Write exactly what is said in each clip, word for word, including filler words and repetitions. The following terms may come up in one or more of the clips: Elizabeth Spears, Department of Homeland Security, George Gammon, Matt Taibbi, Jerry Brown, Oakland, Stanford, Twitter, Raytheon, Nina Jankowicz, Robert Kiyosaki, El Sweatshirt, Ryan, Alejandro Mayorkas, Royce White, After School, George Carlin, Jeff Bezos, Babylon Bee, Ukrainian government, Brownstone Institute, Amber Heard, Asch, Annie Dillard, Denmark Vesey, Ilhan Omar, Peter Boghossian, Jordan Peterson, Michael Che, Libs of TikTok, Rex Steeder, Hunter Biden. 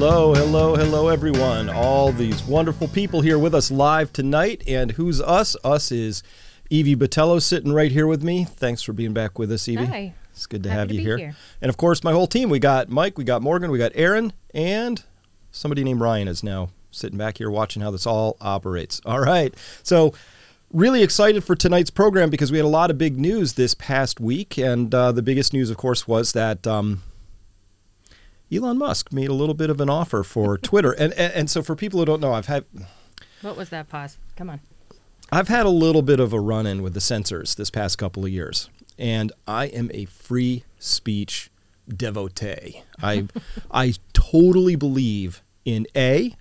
Hello, hello, hello, everyone. All these wonderful people here with us live tonight. And who's us? Us is Evie Botello sitting right here with me. Thanks for being back with us, Evie. Hi. It's good to Happy have you to here. here. And of course, my whole team. We got Mike, we got Morgan, we got Aaron, and somebody named Ryan is now sitting back here watching how this all operates. All right. So really excited for tonight's program because we had a lot of big news this past week. And uh, the biggest news, of course, was that um, Elon Musk made a little bit of an offer for Twitter. And, and and so for people who don't know, I've had... What was that pause? Come on. I've had a little bit of a run-in with the censors this past couple of years. And I am a free speech devotee. I I totally believe in A,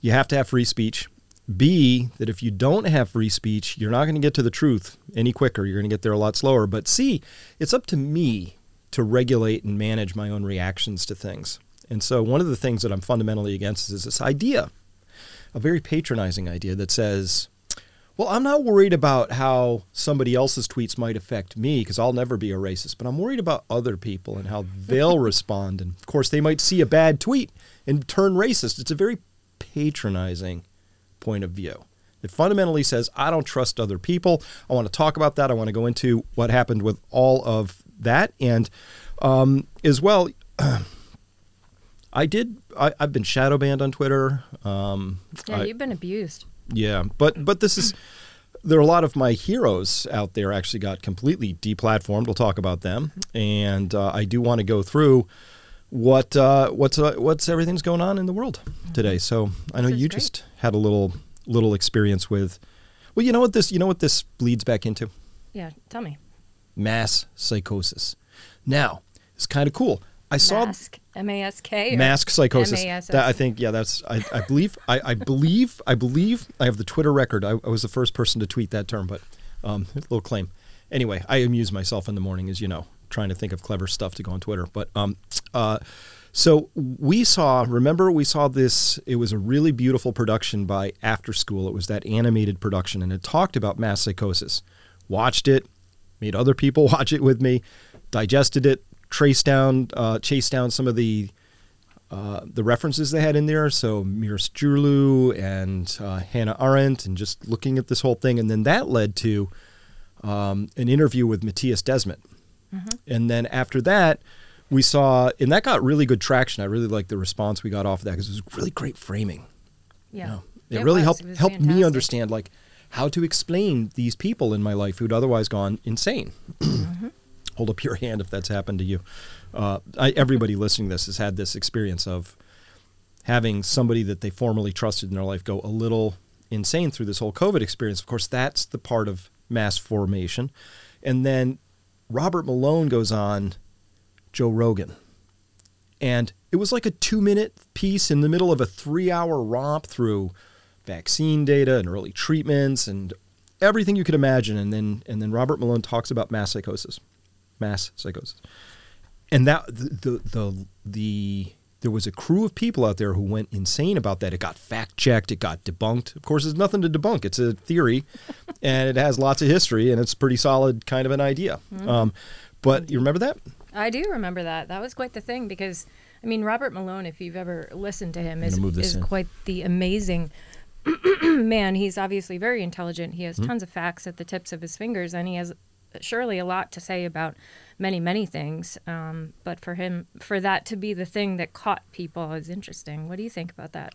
you have to have free speech. B, that if you don't have free speech, you're not going to get to the truth any quicker. You're going to get there a lot slower. But C, it's up to me to regulate and manage my own reactions to things. And so one of the things that I'm fundamentally against is this idea, a very patronizing idea that says, well, I'm not worried about how somebody else's tweets might affect me because I'll never be a racist, but I'm worried about other people and how they'll respond. And of course, they might see a bad tweet and turn racist. It's a very patronizing point of view. It fundamentally says, I don't trust other people. I want to talk about that. I want to go into what happened with all of that. And um, as well, I did, I, I've been shadow banned on Twitter. Um, yeah, I, you've been abused. Yeah, but but this is, there are a lot of my heroes out there actually got completely deplatformed. We'll talk about them. And uh, I do want to go through what uh, what's uh, what's everything's going on in the world today. So I know you great. just had a little little experience with, well, you know what this you know what this bleeds back into? Yeah, tell me. Mass psychosis. Now, it's kind of cool. I saw mask, M A S K mask psychosis. M A S S That, I think, yeah, that's. I, I believe. I, I believe. I believe. I have the Twitter record. I, I was the first person to tweet that term, but um, a little claim. Anyway, I amuse myself in the morning, as you know, trying to think of clever stuff to go on Twitter. But um, uh, so we saw. Remember, we saw this. It was a really beautiful production by After School. It was that animated production, and it talked about mass psychosis. Watched it, made other people watch it with me, digested it. Trace down, uh, chase down some of the uh, the references they had in there. So Miros Jurlu and uh, Hannah Arendt, and just looking at this whole thing. And then that led to um, an interview with Matthias Desmond. Mm-hmm. And then after that, we saw, and that got really good traction. I really liked the response we got off of that because it was really great framing. Yeah, you know, it, it really was. helped it helped fantastic. me understand like how to explain these people in my life who'd otherwise gone insane. Mm-hmm. Hold up your hand if that's happened to you. Uh, I, everybody listening to this has had this experience of having somebody that they formerly trusted in their life go a little insane through this whole COVID experience. Of course, that's the part of mass formation. And then Robert Malone goes on Joe Rogan. And it was like a two-minute piece in the middle of a three-hour romp through vaccine data and early treatments and everything you could imagine. And then, and then Robert Malone talks about mass psychosis. Mass psychosis, and that the, the the the there was a crew of people out there who went insane about that. It got fact checked, it got debunked. Of course, there's nothing to debunk. It's a theory, and it has lots of history, and it's pretty solid kind of an idea. Mm-hmm. Um, but you remember that? I do remember that. That was quite the thing because I mean Robert Malone, if you've ever listened to him, is is in. quite the amazing man. He's obviously very intelligent. He has mm-hmm. tons of facts at the tips of his fingers, and he has. Surely a lot to say about many, many things. Um, but for him, for that to be the thing that caught people is interesting. What do you think about that?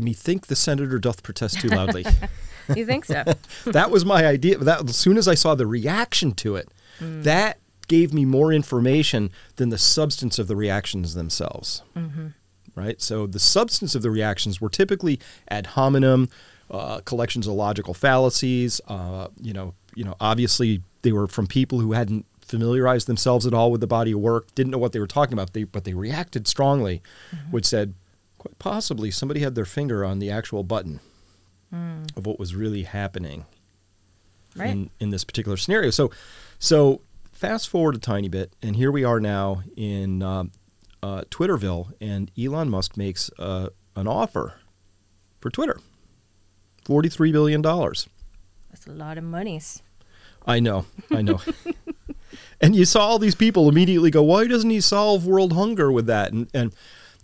Me think the senator doth protest too loudly. You think so? That was my idea. That, as soon as I saw the reaction to it, mm. that gave me more information than the substance of the reactions themselves. Mm-hmm. Right? So the substance of the reactions were typically ad hominem, uh, collections of logical fallacies, uh, you know, You know, obviously, they were from people who hadn't familiarized themselves at all with the body of work, didn't know what they were talking about, they, but they reacted strongly, mm-hmm. which said, quite possibly, somebody had their finger on the actual button mm. of what was really happening right. in, in this particular scenario. So, so fast forward a tiny bit, and here we are now in uh, uh, Twitterville, and Elon Musk makes uh, an offer for Twitter, forty-three billion dollars. That's a lot of monies. I know, I know. And you saw all these people immediately go, why doesn't he solve world hunger with that? And and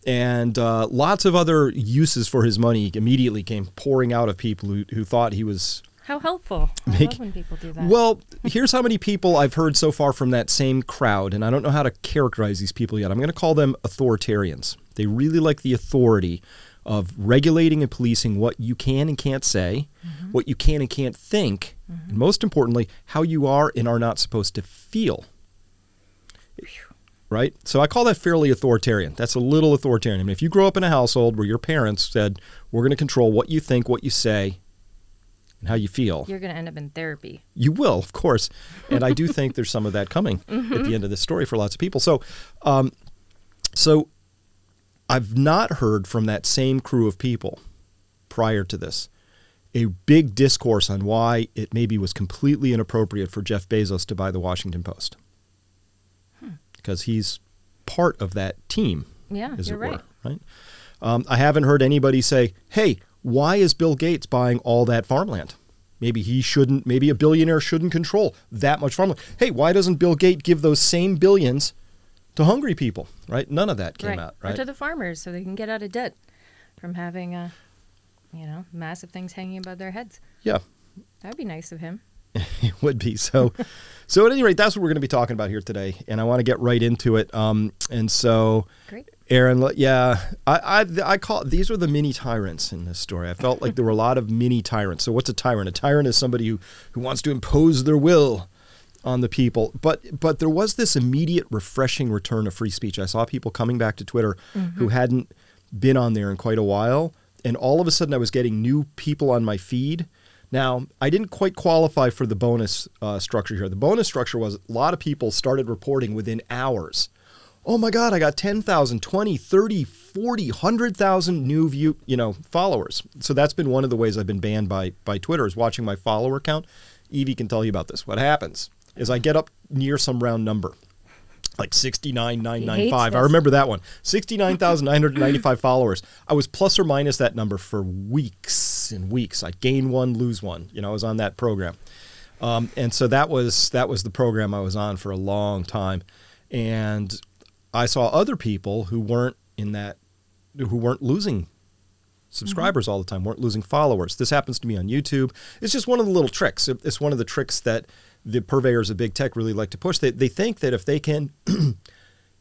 And uh, lots of other uses for his money immediately came pouring out of people who, who thought he was... How helpful. I love when people do that. Well, here's how many people I've heard so far from that same crowd, and I don't know how to characterize these people yet. I'm going to call them authoritarians. They really like the authority of regulating and policing what you can and can't say, mm-hmm. what you can and can't think, mm-hmm. and most importantly, how you are and are not supposed to feel. Right? So I call that fairly authoritarian. That's a little authoritarian. I mean, if you grow up in a household where your parents said, we're going to control what you think, what you say, and how you feel. You're going to end up in therapy. You will, of course. And I do think there's some of that coming mm-hmm. at the end of this story for lots of people. So, um, so I've not heard from that same crew of people prior to this a big discourse on why it maybe was completely inappropriate for Jeff Bezos to buy the Washington Post. Because he's part of that team, yeah, as you're it were. Right. right? Um, I haven't heard anybody say, hey, why is Bill Gates buying all that farmland? Maybe he shouldn't, maybe a billionaire shouldn't control that much farmland. Hey, why doesn't Bill Gates give those same billions to hungry people, right? None of that came right. out, right? Or to the farmers so they can get out of debt from having, uh, you know, massive things hanging above their heads. Yeah. That would be nice of him. It would be. So so at any rate, that's what we're going to be talking about here today. And I want to get right into it. Um, and so, Great. Aaron, yeah, I, I I call these were the mini tyrants in this story. I felt like there were a lot of mini tyrants. So what's a tyrant? A tyrant is somebody who, who wants to impose their will on the people. But but there was this immediate refreshing return of free speech. I saw people coming back to Twitter mm-hmm. who hadn't been on there in quite a while. And all of a sudden I was getting new people on my feed. Now, I didn't quite qualify for the bonus uh, structure here. The bonus structure was a lot of people started reporting within hours. Oh my God, I got ten thousand, twenty, thirty, forty, one hundred thousand new view, you know, followers. So that's been one of the ways I've been banned by by Twitter is watching my follower count. Evie can tell you about this. What happens is I get up near some round number, like sixty-nine thousand nine hundred ninety-five. I remember that one. sixty-nine thousand nine hundred ninety-five followers. I was plus or minus that number for weeks and weeks. I'd gain one, lose one. You know, I was on that program. Um, and so that was that was the program I was on for a long time. And I saw other people who weren't in that, who weren't losing subscribers mm-hmm. all the time, weren't losing followers. This happens to me on YouTube. It's just one of the little tricks. It's one of the tricks that the purveyors of big tech really like to push. They they think that if they can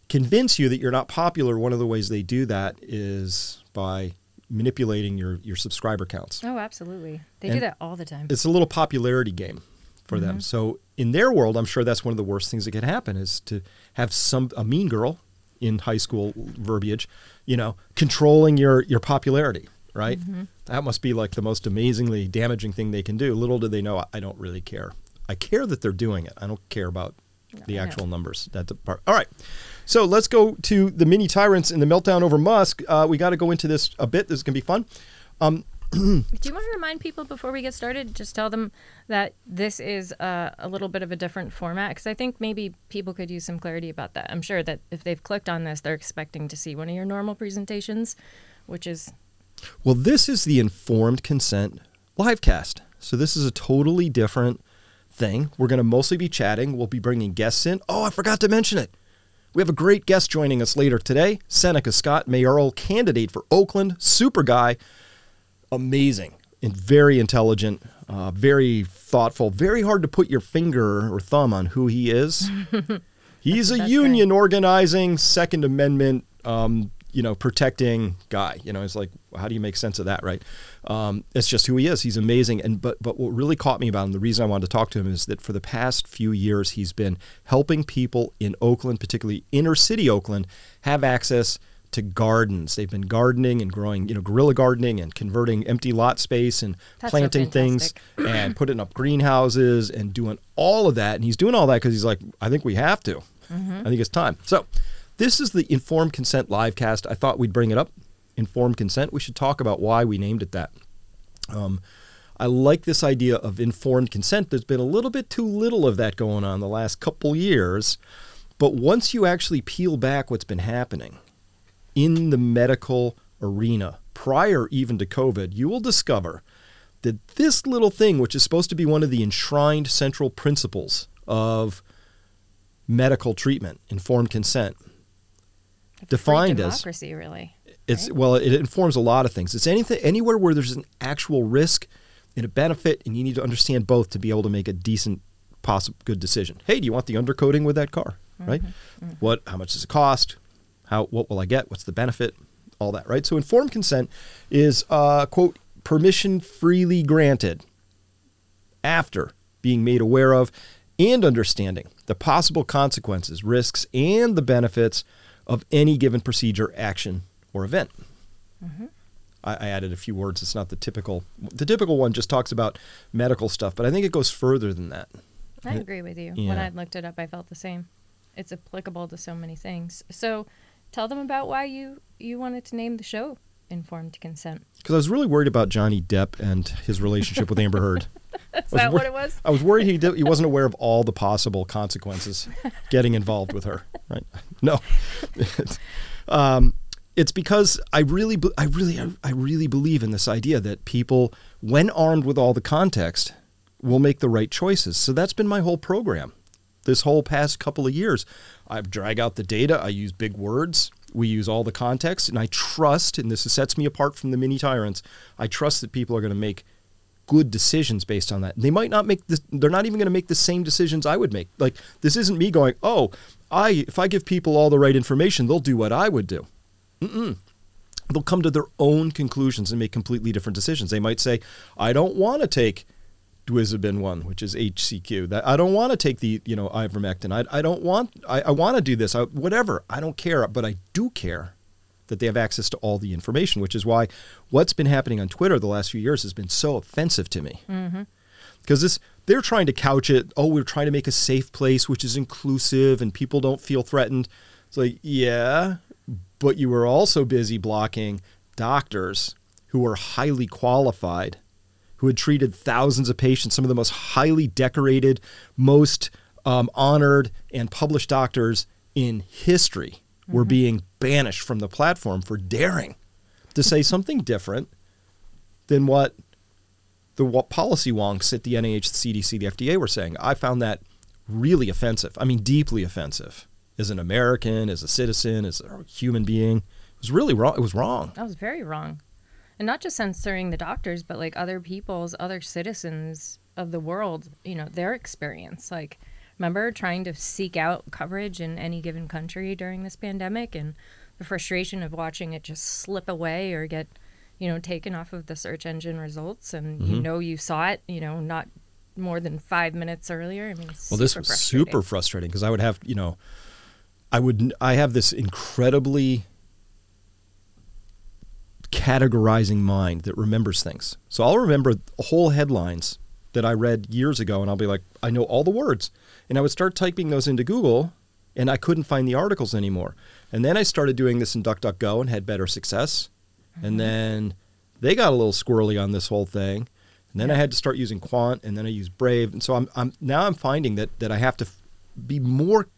convince you that you're not popular, one of the ways they do that is by manipulating your, your subscriber counts. Oh, absolutely. They and do that all the time. It's a little popularity game for mm-hmm. them. So in their world, I'm sure that's one of the worst things that could happen is to have some a mean girl in high school verbiage, you know, controlling your, your popularity, right? Mm-hmm. That must be like the most amazingly damaging thing they can do. Little do they know, I don't really care. I care that they're doing it. I don't care about no, the actual numbers. That's the part. All right. So let's go to the mini tyrants and the meltdown over Musk. Uh, we got to go into this a bit. This is going to be fun. Um, do you want to remind people before we get started, just tell them that this is a, a little bit of a different format? Because I think maybe people could use some clarity about that. I'm sure that if they've clicked on this, they're expecting to see one of your normal presentations, which is... Well, this is the informed consent live cast. So this is a totally different... thing. We're going to mostly be chatting. We'll be bringing guests in. Oh, I forgot to mention it. We have a great guest joining us later today. Seneca Scott, mayoral candidate for Oakland. Super guy. Amazing. And very intelligent, uh, very thoughtful, very hard to put your finger or thumb on who he is. He's a union guy. Organizing, Second Amendment, um, you know, protecting guy. You know, it's like, how do you make sense of that, right? Um, it's just who he is. He's amazing. And but but what really caught me about him, the reason I wanted to talk to him is that for the past few years, he's been helping people in Oakland, particularly inner city Oakland, have access to gardens. They've been gardening and growing, you know, guerrilla gardening and converting empty lot space and That's planting so things and putting up greenhouses and doing all of that. And he's doing all that because he's like, I think we have to. Mm-hmm. I think it's time. So this is the Informed Consent livecast. I thought we'd bring it up. Informed consent. We should talk about why we named it that. Um, I like this idea of informed consent. There's been a little bit too little of that going on the last couple years. But once you actually peel back what's been happening in the medical arena, prior even to COVID, you will discover that this little thing, which is supposed to be one of the enshrined central principles of medical treatment, informed consent, it's defined as democracy, really. It's right. Well, it informs a lot of things. It's anything, anywhere where there's an actual risk and a benefit, and you need to understand both to be able to make a decent, possible, good decision. Hey, do you want the undercoating with that car? Mm-hmm. Right? Mm-hmm. What? How much does it cost? How? What will I get? What's the benefit? All that, right? So informed consent is, uh, quote, permission freely granted after being made aware of and understanding the possible consequences, risks, and the benefits of any given procedure, action, or event. Mm-hmm. I, I added a few words. It's not the typical. The typical one just talks about medical stuff, but I think it goes further than that. I agree with you. Yeah. When I looked it up, I felt the same. It's applicable to so many things. So tell them about why you, you wanted to name the show Informed Consent. Because I was really worried about Johnny Depp and his relationship with Amber Heard. Is that wor- what it was? I was worried he did, he wasn't aware of all the possible consequences getting involved with her. Right? No. um, it's because I really, I really, I really believe in this idea that people, when armed with all the context, will make the right choices. So that's been my whole program. This whole past couple of years, I drag out the data. I use big words. We use all the context, and I trust, and this sets me apart from the mini tyrants, I trust that people are going to make good decisions based on that. And they might not make this, they're not even going to make the same decisions I would make. Like, this isn't me going, oh, I if I give people all the right information, they'll do what I would do. Mm-mm. They'll come to their own conclusions and make completely different decisions. They might say, I don't want to take Dwizabin one, which is H C Q. That I don't want to take the, you know, ivermectin. I, I don't want, I, I want to do this, I, whatever. I don't care, but I do care that they have access to all the information, which is why what's been happening on Twitter the last few years has been so offensive to me. Mm-hmm. Because this, they're trying to couch it, oh, we're trying to make a safe place, which is inclusive, and people don't feel threatened. It's like, yeah, but you were also busy blocking doctors who are highly qualified, who had treated thousands of patients, some of the most highly decorated, most um, honored and published doctors in history, mm-hmm. were being banished from the platform for daring to say something different than what the what policy wonks at the N I H, the C D C, the F D A were saying. I found that really offensive. I mean, deeply offensive as an American, as a citizen, as a human being. It was really wrong. It was wrong. That was very wrong. And not just censoring the doctors, but like other people's, other citizens of the world, you know, their experience. Like, remember trying to seek out coverage in any given country during this pandemic, and the frustration of watching it just slip away or get, you know, taken off of the search engine results. And, mm-hmm. you know, you saw it, you know, not more than five minutes earlier. I mean, it's well, this was frustrating. Super frustrating, because I would have, you know, I would, I have this incredibly categorizing mind that remembers things. So I'll remember whole headlines that I read years ago, and I'll be like, I know all the words. And I would start typing those into Google, and I couldn't find the articles anymore. And then I started doing this in DuckDuckGo and had better success. Mm-hmm. And then they got a little squirrely on this whole thing. And then yeah. I had to start using Quant, and then I used Brave. And so I'm, I'm now I'm finding that that I have to be more,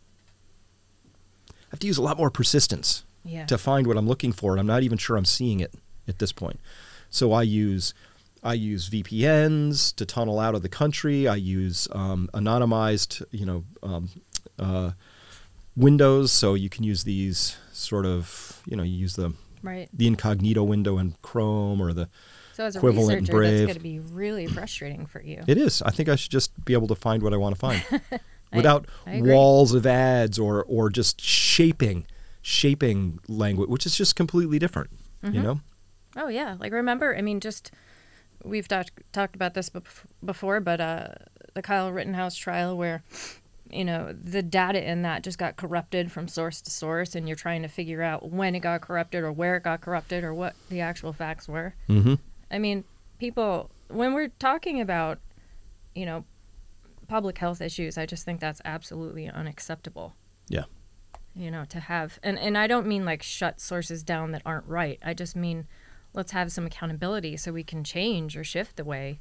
I have to use a lot more persistence yeah. to find what I'm looking for, and I'm not even sure I'm seeing it at this point. So I use I use V P Ns to tunnel out of the country. I use um, anonymized, you know, um, uh, windows. So you can use these sort of, you know, you use the right. the incognito window in Chrome or the so as a equivalent researcher, Brave. That's going to be really frustrating for you. It is. I think I should just be able to find what I want to find without I, I walls of ads or or just shaping shaping language, which is just completely different. Mm-hmm. You know. Oh, yeah. Like, remember, I mean, just, we've talk, talked about this bef- before, but uh, the Kyle Rittenhouse trial where, you know, the data in that just got corrupted from source to source, and you're trying to figure out when it got corrupted or where it got corrupted or what the actual facts were. Mm-hmm. I mean, people, when we're talking about, you know, public health issues, I just think that's absolutely unacceptable. Yeah. You know, to have, and, and I don't mean like shut sources down that aren't right. I just mean, let's have some accountability so we can change or shift the way,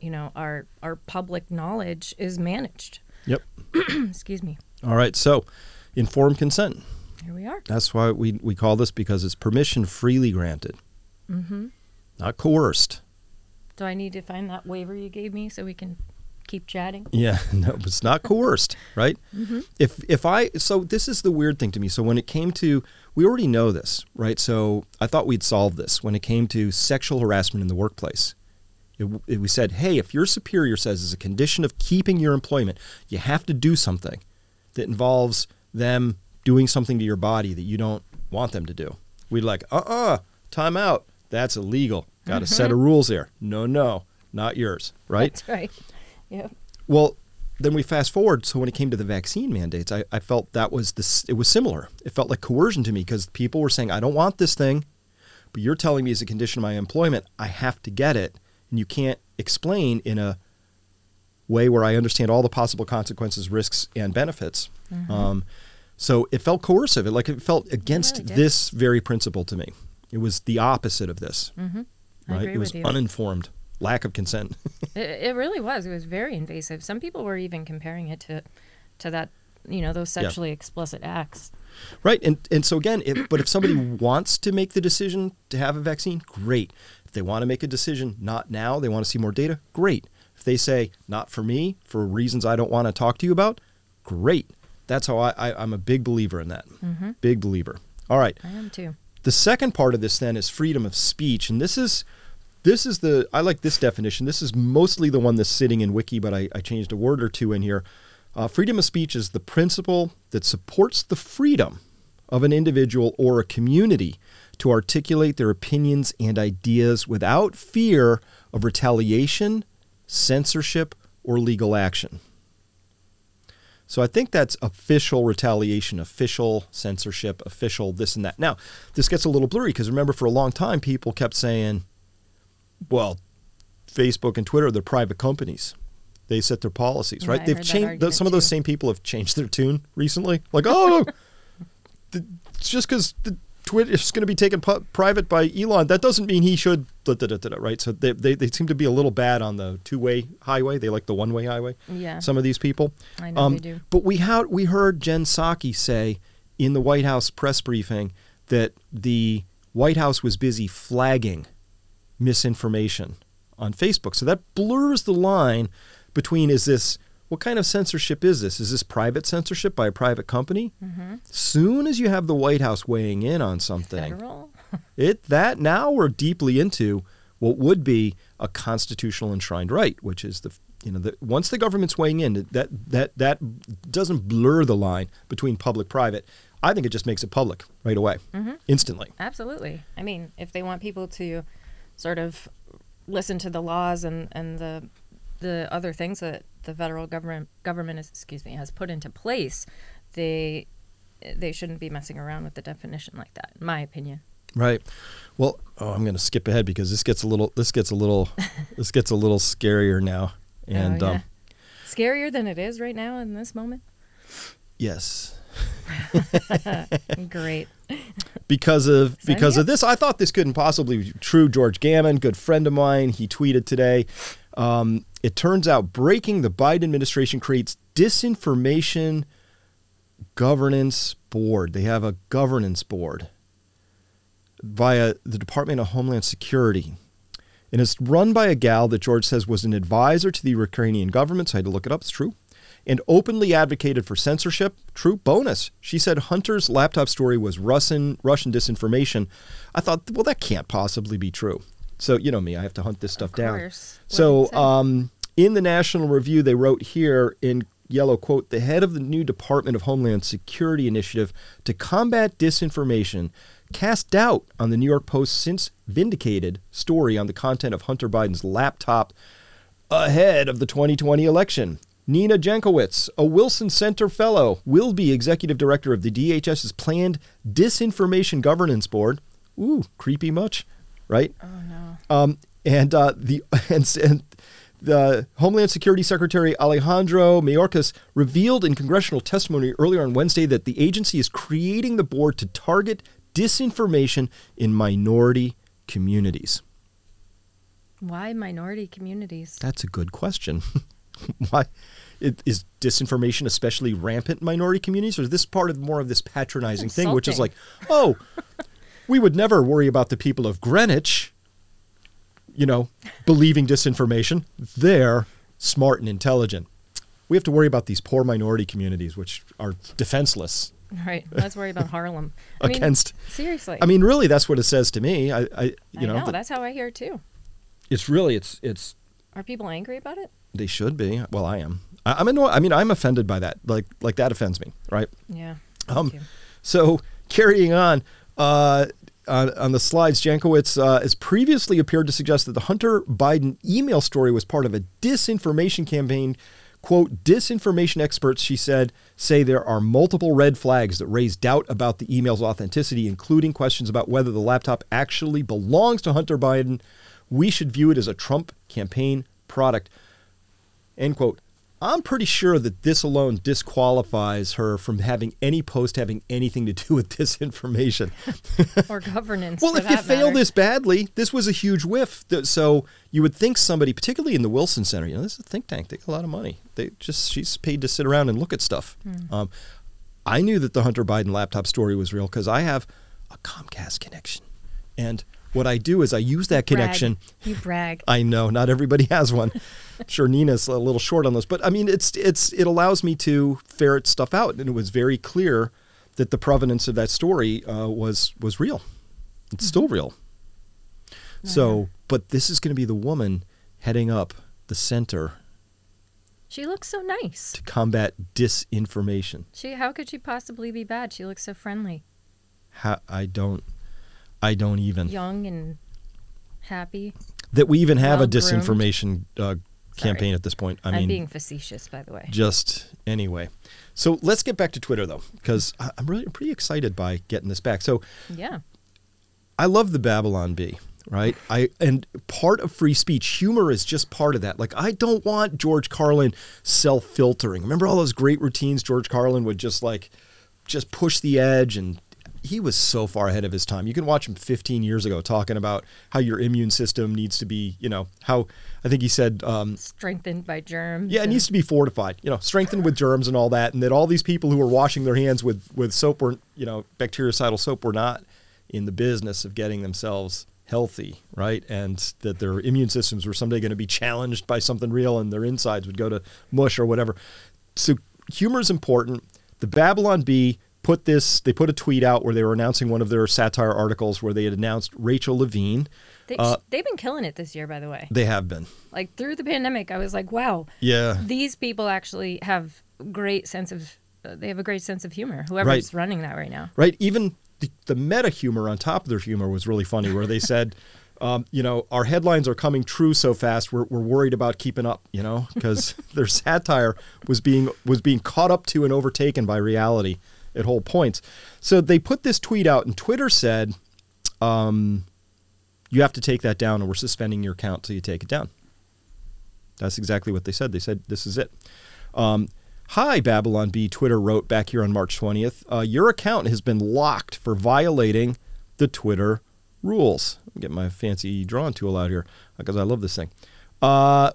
you know, our our public knowledge is managed. Yep. Excuse me. All right. So, informed consent. Here we are. That's why we, we call this, because it's permission freely granted. Mm-hmm. Not coerced. Do I need to find that waiver you gave me so we can keep chatting. Yeah, no, but it's not coerced, right? Mm-hmm. If if I, so this is the weird thing to me. So when it came to, we already know this, right? So I thought we'd solve this when it came to sexual harassment in the workplace. It, it, we said, hey, if your superior says as a condition of keeping your employment, you have to do something that involves them doing something to your body that you don't want them to do. We'd like, uh-uh, time out. That's illegal. Got a mm-hmm. set of rules there. No, no, not yours, right? That's right. Yeah. Well, then we fast forward. So when it came to the vaccine mandates, I, I felt that was this. It was similar. It felt like coercion to me because people were saying, I don't want this thing, but you're telling me as a condition of my employment, I have to get it. And you can't explain in a way where I understand all the possible consequences, risks, and benefits. Mm-hmm. Um, so it felt coercive. It, like it felt against yeah, it did. This very principle to me. It was the opposite of this. Mm-hmm. I right? agree it was with you. Uninformed, lack of consent. it, it really was. It was very invasive. Some people were even comparing it to, to that, you know, those sexually yeah. explicit acts. Right, and and so again, it, but if somebody wants to make the decision to have a vaccine, great. If they want to make a decision, not now, they want to see more data, great. If they say, not for me, for reasons I don't want to talk to you about, great. That's how I, I, I'm a big believer in that. Mm-hmm. Big believer. All right. I am too. The second part of this then is freedom of speech. And this is this is the, I like this definition. This is mostly the one that's sitting in Wiki, but I, I changed a word or two in here. Uh, freedom of speech is the principle that supports the freedom of an individual or a community to articulate their opinions and ideas without fear of retaliation, censorship, or legal action. So I think that's official retaliation, official censorship, official this and that. Now, this gets a little blurry because remember for a long time people kept saying, well, Facebook and Twitter, they're private companies. They set their policies, yeah, right? I They've changed. Some of those too. Same people have changed their tune recently. Like, oh, the, it's just because Twitter is going to be taken pu- private by Elon. That doesn't mean he should, da, da, da, da, right? So they, they they seem to be a little bad on the two-way highway. They like the one-way highway. Yeah. Some of these people. I know um, they do. But we ha- we heard Jen Psaki say in the White House press briefing that the White House was busy flagging misinformation on Facebook. So that blurs the line between is this, what kind of censorship is this? Is this private censorship by a private company? Mm-hmm. Soon as you have the White House weighing in on something, Federal? it that now we're deeply into what would be a constitutional enshrined right, which is the you know the, once the government's weighing in, that that that doesn't blur the line between public private. I think it just makes it public right away, mm-hmm. instantly. Absolutely. I mean, if they want people to sort of listen to the laws and and the the other things that the federal government government is, excuse me, has put into place, they they shouldn't be messing around with the definition like that, in my opinion. Right. Well, oh, I'm going to skip ahead because this gets a little this gets a little this gets a little scarier now, and oh, yeah. um, scarier than it is right now in this moment. Yes. Great. Because of Cindy? because of this, I thought this couldn't possibly be true. George Gammon, good friend of mine, he tweeted today. Um, it turns out breaking the Biden administration creates disinformation governance board. They have a governance board via the Department of Homeland Security. And it's run by a gal that George says was an advisor to the Ukrainian government. So I had to look it up. It's true. And openly advocated for censorship. True. Bonus. She said Hunter's laptop story was Russian, Russian disinformation. I thought, well, that can't possibly be true. So, you know me, I have to hunt this stuff down. So um, in the National Review, they wrote here in yellow, quote, the head of the new Department of Homeland Security initiative to combat disinformation cast doubt on the New York Post's since vindicated story on the content of Hunter Biden's laptop ahead of the twenty twenty election. Nina Jankowicz, a Wilson Center fellow, will be executive director of the D H S's planned disinformation governance board. Ooh, creepy much. Right. Oh no. Um, and uh, the and, and the Homeland Security Secretary Alejandro Mayorkas revealed in congressional testimony earlier on Wednesday that the agency is creating the board to target disinformation in minority communities. Why minority communities? That's a good question. Why it, is disinformation especially rampant in minority communities, or is this part of more of this patronizing thing, which is like, oh. We would never worry about the people of Greenwich, you know, believing disinformation. They're smart and intelligent. We have to worry about these poor minority communities, which are defenseless. Right. Let's worry about Harlem. I Against. Mean, seriously. I mean, really, that's what it says to me. I, I you I know. know the, that's how I hear it, too. It's really, it's, it's. Are people angry about it? They should be. Well, I am. I, I'm annoyed. I mean, I'm offended by that. Like, like that offends me, right? Yeah. Um, so carrying on, uh, on, on the slides, Jankowitz uh, has previously appeared to suggest that the Hunter Biden email story was part of a disinformation campaign. Quote, disinformation experts, she said, say there are multiple red flags that raise doubt about the email's authenticity, including questions about whether the laptop actually belongs to Hunter Biden. We should view it as a Trump campaign product. End quote. I'm pretty sure that this alone disqualifies her from having any post having anything to do with disinformation. Or governance. Well, if you fail this badly, this was a huge whiff. So you would think somebody, particularly in the Wilson Center, you know, this is a think tank. They get a lot of money. They just she's paid to sit around and look at stuff. Mm. Um, I knew that the Hunter Biden laptop story was real because I have a Comcast connection. And what I do is I use that connection. You brag. You brag. I know. Not everybody has one. I'm sure Nina's a little short on this. But, I mean, it's it's it allows me to ferret stuff out. And it was very clear that the provenance of that story uh, was was real. It's mm-hmm. still real. Wow. So, but this is going to be the woman heading up the center. She looks so nice. To combat disinformation. She. How could she possibly be bad? She looks so friendly. How, I don't. I don't even. Young and happy. That we even have well-groomed. a disinformation uh, campaign at this point. I I'm mean, being facetious, by the way. Just anyway. So let's get back to Twitter, though, because I'm really pretty excited by getting this back. So yeah, I love the Babylon Bee, right? I and part of free speech, humor is just part of that. Like, I don't want George Carlin self-filtering. Remember all those great routines George Carlin would just like, just push the edge and. He was so far ahead of his time. You can watch him fifteen years ago talking about how your immune system needs to be, you know, how I think he said. Um, strengthened by germs. Yeah, it needs to be fortified, you know, strengthened with germs and all that. And that all these people who were washing their hands with, with soap or, you know, bactericidal soap were not in the business of getting themselves healthy, right? And that their immune systems were someday going to be challenged by something real and their insides would go to mush or whatever. So humor is important. The Babylon Bee. Put this. They put a tweet out where they were announcing one of their satire articles where they had announced Rachel Levine. They, uh, they've been killing it this year, by the way. They have been. Like through the pandemic, I was like, wow. Yeah. These people actually have great sense of. Uh, they have a great sense of humor. Whoever's right. running that right now. Right. Even the, the meta humor on top of their humor was really funny, where they said, um, you know, our headlines are coming true so fast, we're we're worried about keeping up, you know, because their satire was being was being caught up to and overtaken by reality. At whole points. So they put this tweet out and Twitter said, um, you have to take that down and we're suspending your account till you take it down. That's exactly what they said. They said, this is it. Um, Hi, Babylon Bee, Twitter wrote back here on March twentieth. Uh, your account has been locked for violating the Twitter rules. Let me get my fancy drawing tool out here because I love this thing. Uh,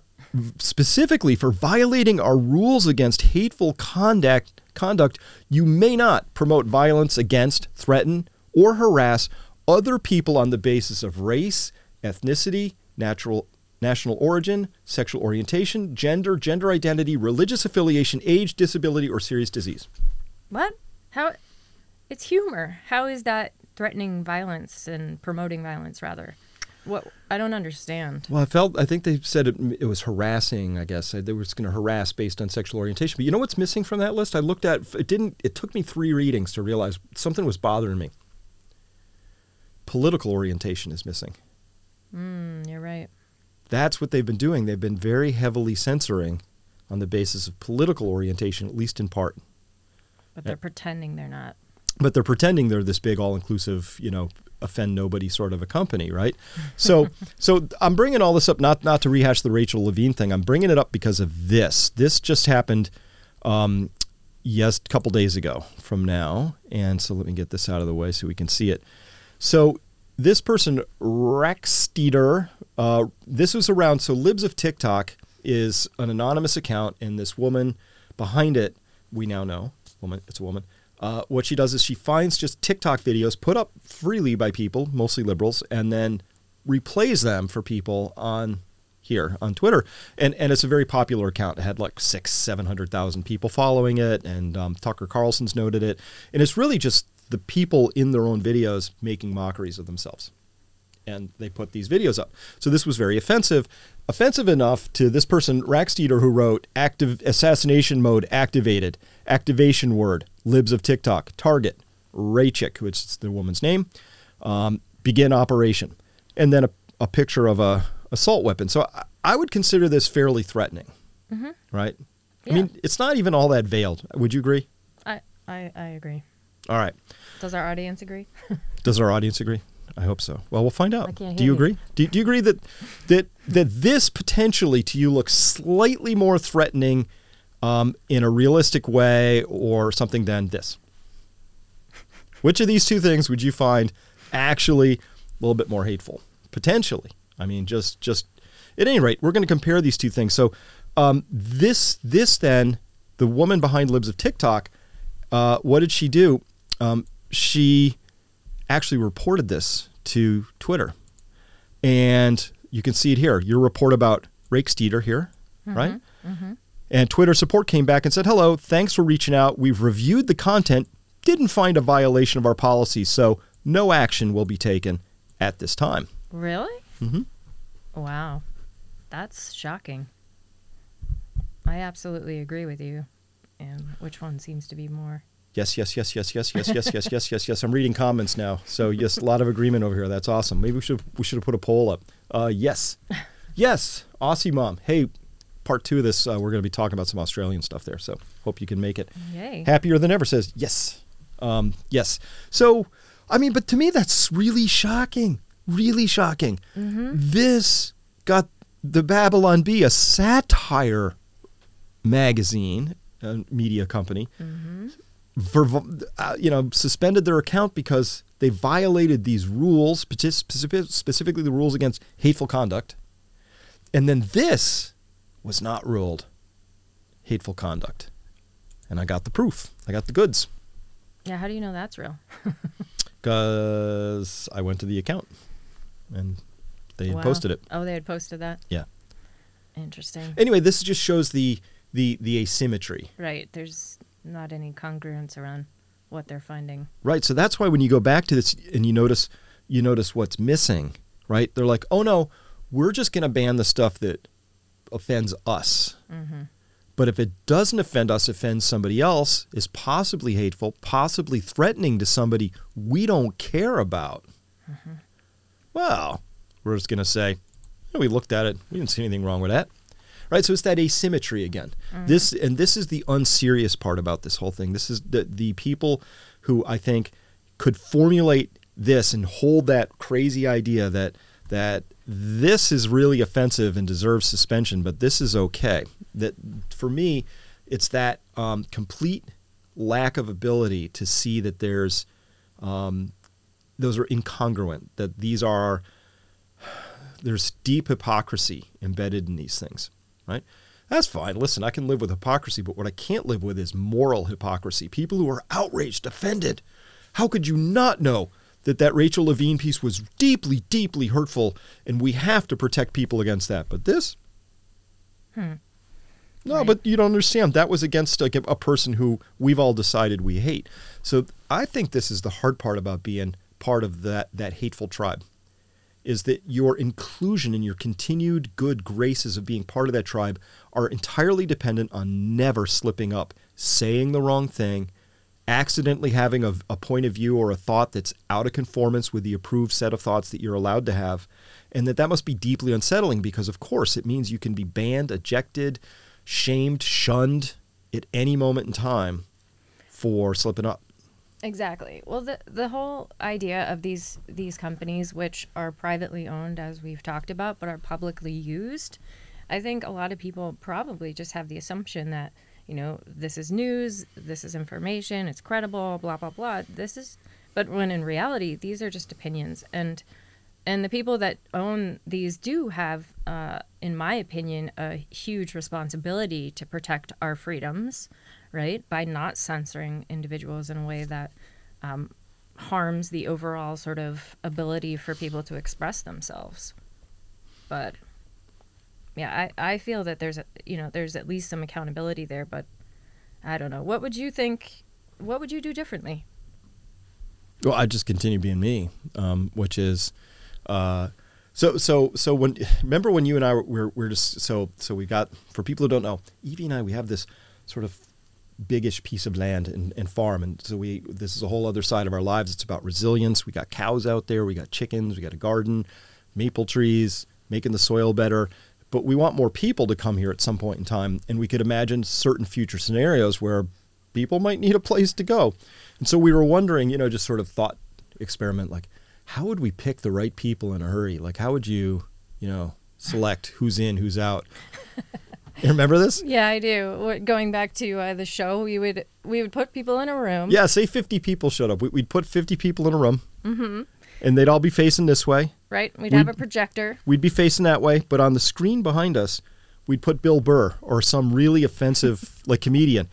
specifically for violating our rules against hateful conduct, Conduct, you may not promote violence against, threaten, or harass other people on the basis of race, ethnicity, natural, national origin, sexual orientation, gender, gender identity, religious affiliation, age, disability, or serious disease. What? How? It's humor. How is that threatening violence and promoting violence, rather? What? I don't understand. Well, I felt, I think they said it, it was harassing, I guess. They were just going to harass based on sexual orientation. But you know what's missing from that list? I looked at, it didn't, it took me three readings to realize something was bothering me. Political orientation is missing. Mm, you're right. That's what they've been doing. They've been very heavily censoring on the basis of political orientation, at least in part. But they're yeah. pretending they're not. But they're pretending they're this big, all-inclusive, you know, offend nobody sort of a company, right? So so I'm bringing all this up, not not to rehash the Rachel Levine thing. I'm bringing it up because of this. This just happened, um, yes, a couple days ago from now. And so let me get this out of the way so we can see it. So this person, Rex Steeder, uh, this was around, so Libs of TikTok is an anonymous account, and this woman behind it, we now know, woman, it's a woman, Uh, what she does is she finds just TikTok videos put up freely by people, mostly liberals, and then replays them for people on here on Twitter. And and it's a very popular account. It had like six, seven hundred thousand people following it. And um, Tucker Carlson's noted it. And it's really just the people in their own videos making mockeries of themselves. And they put these videos up. So this was very offensive. Offensive enough to this person, Rex Steeder, who wrote, "Active assassination mode activated. Activation word, Libs of TikTok. Target, Rachik," which is the woman's name. Um, begin operation. And then a, a picture of a assault weapon. So I, I would consider this fairly threatening, mm-hmm. right? Yeah. I mean, it's not even all that veiled. Would you agree? I, I, I agree. All right. Does our audience agree? Does our audience agree? I hope so. Well, we'll find out. Do you, you. agree? Do, do you agree that that that this potentially to you looks slightly more threatening um, in a realistic way or something than this? Which of these two things would you find actually a little bit more hateful? Potentially. I mean, just just at any rate, we're going to compare these two things. So um, this this then, the woman behind Libs of TikTok, uh, what did she do? Um, she... actually reported this to Twitter. And you can see it here. Your report about Rex Steeder here, mm-hmm, right? Mm-hmm. And Twitter support came back and said, "Hello, thanks for reaching out. We've reviewed the content, didn't find a violation of our policy, so no action will be taken at this time." Really? Mm-hmm. Wow. That's shocking. I absolutely agree with you. And which one seems to be more... Yes, yes, yes, yes, yes, yes, yes, yes, yes, yes, yes. I'm reading comments now. So yes, a lot of agreement over here. That's awesome. Maybe we should we should have put a poll up. Uh, yes. Yes, Aussie mom. Hey, part two of this, uh, we're going to be talking about some Australian stuff there. So hope you can make it. Yay. Happier than ever says yes. Um, yes. So, I mean, but to me, that's really shocking. Really shocking. Mm-hmm. This got the Babylon Bee, a satire magazine, uh, media company, mm-hmm. For, uh, you know, suspended their account because they violated these rules, specifically the rules against hateful conduct. And then this was not ruled hateful conduct. And I got the proof. I got the goods. Yeah, how do you know that's real? Because I went to the account and they had wow. posted it. Oh, they had posted that? Yeah. Interesting. Anyway, this just shows the the, the asymmetry. Right, there's... not any congruence around what they're finding. Right, so that's why when you go back to this and you notice you notice what's missing, right? They're like, oh no, we're just going to ban the stuff that offends us. Mm-hmm. But if it doesn't offend us, offends somebody else, is possibly hateful, possibly threatening to somebody we don't care about. Mm-hmm. Well, we're just going to say, yeah, we looked at it, we didn't see anything wrong with that. Right, so it's that asymmetry again. Mm. This and this is the unserious part about this whole thing. This is the the people who I think could formulate this and hold that crazy idea that that this is really offensive and deserves suspension, but this is okay. That for me, it's that um, complete lack of ability to see that there's um, those are incongruent. That these are there's deep hypocrisy embedded in these things. Right? That's fine. Listen, I can live with hypocrisy, but what I can't live with is moral hypocrisy. People who are outraged, offended. How could you not know that that Rachel Levine piece was deeply, deeply hurtful, and we have to protect people against that? But this? Hmm. No, right. But you don't understand. That was against a, a person who we've all decided we hate. So I think this is the hard part about being part of that, that hateful tribe. Is that your inclusion and your continued good graces of being part of that tribe are entirely dependent on never slipping up, saying the wrong thing, accidentally having a, a point of view or a thought that's out of conformance with the approved set of thoughts that you're allowed to have, and that that must be deeply unsettling because, of course, it means you can be banned, ejected, shamed, shunned at any moment in time for slipping up. Exactly. Well, the the whole idea of these these companies, which are privately owned, as we've talked about, but are publicly used, I think a lot of people probably just have the assumption that, you know, this is news, this is information, it's credible, blah, blah, blah. This is, but when in reality, these are just opinions. And and the people that own these do have, uh, in my opinion, a huge responsibility to protect our freedoms, right, by not censoring individuals in a way that um, harms the overall sort of ability for people to express themselves. But yeah, I, I feel that there's, a, you know, there's at least some accountability there, but I don't know. What would you think, what would you do differently? Well, I just continue being me, um, which is, uh, so, so, so when, remember when you and I were, we're, we're just, so, so we got, for people who don't know, Evie and I, we have this sort of biggish piece of land and, and farm. And so we, this is a whole other side of our lives. It's about resilience. We got cows out there. We got chickens. We got a garden, maple trees, making the soil better. But we want more people to come here at some point in time. And we could imagine certain future scenarios where people might need a place to go. And so we were wondering, you know, just sort of thought experiment, like, how would we pick the right people in a hurry? Like, how would you, you know, select who's in, who's out? You remember this? Yeah, I do. Going back to uh, the show, we would we would put people in a room. Yeah, say fifty people showed up. We'd put fifty people in a room. Mm-hmm. And they'd all be facing this way. Right. We'd, we'd have a projector. We'd be facing that way. But on the screen behind us, we'd put Bill Burr or some really offensive like comedian.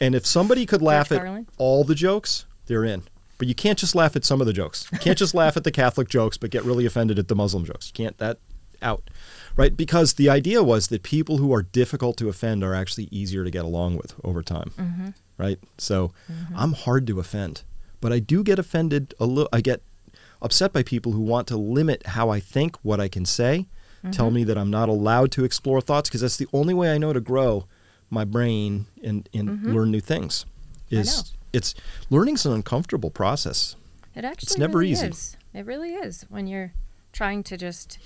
And if somebody could laugh George at Carlin. all the jokes, they're in. But you can't just laugh at some of the jokes. You can't just laugh at the Catholic jokes, but get really offended at the Muslim jokes. You can't, that out. Right? Because the idea was that people who are difficult to offend are actually easier to get along with over time. Mm-hmm. Right? So mm-hmm. I'm hard to offend, but I do get offended a little. I get upset by people who want to limit how I think, what I can say, mm-hmm. tell me that I'm not allowed to explore thoughts, because that's the only way I know to grow my brain and, and mm-hmm. learn new things. Is it's learning's an uncomfortable process. It actually it's never really easy. Is. It really is when you're trying to just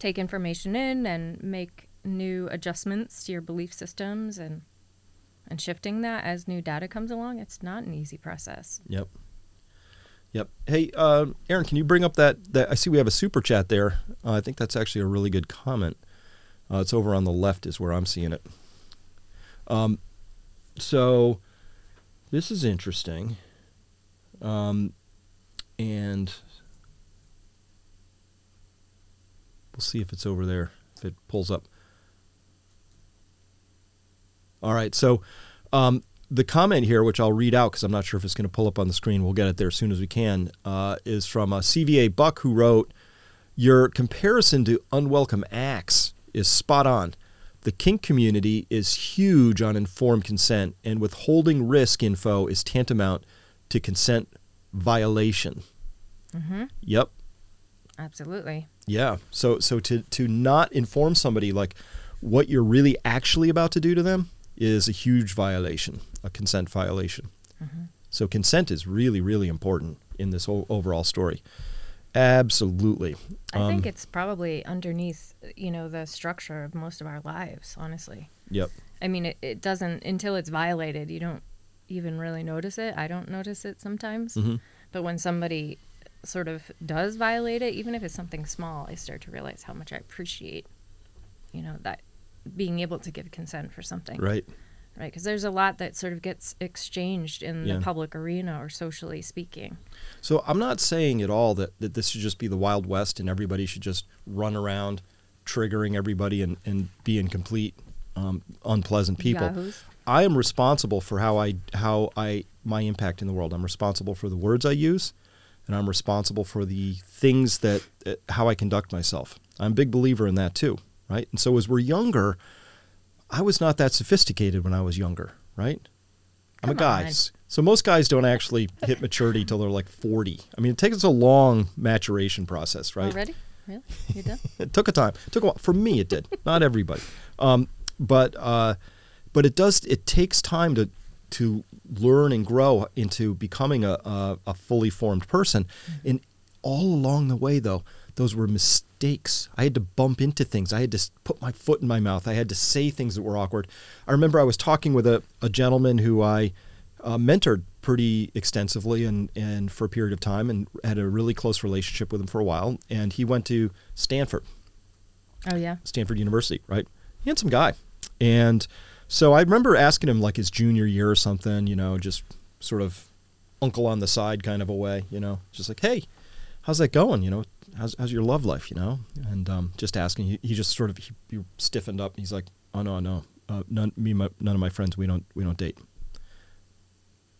take information in and make new adjustments to your belief systems and and shifting that as new data comes along. It's not an easy process. Yep. Yep. Hey, uh, Aaron, can you bring up that, that? I see we have a super chat there. Uh, I think that's actually a really good comment. Uh, it's over on the left is where I'm seeing it. Um, so this is interesting. Um, and we'll see if it's over there, if it pulls up. All right. So, um, the comment here, which I'll read out because I'm not sure if it's going to pull up on the screen, we'll get it there as soon as we can, uh, is from uh, C V A Buck, who wrote, your comparison to unwelcome acts is spot on. The kink community is huge on informed consent, and withholding risk info is tantamount to consent violation. Mm-hmm. Yep. Absolutely. Yeah. So so to, to not inform somebody like what you're really actually about to do to them is a huge violation, a consent violation. Mm-hmm. So consent is really, really important in this whole overall story. Absolutely. I um, think it's probably underneath, you know, the structure of most of our lives, honestly. Yep. I mean, it, it doesn't, until it's violated, you don't even really notice it. I don't notice it sometimes. Mm-hmm. But when somebody sort of does violate it, even if it's something small, I start to realize how much I appreciate, you know, that being able to give consent for something. Right. Right. Because there's a lot that sort of gets exchanged in yeah. the public arena or socially speaking. So I'm not saying at all that, that this should just be the Wild West and everybody should just run around triggering everybody and, and be incomplete, um, unpleasant people. Yahoos. I am responsible for how I, how I, my impact in the world. I'm responsible for the words I use, and I'm responsible for the things that, uh, how I conduct myself. I'm a big believer in that too. Right. And so as we're younger, I was not that sophisticated when I was younger. Right. I'm Come a guy. On. So most guys don't actually hit maturity till they're like forty. I mean, it takes a long maturation process. Right. Already? Really? You done? It took a time. It took a while. For me, it did. Not everybody. Um, but uh, but it does. It takes time to to learn and grow into becoming a, a, a fully formed person. And all along the way, though, those were mistakes. I had to bump into things. I had to put my foot in my mouth. I had to say things that were awkward. I remember I was talking with a, a gentleman who I uh, mentored pretty extensively and, and for a period of time, and had a really close relationship with him for a while. And he went to Stanford. Oh, yeah. Stanford University, right? Handsome guy. And so I remember asking him like his junior year or something, you know, just sort of uncle on the side kind of a way, you know, just like, hey, how's that going? You know, how's how's your love life, you know? And um, just asking, he, he just sort of, he, he stiffened up. And he's like, oh no, no, uh, none, me, my, none of my friends, we don't, we don't date. I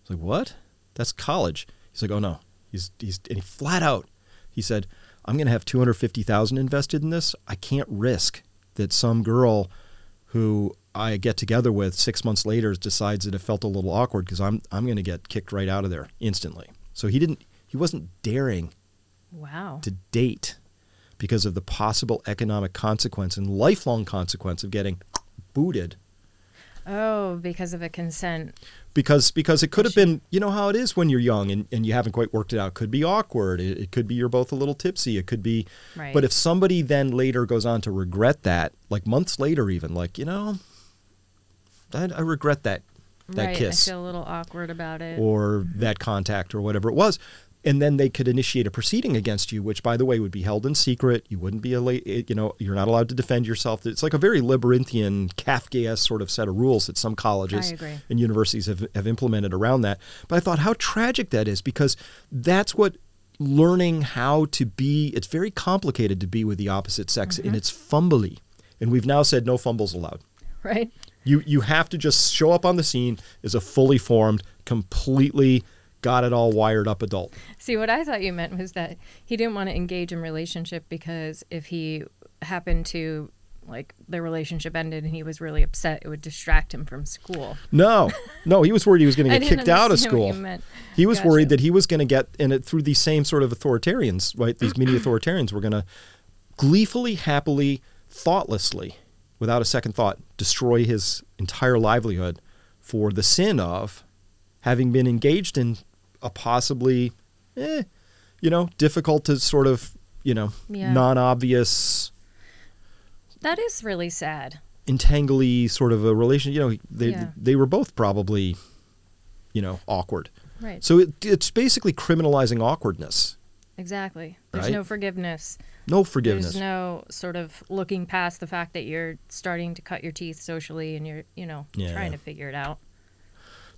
was like, what? That's college. He's like, oh no. He's, he's, and he flat out, he said, I'm going to have two hundred fifty thousand invested in this. I can't risk that some girl who I get together with six months later decides that it felt a little awkward because I'm I'm going to get kicked right out of there instantly. So he didn't he wasn't daring wow. to date because of the possible economic consequence and lifelong consequence of getting booted. Oh, because of a consent. Because because it could have been, you know how it is when you're young and, and you haven't quite worked it out. It could be awkward. It, it could be you're both a little tipsy. It could be. Right. But if somebody then later goes on to regret that, like months later even, like, you know, I, I regret that, that right, kiss. I feel a little awkward about it. Or that contact or whatever it was. And then they could initiate a proceeding against you, which, by the way, would be held in secret. You wouldn't be, you know, you're not allowed to defend yourself. It's like a very Labyrinthian, Kafkaesque sort of set of rules that some colleges and universities have, have implemented around that. But I thought how tragic that is, because that's what learning how to be, it's very complicated to be with the opposite sex, mm-hmm. and it's fumbly. And we've now said no fumbles allowed. Right. You you have to just show up on the scene as a fully formed, completely got it all wired up adult. See, what I thought you meant was that he didn't want to engage in relationship because if he happened to, like, the relationship ended and he was really upset, it would distract him from school. No, no, he was worried he was going to get kicked out of school. He was gotcha. worried that he was going to get, and it, through these same sort of authoritarians, right? These mini authoritarians were going to gleefully, happily, thoughtlessly, without a second thought, destroy his entire livelihood for the sin of having been engaged in a possibly, eh, you know, difficult to sort of, you know, yeah. non-obvious. That is really sad. Entangly sort of a relation. You know, they yeah. they were both probably, you know, awkward. Right. So it, it's basically criminalizing awkwardness. Exactly. There's right? no forgiveness. No forgiveness. There's no sort of looking past the fact that you're starting to cut your teeth socially and you're, you know, yeah. trying to figure it out.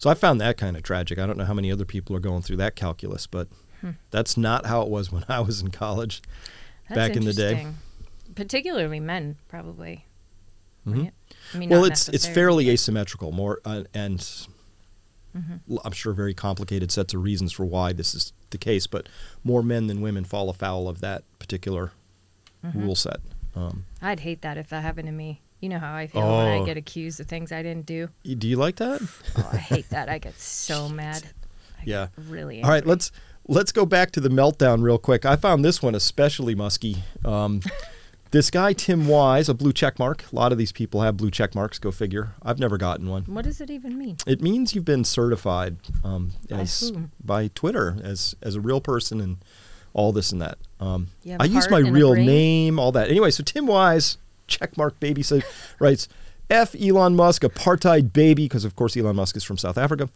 So I found that kind of tragic. I don't know how many other people are going through that calculus, but hmm. that's not how it was when I was in college that's back in the day. Particularly men, probably. Mm-hmm. Right? I mean, well, it's it's fairly but... asymmetrical, more uh, and mm-hmm. I'm sure very complicated sets of reasons for why this is the case, but more men than women fall afoul of that particular mm-hmm. rule set. Um, I'd hate that if that happened to me. You know how I feel oh. when I get accused of things I didn't do. Do you like that? Oh, I hate that. I get so mad. I yeah. get really angry. All right, let's let's go back to the meltdown real quick. I found this one especially musky. Um, this guy, Tim Wise, a blue check mark. A lot of these people have blue check marks, go figure. I've never gotten one. What does it even mean? It means you've been certified um, as, by, by Twitter as, as a real person and all this and that. Um, I use my real name, all that. Anyway, so Tim Wise... Checkmark baby says, writes, F Elon Musk, apartheid baby, because of course Elon Musk is from South Africa.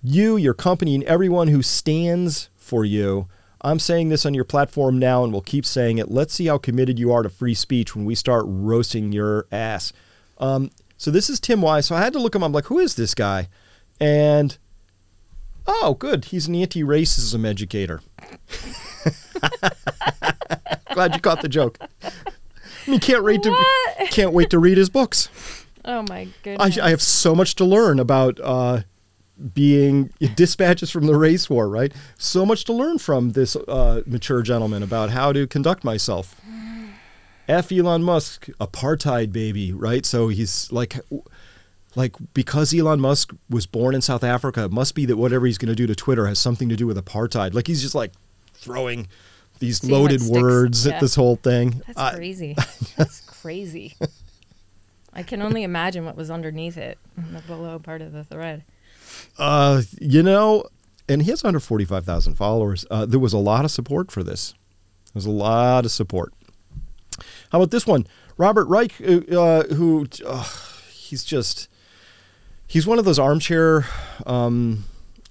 You, your company, and everyone who stands for you. I'm saying this on your platform now and we'll keep saying it. Let's see how committed you are to free speech when we start roasting your ass. Um, so this is Tim Wise. So I had to look him up. I'm like, who is this guy? And, oh, good. He's an anti-racism educator. Glad you caught the joke. You can't wait to can't wait to read his books. Oh my goodness! I, I have so much to learn about uh, being dispatches from the race war, right? So much to learn from this uh, mature gentleman about how to conduct myself. F Elon Musk, apartheid baby, right? So he's like, like because Elon Musk was born in South Africa, it must be that whatever he's going to do to Twitter has something to do with apartheid. Like he's just like throwing these See loaded words yeah. at this whole thing. That's I, crazy. That's crazy. I can only imagine what was underneath it, in the below part of the thread. Uh, you know, and he has under forty-five thousand followers. Uh, there was a lot of support for this. There was a lot of support. How about this one? Robert Reich, uh, who, uh, he's just, he's one of those armchair... Um,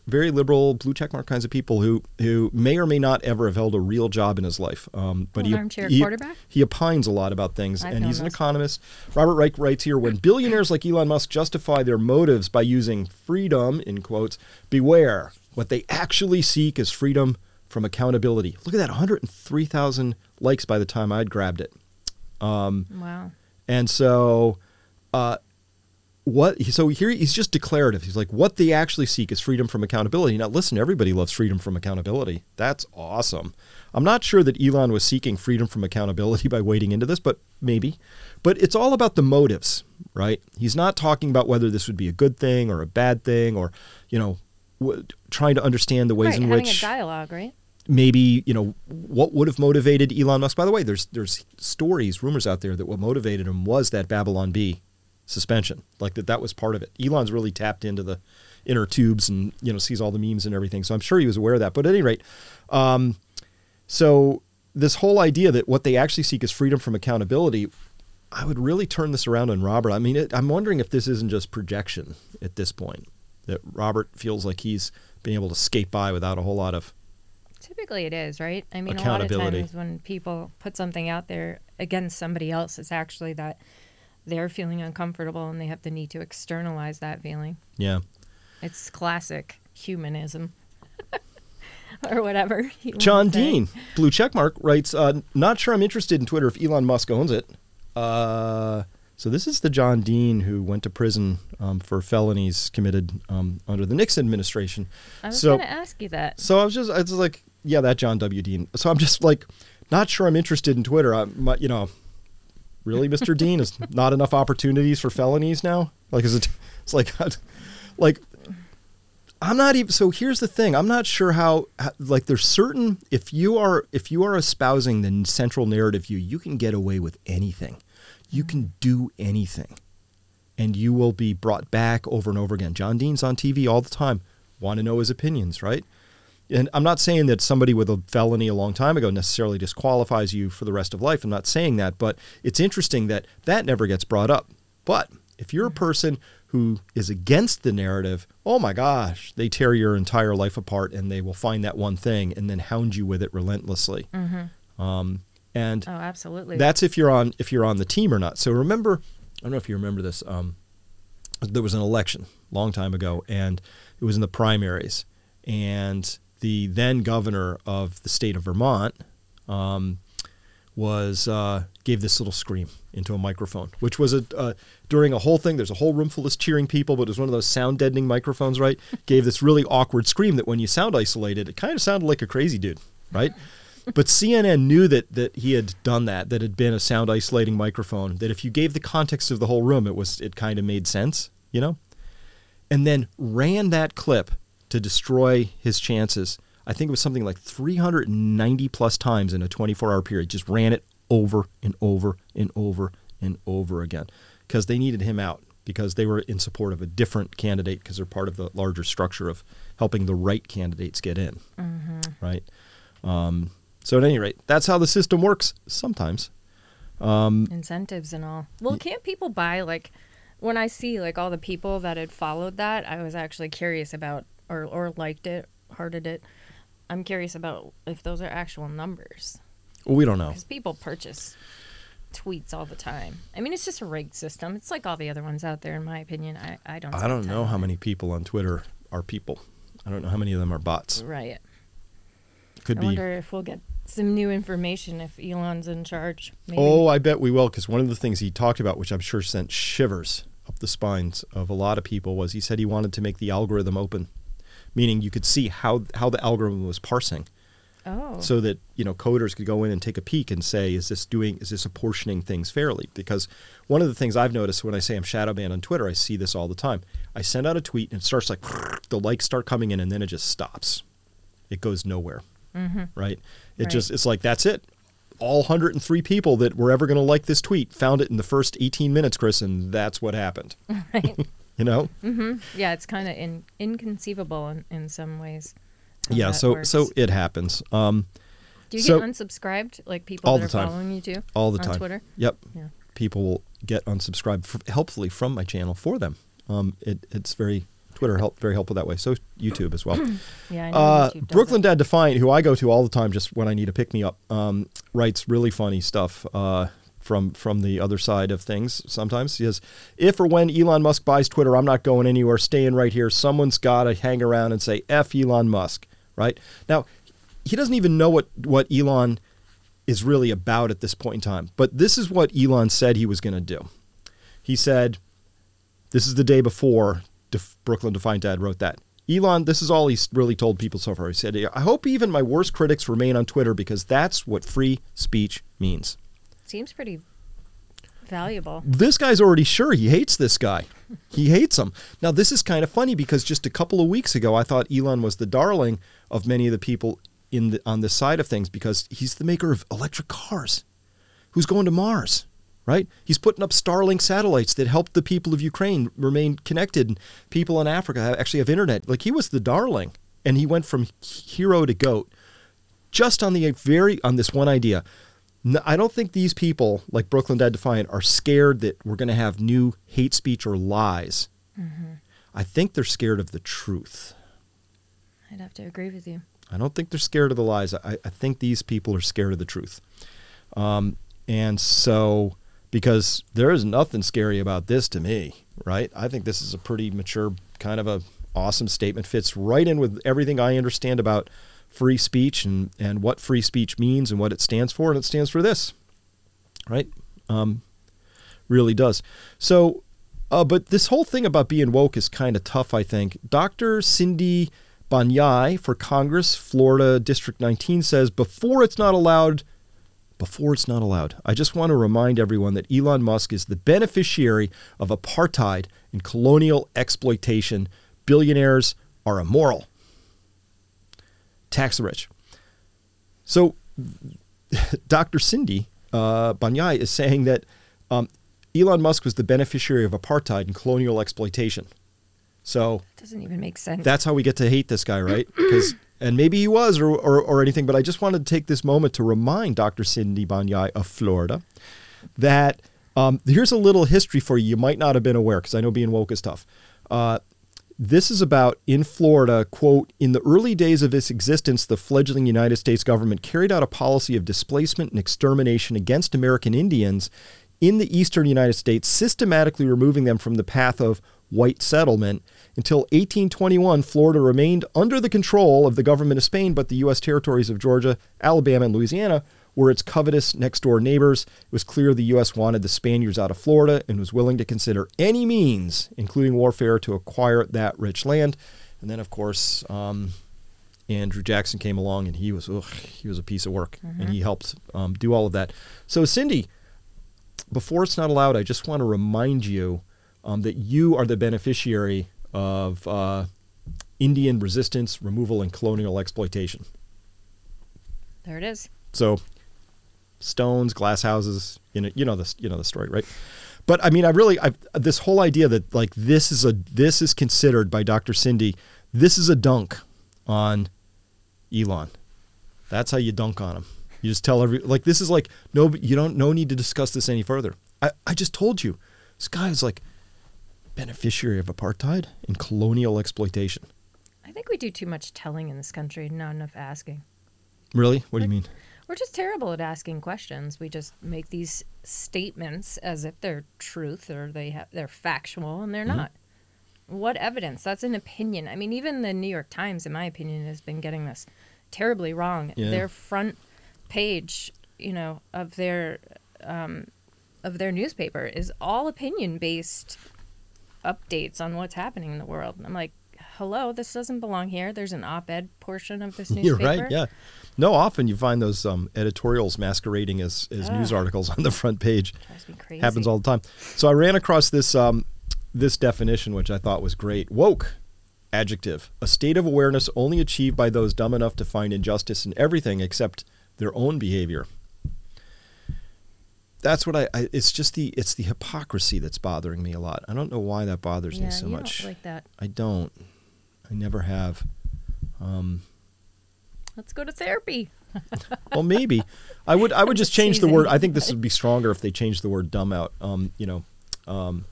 very liberal, blue checkmark kinds of people who, who may or may not ever have held a real job in his life. Um, but well, he, he, quarterback? he opines a lot about things, I've and he's an economist. Robert Reich writes here, when billionaires like Elon Musk justify their motives by using freedom, in quotes, beware. What they actually seek is freedom from accountability. Look at that, one hundred three thousand likes by the time I'd grabbed it. Um, wow. And so... Uh, what, so here he's just declarative. He's like, what they actually seek is freedom from accountability. Now, listen, everybody loves freedom from accountability. That's awesome. I'm not sure that Elon was seeking freedom from accountability by wading into this, but maybe. But it's all about the motives, right? He's not talking about whether this would be a good thing or a bad thing, or, you know, w- trying to understand the ways right, in having which a dialogue, right? Maybe, you know, what would have motivated Elon Musk. By the way, there's there's stories, rumors out there that what motivated him was that Babylon Bee suspension, like that that was part of it. Elon's really tapped into the inner tubes and, you know, sees all the memes and everything. So I'm sure he was aware of that. But at any rate, um, so this whole idea that what they actually seek is freedom from accountability, I would really turn this around on Robert. I mean, it, I'm wondering if this isn't just projection at this point, that Robert feels like he's been able to skate by without a whole lot of Typically it is, right? I mean, a lot of times when people put something out there against somebody else, it's actually that they're feeling uncomfortable and they have the need to externalize that feeling. Yeah. It's classic humanism or whatever. John Dean, Blue Checkmark, writes, uh, not sure I'm interested in Twitter if Elon Musk owns it. Uh, so this is the John Dean who went to prison um, for felonies committed um, under the Nixon administration. I was so, going to ask you that. So I was just, I was like, yeah, that John W. Dean. So I'm just like, not sure I'm interested in Twitter. I, my, you know, really, Mister Dean, is not enough opportunities for felonies now? Like, is it? It's like, like, I'm not even. So here's the thing: I'm not sure how. how like, there's certain if you are if you are espousing the central narrative view, you can get away with anything. You can do anything, and you will be brought back over and over again. John Dean's on T V all the time. Want to know his opinions, right? And I'm not saying that somebody with a felony a long time ago necessarily disqualifies you for the rest of life. I'm not saying that, but it's interesting that that never gets brought up. But if you're a person who is against the narrative, oh my gosh, they tear your entire life apart and they will find that one thing and then hound you with it relentlessly. Mm-hmm. Um, and oh, absolutely. That's if you're on if you're on the team or not. So remember, I don't know if you remember this. Um, there was an election a long time ago, and it was in the primaries, and the then governor of the state of Vermont um, was uh, gave this little scream into a microphone, which was a uh, during a whole thing. There's a whole room full of cheering people, but it was one of those sound deadening microphones, right? Gave this really awkward scream that when you sound isolated, it kind of sounded like a crazy dude, right? But C N N knew that that he had done that, that had been a sound isolating microphone, that if you gave the context of the whole room, it was it kind of made sense, you know? And then ran that clip to destroy his chances. I think it was something like three hundred ninety plus times in a twenty-four hour period. Just ran it over and over and over and over again because they needed him out, because they were in support of a different candidate, because they're part of the larger structure of helping the right candidates get in. Mm-hmm. Right? Um, so at any rate, that's how the system works sometimes. Um, Incentives and all. Well, can't people buy, like, when I see, like, all the people that had followed that, I was actually curious about Or, or liked it, hearted it. I'm curious about if those are actual numbers. Well, we don't know. Because people purchase tweets all the time. I mean, it's just a rigged system. It's like all the other ones out there, in my opinion. I, I don't I don't know how many people on Twitter are people. I don't know how many of them are bots. Right. Could I be. I wonder if we'll get some new information if Elon's in charge. Maybe. Oh, I bet we will, because one of the things he talked about, which I'm sure sent shivers up the spines of a lot of people, was he said he wanted to make the algorithm open. Meaning you could see how how the algorithm was parsing, oh. so that, you know, coders could go in and take a peek and say, is this doing is this apportioning things fairly? Because one of the things I've noticed when I say I'm shadow banned on Twitter, I see this all the time. I send out a tweet and it starts like the likes start coming in, and then it just stops. It goes nowhere, mm-hmm. right? It right. just it's like that's it. All one hundred three people that were ever going to like this tweet found it in the first eighteen minutes, Chris, and that's what happened. Right. You know? Mm-hmm. Yeah, it's kind of in, inconceivable in, in some ways. Yeah, so works. so it happens. Um, Do you so, get unsubscribed? Like people all that the are time. Following you too? All the on time. On Twitter? Yep. Yeah. People will get unsubscribed, for, helpfully, from my channel for them. Um, it, it's very, Twitter help very helpful that way. So YouTube as well. yeah, I know uh, YouTube does Brooklyn that. Dad Defiant, who I go to all the time just when I need a pick-me-up, um, writes really funny stuff. Uh From from the other side of things sometimes. He says, if or when Elon Musk buys Twitter, I'm not going anywhere, staying right here. Someone's got to hang around and say, F Elon Musk, right? Now, he doesn't even know what, what Elon is really about at this point in time. But this is what Elon said he was going to do. He said, This is the day before Def- Brooklyn Defiant-Ad wrote that. Elon, this is all he's really told people so far. He said, I hope even my worst critics remain on Twitter because that's what free speech means. Seems pretty valuable. This guy's already sure he hates this guy. He hates him. Now, this is kind of funny because just a couple of weeks ago, I thought Elon was the darling of many of the people in the, on this side of things because he's the maker of electric cars. Who's going to Mars, right? He's putting up Starlink satellites that help the people of Ukraine remain connected. And people in Africa have, actually have internet. Like, he was the darling, and he went from hero to goat just on the very on this one idea. No, I don't think these people, like Brooklyn Dad Defiant, are scared that we're going to have new hate speech or lies. Mm-hmm. I think they're scared of the truth. I'd have to agree with you. I don't think they're scared of the lies. I, I think these people are scared of the truth. Um, and so, because there is nothing scary about this to me, right? I think this is a pretty mature, kind of a awesome statement. Fits right in with everything I understand about free speech and, and what free speech means and what it stands for, and it stands for this, right? Um, really does. So, uh, but this whole thing about being woke is kind of tough, I think. Doctor Cindy Banyai for Congress, Florida District nineteen says, before it's not allowed, before it's not allowed, I just want to remind everyone that Elon Musk is the beneficiary of apartheid and colonial exploitation. Billionaires are immoral. Tax the rich. So Doctor Cindy uh, Banyai is saying that um, Elon Musk was the beneficiary of apartheid and colonial exploitation. So that doesn't even make sense. That's how we get to hate this guy, right? Because and maybe he was or, or or anything, but I just wanted to take this moment to remind Doctor Cindy Banyai of Florida that um, here's a little history for you. You might not have been aware because I know being woke is tough. Uh, This is about, in Florida, quote, in the early days of its existence, the fledgling United States government carried out a policy of displacement and extermination against American Indians in the eastern United States, systematically removing them from the path of white settlement. Until eighteen twenty-one, Florida remained under the control of the government of Spain, but the U S territories of Georgia, Alabama, and Louisiana were its covetous next-door neighbors. It was clear the U S wanted the Spaniards out of Florida and was willing to consider any means, including warfare, to acquire that rich land. And then, of course, um, Andrew Jackson came along, and he was ugh, he was a piece of work, mm-hmm. and he helped um, do all of that. So, Cindy, before it's not allowed, I just want to remind you um, that you are the beneficiary of uh, Indian resistance, removal, and colonial exploitation. There it is. So... stones, glass houses, you know, you know the you know the story, right? But I mean, I really, I this whole idea that like this is a this is considered by Doctor Cindy, this is a dunk on Elon. That's how you dunk on him. You just tell every like this is like no, you don't no need to discuss this any further. I, I just told you, this guy is like beneficiary of apartheid and colonial exploitation. I think we do too much telling in this country, not enough asking. Really? What like, do you mean? We're just terrible at asking questions. We just make these statements as if they're truth or they ha- they're factual, and they're mm-hmm. not. What evidence? That's an opinion. I mean, even the New York Times, in my opinion, has been getting this terribly wrong. Yeah. Their front page, you know, of their um, of their newspaper is all opinion-based updates on what's happening in the world. And I'm like, hello, this doesn't belong here. There's an op-ed portion of this newspaper. You're right, yeah. No, often you find those um, editorials masquerading as, as oh. news articles on the front page. Drives me crazy. Happens all the time. So I ran across this um, this definition, which I thought was great. Woke, adjective, a state of awareness only achieved by those dumb enough to find injustice in everything except their own behavior. That's what I, I it's just the, it's the hypocrisy that's bothering me a lot. I don't know why that bothers yeah, me so you much. I don't like that. I don't. I never have. Um... Let's go to therapy. Well, maybe. I would I would just change the word. I think this would be stronger if they changed the word dumb out, um, you know, um,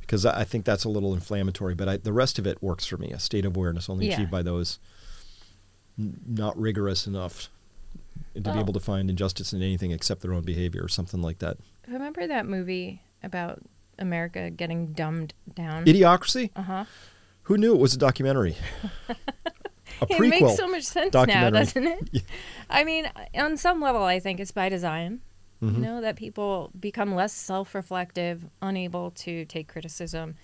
because I think that's a little inflammatory. But I, the rest of it works for me, a state of awareness only yeah. achieved by those not rigorous enough to well, be able to find injustice in anything except their own behavior or something like that. Remember that movie about America getting dumbed down? Idiocracy? Uh-huh. Who knew it was a documentary? A prequel. It makes so much sense now, doesn't it? Yeah. I mean, on some level, I think it's by design. Mm-hmm. You know, that people become less self-reflective, unable to take criticism,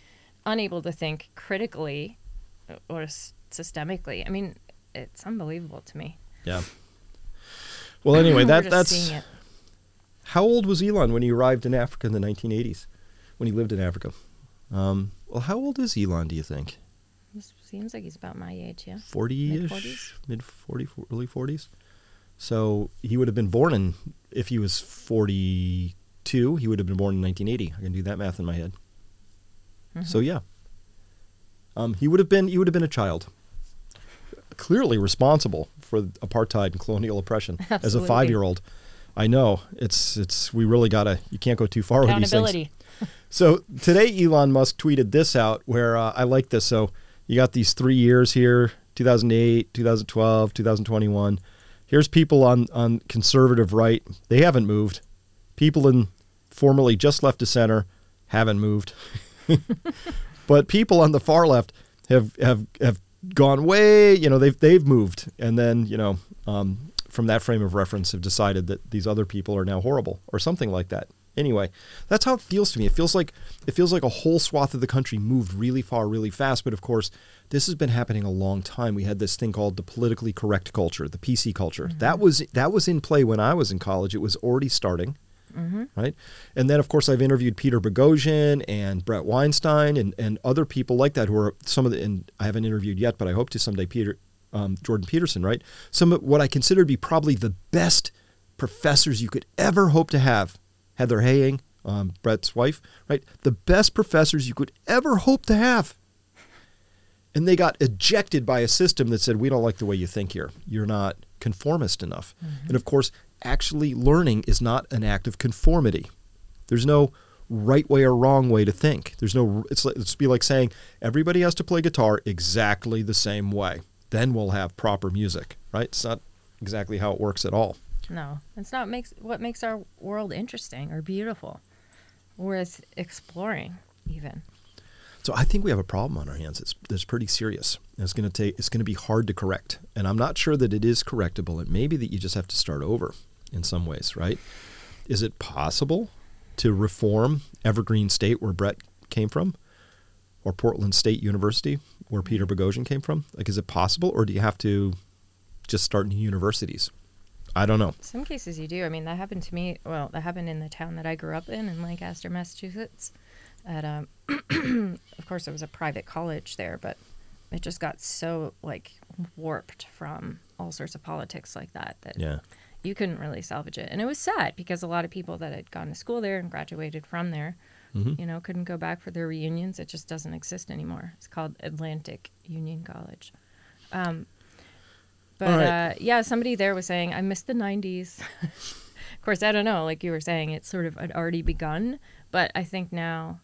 unable to think critically or s- systemically. I mean, it's unbelievable to me. Yeah. Well, anyway, that that's... How old was Elon when he arrived in Africa in the nineteen eighties, when he lived in Africa? Um, well, how old is Elon, do you think? This seems like he's about my age, yeah. forty-ish, mid-forties, early forties. So he would have been born in, if he was forty-two, he would have been born in nineteen eighty. I can do that math in my head. Mm-hmm. So yeah, um, he would have been he would have been a child, clearly responsible for apartheid and colonial oppression. Absolutely. As a five-year-old. I know it's it's we really gotta you can't go too far with these things. So today Elon Musk tweeted this out where uh, I like this. So you got these three years here: two thousand eight, two thousand twelve, two thousand twenty-one. Here's people on, on conservative right. They haven't moved. People in formerly just left of center haven't moved. But people on the far left have, have have gone way, you know, they've they've moved. And then, you know, um, from that frame of reference have decided that these other people are now horrible or something like that. Anyway, that's how it feels to me. It feels like it feels like a whole swath of the country moved really far, really fast. But of course, this has been happening a long time. We had this thing called the politically correct culture, the P C culture. Mm-hmm. That was that was in play when I was in college. It was already starting, mm-hmm. right? And then, of course, I've interviewed Peter Boghossian and Brett Weinstein and, and other people like that who are some of the. And I haven't interviewed yet, but I hope to someday. Peter um, Jordan Peterson, right? Some of what I consider to be probably the best professors you could ever hope to have. Heather Haying, um, Brett's wife, right? The best professors you could ever hope to have. And they got ejected by a system that said, we don't like the way you think here. You're not conformist enough. Mm-hmm. And of course, actually learning is not an act of conformity. There's no right way or wrong way to think. There's no, it's, like, it's be like saying, everybody has to play guitar exactly the same way. Then we'll have proper music, right? It's not exactly how it works at all. No, it's not makes what makes our world interesting or beautiful, worth exploring even. So I think we have a problem on our hands. It's that's pretty serious. It's going to take. It's going to be hard to correct, and I'm not sure that it is correctable. It may be that you just have to start over in some ways, right? Is it possible to reform Evergreen State, where Brett came from, or Portland State University, where Peter Boghossian came from? Like, is it possible, or do you have to just start new universities? I don't know. Some cases you do. I mean, that happened to me. Well, that happened in the town that I grew up in, in Lancaster, Massachusetts. At um, of course, it was a private college there, but it just got so like warped from all sorts of politics like that that yeah. you couldn't really salvage it. And it was sad because a lot of people that had gone to school there and graduated from there, mm-hmm. you know, couldn't go back for their reunions. It just doesn't exist anymore. It's called Atlantic Union College. Um, But right. uh, yeah, somebody there was saying, I miss the nineties. Of course, I don't know. Like you were saying, it's sort of had already begun. But I think now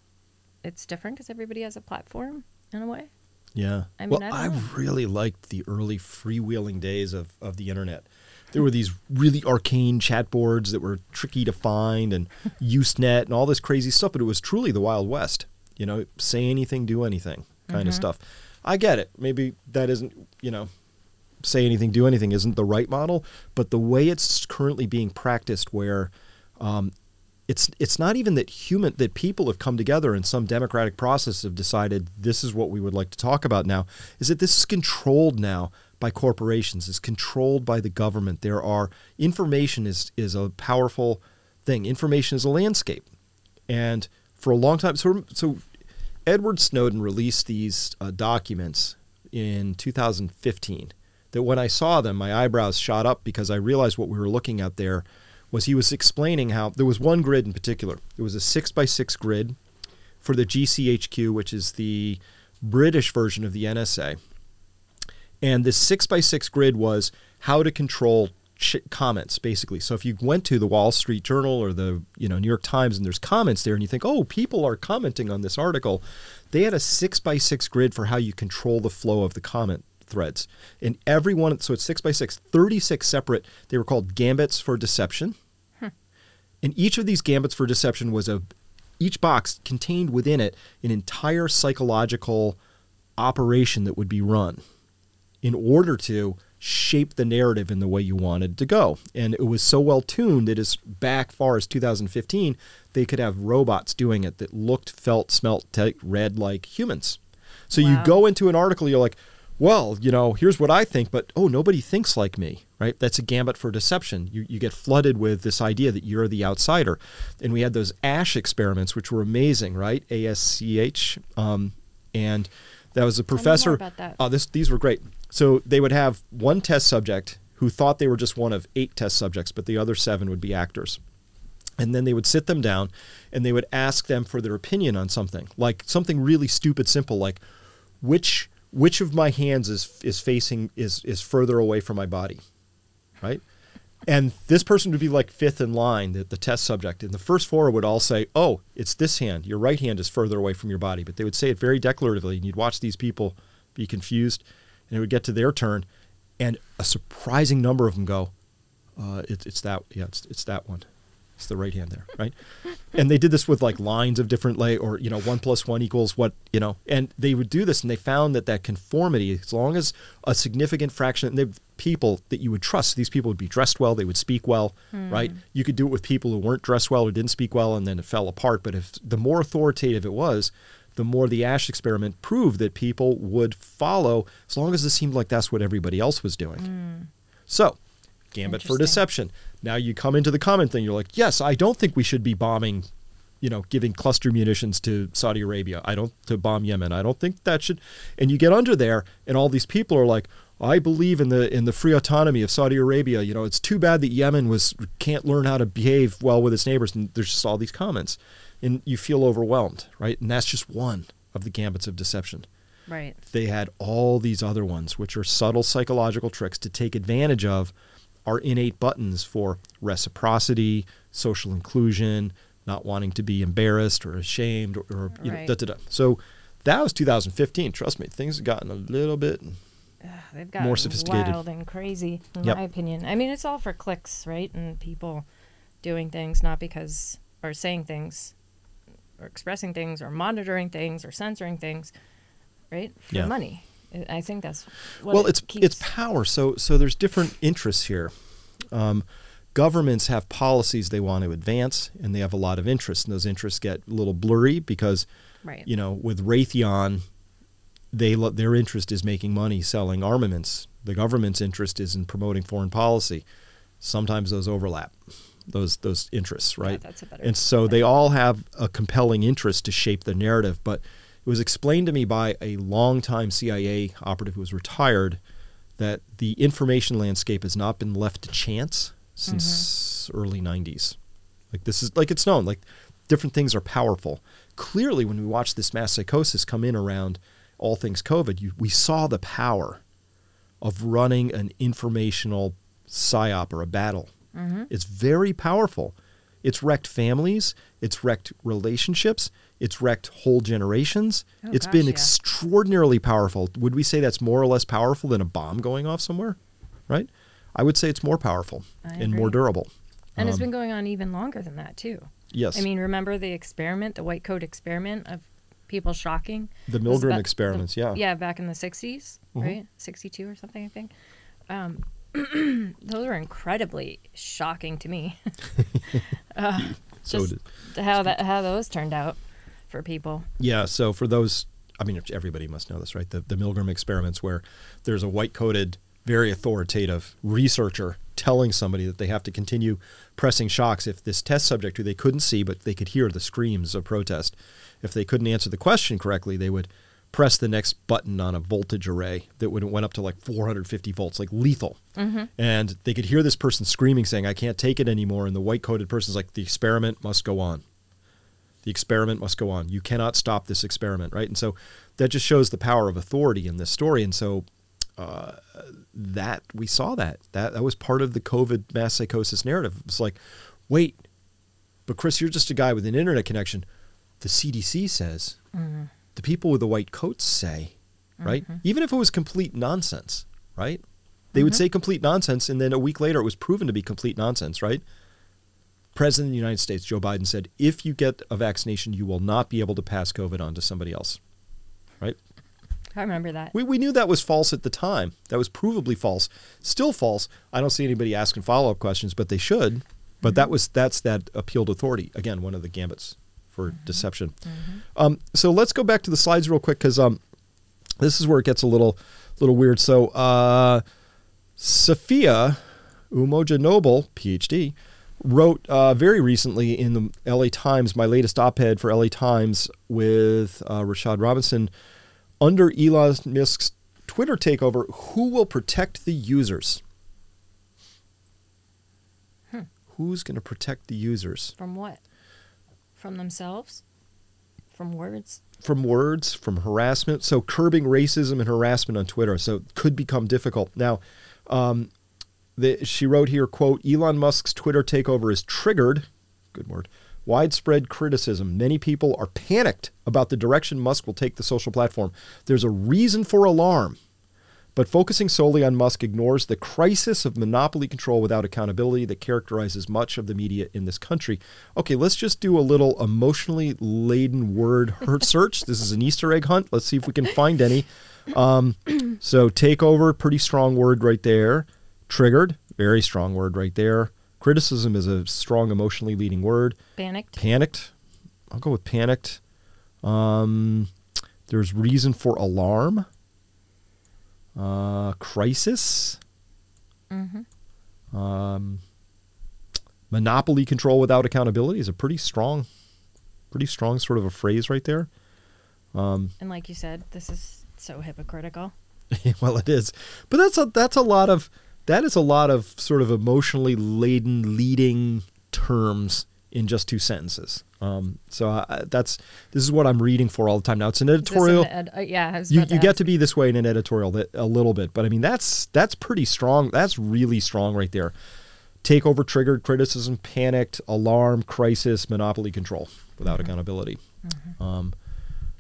it's different because everybody has a platform in a way. Yeah. I mean, well, I, I really liked the early freewheeling days of, of the internet. There were these really arcane chat boards that were tricky to find and Usenet and all this crazy stuff. But it was truly the Wild West. You know, say anything, do anything kind mm-hmm. of stuff. I get it. Maybe that isn't, you know. Say anything, do anything isn't the right model, but the way it's currently being practiced where um, it's it's not even that human that people have come together in some democratic process have decided this is what we would like to talk about now, is that this is controlled now by corporations, it's controlled by the government. There are information is is a powerful thing. Information is a landscape. And for a long time, so, so Edward Snowden released these uh, documents in two thousand fifteen. That when I saw them, my eyebrows shot up because I realized what we were looking at there was he was explaining how there was one grid in particular. It was a six by six grid for the G C H Q, which is the British version of the N S A. And this six by six grid was how to control ch- comments, basically. So if you went to the Wall Street Journal or the you know New York Times and there's comments there and you think, oh, people are commenting on this article, they had a six by six grid for how you control the flow of the comment threads. And every one, so it's six by six, thirty-six separate, they were called gambits for deception. Hmm. And each of these gambits for deception was a, each box contained within it an entire psychological operation that would be run in order to shape the narrative in the way you wanted to go. And it was so well tuned that as back far as two thousand fifteen, they could have robots doing it that looked, felt, smelt, t- read like humans. So wow. you go into an article, you're like, well, you know, here's what I think, but oh, nobody thinks like me, right? That's a gambit for deception. You you get flooded with this idea that you're the outsider. And we had those Asch experiments, which were amazing, right? A S C H. Um, and that was a professor. Tell me more about that. Oh, this, these were great. So they would have one test subject who thought they were just one of eight test subjects, but the other seven would be actors. And then they would sit them down and they would ask them for their opinion on something, like something really stupid, simple, like which... which of my hands is is facing is is further away from my body, right? And this person would be like fifth in line, the, the test subject. And the first four would all say, oh, it's this hand. Your right hand is further away from your body. But they would say it very declaratively. And you'd watch these people be confused. And it would get to their turn. And a surprising number of them go, uh, it, it's that yeah, it's it's that one. It's the right hand there, right? And they did this with like lines of different lay or, you know, one plus one equals what, you know, and they would do this and they found that that conformity, as long as a significant fraction of people that you would trust, these people would be dressed well, they would speak well, mm. right? You could do it with people who weren't dressed well or didn't speak well and then it fell apart. But if the more authoritative it was, the more the Asch experiment proved that people would follow as long as it seemed like that's what everybody else was doing. Mm. So, gambit for deception. Now you come into the comment thing. You're like, yes, I don't think we should be bombing, you know, giving cluster munitions to Saudi Arabia. I don't to bomb Yemen. I don't think that should. And you get under there, and all these people are like, I believe in the in the free autonomy of Saudi Arabia. You know, it's too bad that Yemen was can't learn how to behave well with its neighbors. And there's just all these comments, and you feel overwhelmed, right? And that's just one of the gambits of deception. Right. They had all these other ones, which are subtle psychological tricks to take advantage of our innate buttons for reciprocity, social inclusion, not wanting to be embarrassed or ashamed, or, or you right. know, da, da, da. So that was two thousand fifteen. Trust me, things have gotten a little bit Ugh, they've gotten more sophisticated, wild and crazy, in yep. my opinion. I mean, it's all for clicks, right? And people doing things not because, or saying things, or expressing things, or monitoring things, or censoring things, right? For yeah. money. I think that's what well, it it's keeps. It's power. So so there's different interests here. Um, governments have policies they want to advance, and they have a lot of interests, and those interests get a little blurry because, right. you know, with Raytheon, they lo- their interest is making money selling armaments. The government's interest is in promoting foreign policy. Sometimes those overlap, those those interests, right? Yeah, that's a better and so they all have a compelling interest to shape the narrative, but. It was explained to me by a longtime C I A operative who was retired that the information landscape has not been left to chance since mm-hmm. early nineties. Like this is like it's known, like different things are powerful. Clearly, when we watched this mass psychosis come in around all things COVID, you, we saw the power of running an informational psyop or a battle. Mm-hmm. It's very powerful. It's wrecked families. It's wrecked relationships. It's wrecked whole generations. Oh, it's gosh, been yeah. extraordinarily powerful. Would we say that's more or less powerful than a bomb going off somewhere? Right? I would say it's more powerful I and agree. more durable. And um, it's been going on even longer than that, too. Yes. I mean, remember the experiment, the white coat experiment of people shocking? The Milgram experiments, the, yeah. Yeah, back in the sixties, mm-hmm. right? sixty-two or something, I think. Um, those were incredibly shocking to me. uh, so just did. how that how those turned out. For people. Yeah, so for those, I mean, everybody must know this, right? The, the Milgram experiments where there's a white-coated, very authoritative researcher telling somebody that they have to continue pressing shocks if this test subject, who they couldn't see but they could hear the screams of protest, if they couldn't answer the question correctly, they would press the next button on a voltage array that would, went up to like four hundred fifty volts, like lethal. Mm-hmm. And they could hear this person screaming, saying, I can't take it anymore. And the white-coated person's like, the experiment must go on. The experiment must go on. You cannot stop this experiment, right? And so that just shows the power of authority in this story. And so uh, that we saw that. that. That was part of the COVID mass psychosis narrative. It's like, wait, but Chris, you're just a guy with an internet connection. The C D C says, mm-hmm. the people with the white coats say, right? Mm-hmm. Even if it was complete nonsense, right? They mm-hmm. would say complete nonsense, and then a week later it was proven to be complete nonsense, right? President of the United States, Joe Biden, said, if you get a vaccination, you will not be able to pass COVID on to somebody else, right? I remember that. We we knew that was false at the time. That was provably false. Still false. I don't see anybody asking follow-up questions, but they should. But mm-hmm. that was that's that appealed authority. Again, one of the gambits for mm-hmm. deception. Mm-hmm. Um, so let's go back to the slides real quick, because um, this is where it gets a little little weird. So uh, Sophia Umoja Noble, P H D, wrote uh, very recently in the L A Times, my latest op-ed for L A Times with uh, Rashad Robinson, under Elon Musk's Twitter takeover, who will protect the users? Hmm. Who's going to protect the users? From what? From themselves? From words? From words, from harassment. So curbing racism and harassment on Twitter. So it could become difficult. Now, um, the, she wrote here, quote, Elon Musk's Twitter takeover is triggered, good word, widespread criticism. Many people are panicked about the direction Musk will take the social platform. There's a reason for alarm, but focusing solely on Musk ignores the crisis of monopoly control without accountability that characterizes much of the media in this country. Okay, let's just do a little emotionally laden word search. This is an Easter egg hunt. Let's see if we can find any. Um, so takeover, pretty strong word right there. Triggered, very strong word right there. Criticism is a strong, emotionally leading word. Panicked. Panicked. I'll go with panicked. Um, there's reason for alarm. Uh, crisis. Mm-hmm. Um, monopoly control without accountability is a pretty strong, pretty strong sort of a phrase right there. Um, and like you said, this is so hypocritical. Well, it is. But that's a, that's a lot of... That is a lot of sort of emotionally laden leading terms in just two sentences. Um, so I, that's this is what I'm reading for all the time now. It's an editorial. Is this an ed- uh, yeah, I was about to ask. You get to be this way in an editorial that, a little bit, but I mean that's that's pretty strong. That's really strong right there. Takeover triggered, criticism panicked, alarm, crisis, monopoly control without mm-hmm. accountability. Mm-hmm. Um,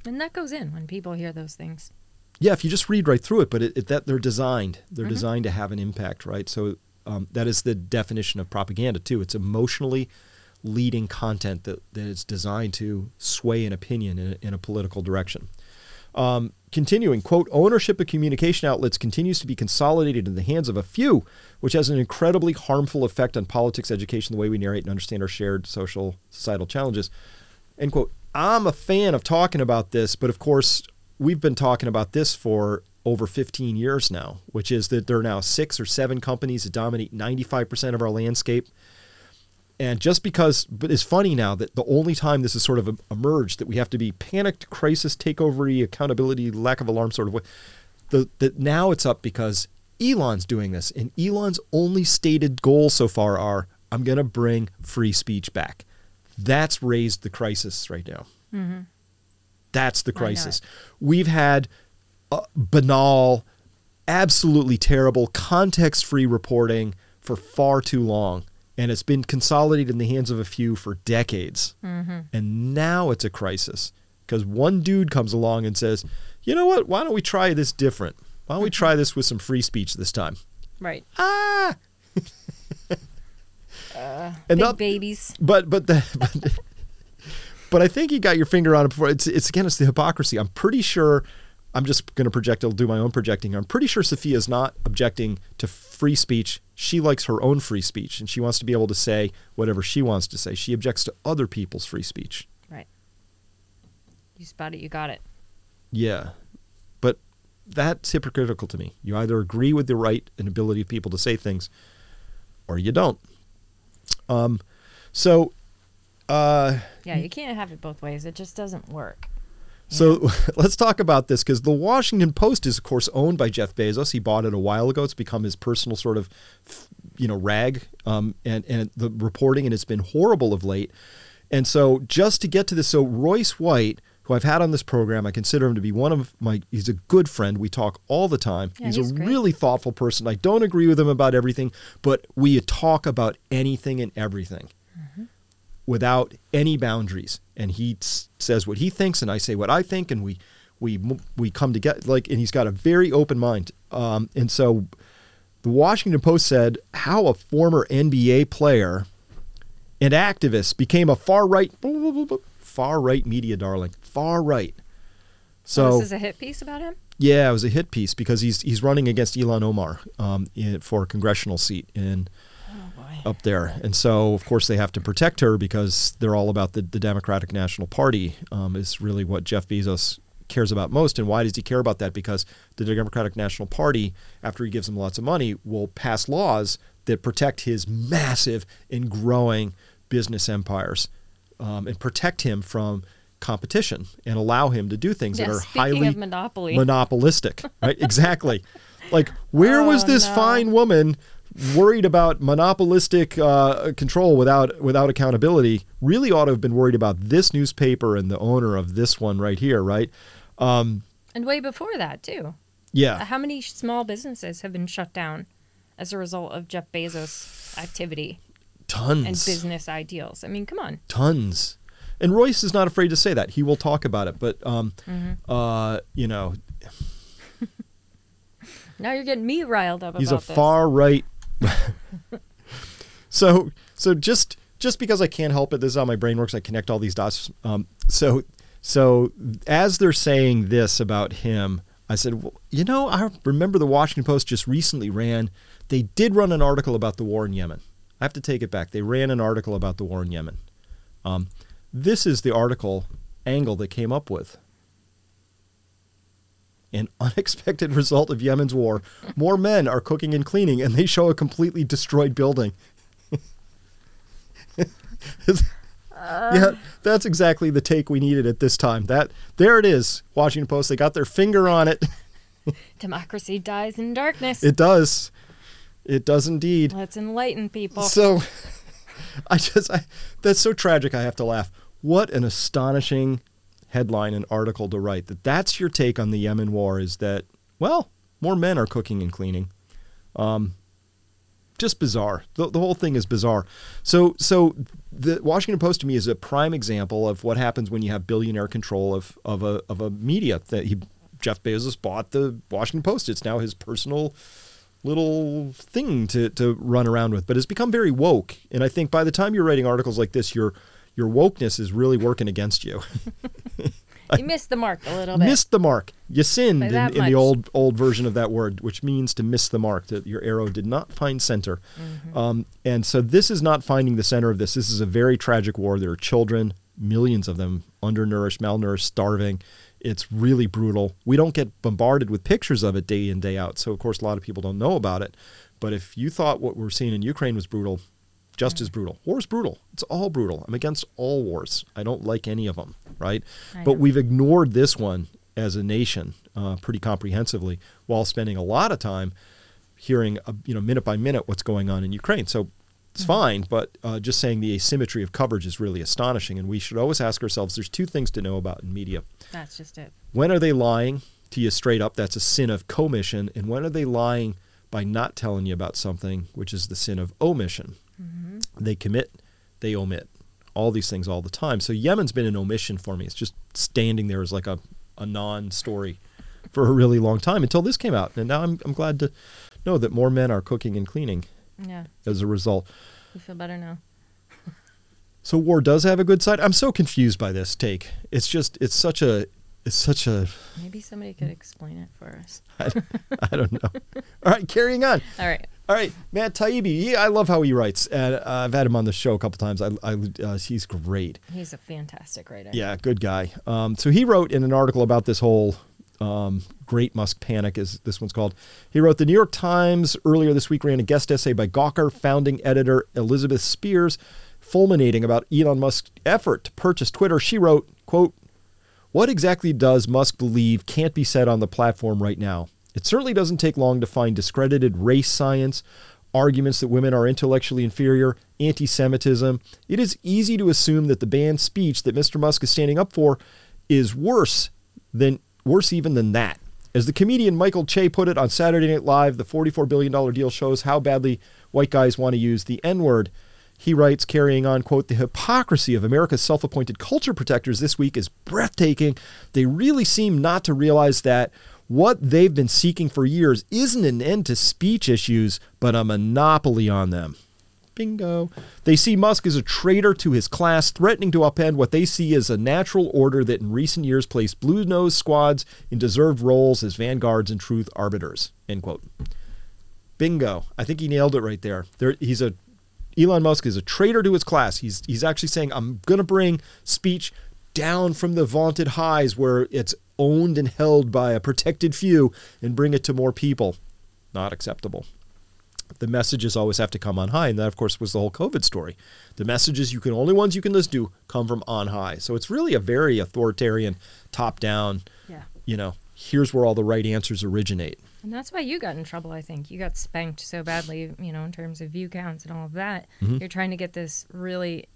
and that goes in when people hear those things. Yeah, if you just read right through it, but it, it, that they're designed. They're mm-hmm. designed to have an impact, right? So um, that is the definition of propaganda, too. It's emotionally leading content that, that is designed to sway an opinion in a, in a political direction. Um, continuing, quote, ownership of communication outlets continues to be consolidated in the hands of a few, which has an incredibly harmful effect on politics, education, the way we narrate and understand our shared social societal challenges. End quote. I'm a fan of talking about this, but of course... We've been talking about this for over fifteen years now, which is that there are now six or seven companies that dominate ninety-five percent of our landscape. And just because, but it's funny now that the only time this has sort of emerged, that we have to be panicked, crisis, takeover, accountability, lack of alarm sort of way, the, that now it's up because Elon's doing this. And Elon's only stated goals so far are, I'm going to bring free speech back. That's raised the crisis right now. Mm-hmm. That's the crisis. We've had uh, banal, absolutely terrible, context-free reporting for far too long, and it's been consolidated in the hands of a few for decades. Mm-hmm. And now it's a crisis because one dude comes along and says, you know what, why don't we try this different? Why don't we try this with some free speech this time? Right. Ah! uh, and big not, babies. But, but the... But, But I think you got your finger on it before. It's, it's again, it's the hypocrisy. I'm pretty sure, I'm just going to project, I'll do my own projecting. I'm pretty sure Sophia's not objecting to free speech. She likes her own free speech, and she wants to be able to say whatever she wants to say. She objects to other people's free speech. Right. You spot it, you got it. Yeah. But that's hypocritical to me. You either agree with the right and ability of people to say things, or you don't. Um, so... Uh, yeah, you can't have it both ways. It just doesn't work. So know? Let's talk about this, because the Washington Post is, of course, owned by Jeff Bezos. He bought it a while ago. It's become his personal sort of, you know, rag, um, and, and the reporting, and it's been horrible of late. And so just to get to this, so Royce White, who I've had on this program, I consider him to be one of my, he's a good friend. We talk all the time. Yeah, he's, he's a great. really thoughtful person. I don't agree with him about everything, but we talk about anything and everything. Mm-hmm. Without any boundaries, and he t- says what he thinks, and I say what I think, and we we we come together. Like, and he's got a very open mind. Um, and so, the Washington Post said how a former N B A player and activist became a far right far right media darling, far right, So oh, this is a hit piece about him? Yeah, it was a hit piece because he's he's running against Ilhan Omar um, in, for a congressional seat in oh, up there. And so, of course, they have to protect her because they're all about the, the Democratic National Party um, is really what Jeff Bezos cares about most. And why does he care about that? Because the Democratic National Party, after he gives them lots of money, will pass laws that protect his massive and growing business empires um, and protect him from competition and allow him to do things yeah, that are highly monopoly. monopolistic, right? Exactly. Like, where oh, was this no. fine woman worried about monopolistic uh, control without without accountability? Really ought to have been worried about this newspaper and the owner of this one right here, right? Um, and way before that, too. Yeah. How many small businesses have been shut down as a result of Jeff Bezos' activity? Tons. And business ideals. I mean, come on. Tons. And Royce is not afraid to say that. He will talk about it. But, um, mm-hmm. uh, you know. Now you're getting me riled up about this. He's a far right. so so just just because I can't help it, this is how my brain works. I connect all these dots. Um, so so as they're saying this about him, I said, well, you know, I remember the Washington Post just recently ran. They did run an article about the war in Yemen. I have to take it back. They ran an article about the war in Yemen. Um This is the article angle they came up with. An unexpected result of Yemen's war. More men are cooking and cleaning, and they show a completely destroyed building. Yeah, that's exactly the take we needed at this time. That there it is, Washington Post. They got their finger on it. Democracy dies in darkness. It does. It does indeed. Let's enlighten people. So I just, I, that's so tragic I have to laugh. What an astonishing headline and article to write. That that's your take on the Yemen war is that, well, more men are cooking and cleaning. Um, just bizarre. The, the whole thing is bizarre. So so the Washington Post to me is a prime example of what happens when you have billionaire control of, of, a, of a media. That he, Jeff Bezos bought the Washington Post. It's now his personal little thing to, to run around with, but it's become very woke. And I think by the time you're writing articles like this, your your wokeness is really working against you. You missed the mark a little bit. Missed the mark. You sinned in, in the old old version of that word, which means to miss the mark, that your arrow did not find center. Mm-hmm. Um, and so this is not finding the center of this. This is a very tragic war. There are children, millions of them, undernourished, malnourished, starving. It's really brutal. We don't get bombarded with pictures of it day in, day out. So, of course, a lot of people don't know about it. But if you thought what we're seeing in Ukraine was brutal, just mm-hmm. as brutal. War is brutal. It's all brutal. I'm against all wars. I don't like any of them, right? I but know. We've ignored this one as a nation uh, pretty comprehensively while spending a lot of time hearing, uh, you know, minute by minute what's going on in Ukraine. So it's mm-hmm. fine, but uh, just saying the asymmetry of coverage is really astonishing. And we should always ask ourselves, there's two things to know about in media. That's just it. When are they lying to you straight up? That's a sin of commission. And when are they lying by not telling you about something, which is the sin of omission? Mm-hmm. They commit, they omit. All these things all the time. So Yemen's been an omission for me. It's just standing there as like a, a non-story for a really long time until this came out. And now I'm I'm glad to know that more men are cooking and cleaning. Yeah. As a result. You feel better now. So war does have a good side. I'm so confused by this take. It's just, it's such a, it's such a. Maybe somebody could explain it for us. I, I don't know. All right, carrying on. All right. All right, Matt Taibbi. Yeah, I love how he writes. And uh, I've had him on the show a couple times. I, I, uh, he's great. He's a fantastic writer. Yeah, good guy. Um, so he wrote in an article about this whole Um, Great Musk Panic, as this one's called. He wrote, the New York Times earlier this week ran a guest essay by Gawker founding editor Elizabeth Spears, fulminating about Elon Musk's effort to purchase Twitter. She wrote, quote, what exactly does Musk believe can't be said on the platform right now? It certainly doesn't take long to find discredited race science, arguments that women are intellectually inferior, anti-Semitism. It is easy to assume that the banned speech that Mister Musk is standing up for is worse than Worse even than that. As the comedian Michael Che put it on Saturday Night Live, the forty-four billion dollars deal shows how badly white guys want to use the N-word. He writes, carrying on, quote, the hypocrisy of America's self-appointed culture protectors this week is breathtaking. They really seem not to realize that what they've been seeking for years isn't an end to speech issues, but a monopoly on them. Bingo. They see Musk as a traitor to his class, threatening to upend what they see as a natural order that in recent years placed Blue Nose squads in deserved roles as vanguards and truth arbiters. End quote. Bingo. I think he nailed it right there. There he's a Elon Musk is a traitor to his class. He's he's actually saying, I'm going to bring speech down from the vaunted highs where it's owned and held by a protected few and bring it to more people. Not acceptable. The messages always have to come on high. And that, of course, was the whole COVID story. The messages you can only ones you can listen to come from on high. So it's really a very authoritarian, top down, yeah. you know, here's where all the right answers originate. And that's why you got in trouble, I think. You got spanked so badly, you know, in terms of view counts and all of that. Mm-hmm. You're trying to get this really,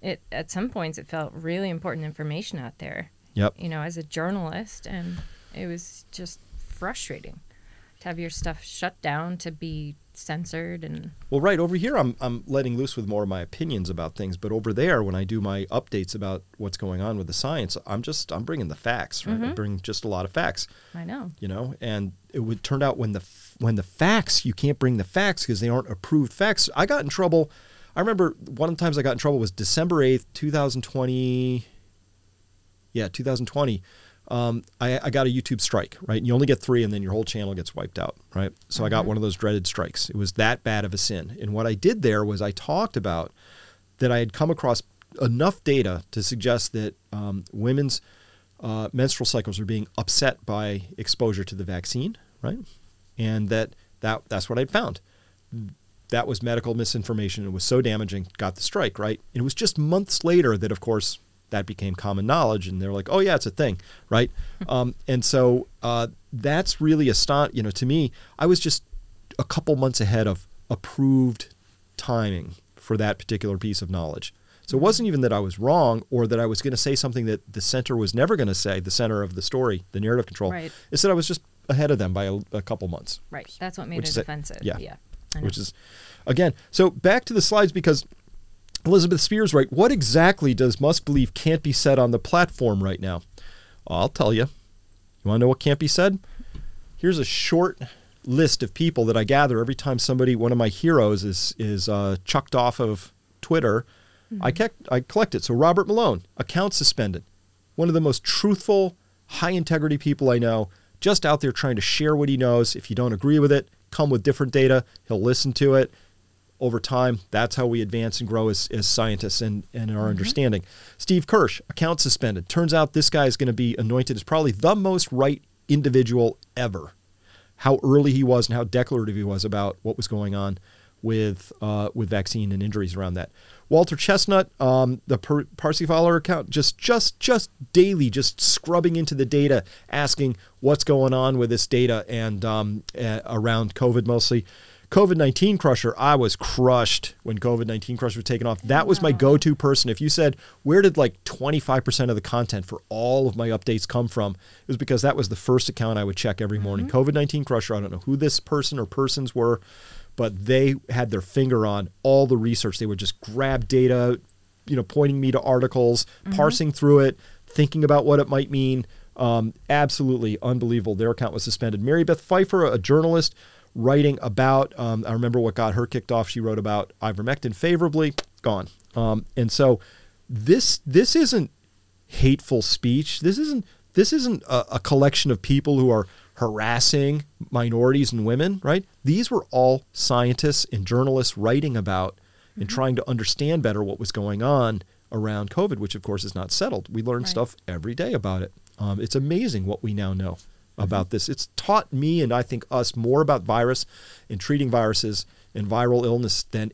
it at some points it felt really important information out there. Yep. You know, as a journalist, and it was just frustrating to have your stuff shut down, to be censored. And well, right over here I'm I'm letting loose with more of my opinions about things, but over there when I do my updates about what's going on with the science, I'm just I'm bringing the facts, right? Mm-hmm. I bring just a lot of facts. I know. You know, and it would turn out when the when the facts, you can't bring the facts because they aren't approved facts. I got in trouble. I remember one of the times I got in trouble was December eighth, twenty twenty. Yeah, twenty twenty. Um, I, I got a YouTube strike, right? And you only get three and then your whole channel gets wiped out, right? So mm-hmm. I got one of those dreaded strikes. It was that bad of a sin. And what I did there was I talked about that I had come across enough data to suggest that um, women's uh, menstrual cycles are being upset by exposure to the vaccine, right? And that, that that's what I'd found. That was medical misinformation. It was so damaging, got the strike, right? And it was just months later that, of course, that became common knowledge, and they're like, "Oh yeah, it's a thing, right?" um, and so uh, that's really astonishing. You know, to me, I was just a couple months ahead of approved timing for that particular piece of knowledge. So it wasn't even that I was wrong, or that I was going to say something that the center was never going to say. The center of the story, the narrative control, right. It's that I was just ahead of them by a, a couple months. Right. That's what made it offensive. Yeah. yeah I know. Which is, again, so back to the slides because. Elizabeth Spears, right? What exactly does Musk believe can't be said on the platform right now? I'll tell you. You want to know what can't be said? Here's a short list of people that I gather every time somebody, one of my heroes, is is uh, chucked off of Twitter. Mm-hmm. I kept, I collect it. So Robert Malone, account suspended, one of the most truthful, high integrity people I know, just out there trying to share what he knows. If you don't agree with it, come with different data. He'll listen to it. Over time, that's how we advance and grow as, as scientists and, and in our mm-hmm. understanding. Steve Kirsch, account suspended. Turns out this guy is going to be anointed as probably the most right individual ever. How early he was and how declarative he was about what was going on with uh, with vaccine and injuries around that. Walter Chestnut, um, the per- Parsi follower account, just, just, just daily, just scrubbing into the data, asking what's going on with this data and um, uh, around COVID mostly. COVID nineteen Crusher, I was crushed when COVID nineteen Crusher was taken off. That was my go-to person. If you said, where did like twenty-five percent of the content for all of my updates come from? It was because that was the first account I would check every morning. Mm-hmm. COVID nineteen Crusher, I don't know who this person or persons were, but they had their finger on all the research. They would just grab data, you know, pointing me to articles, mm-hmm. parsing through it, thinking about what it might mean. Um, absolutely unbelievable. Their account was suspended. Mary Beth Pfeiffer, a journalist, writing about, um, I remember what got her kicked off. She wrote about ivermectin favorably, gone. Um, and so this this isn't hateful speech. This isn't this isn't a, a collection of people who are harassing minorities and women, right? These were all scientists and journalists writing about and mm-hmm. trying to understand better what was going on around COVID, which of course is not settled. We learn right. stuff every day about it. Um, it's amazing what we now know. About this. It's taught me and I think us more about virus and treating viruses and viral illness than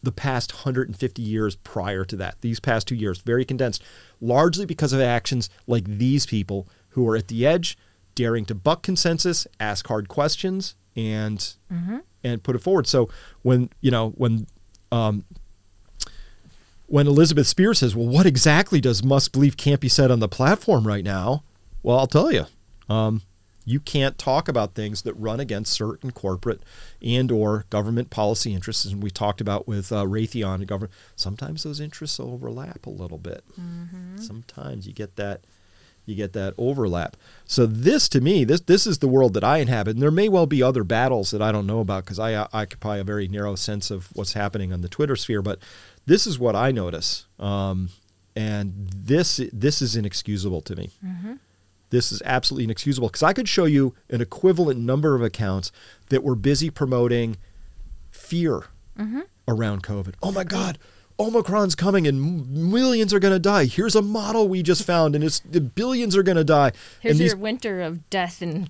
the past one hundred fifty years prior to that. These past two years, very condensed, largely because of actions like these people who are at the edge, daring to buck consensus, ask hard questions, and mm-hmm. and put it forward. So when, you know, when um, when Elizabeth Spears says, well, what exactly does Musk believe can't be said on the platform right now? Well, I'll tell you. Um, you can't talk about things that run against certain corporate and or government policy interests. And we talked about with uh, Raytheon and government. Sometimes those interests overlap a little bit. Mm-hmm. Sometimes you get that You get that overlap. So this, to me, this this is the world that I inhabit. And there may well be other battles that I don't know about because I, I occupy a very narrow sense of what's happening on the Twitter sphere. But this is what I notice. Um, and this this is inexcusable to me. Mm-hmm. This is absolutely inexcusable because I could show you an equivalent number of accounts that were busy promoting fear mm-hmm. around COVID. Oh, my God. Omicron's coming and millions are going to die. Here's a model we just found and it's the billions are going to die. Here's and these, your winter of death and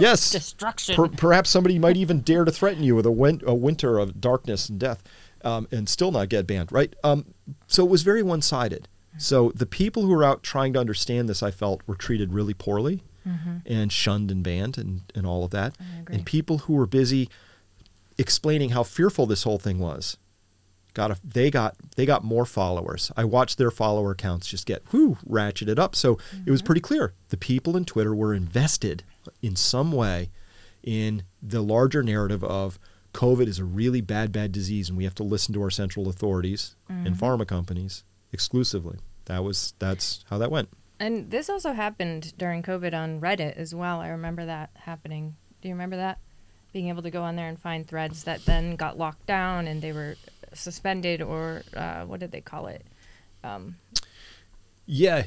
yes, destruction. Per, perhaps somebody might even dare to threaten you with a, win, a winter of darkness and death um, and still not get banned, right? Um, so it was very one-sided. So the people who were out trying to understand this, I felt, were treated really poorly mm-hmm. and shunned and banned and, and all of that. I agree. And people who were busy explaining how fearful this whole thing was Got a, they got they got more followers. I watched their follower counts just get whoo ratcheted up. So mm-hmm. it was pretty clear the people in Twitter were invested in some way in the larger narrative of COVID is a really bad bad disease and we have to listen to our central authorities mm-hmm. and pharma companies exclusively. That was that's how that went. And this also happened during COVID on Reddit as well. I remember that happening. Do you remember that? Being able to go on there and find threads that then got locked down and they were suspended or uh, what did they call it? Um, yeah,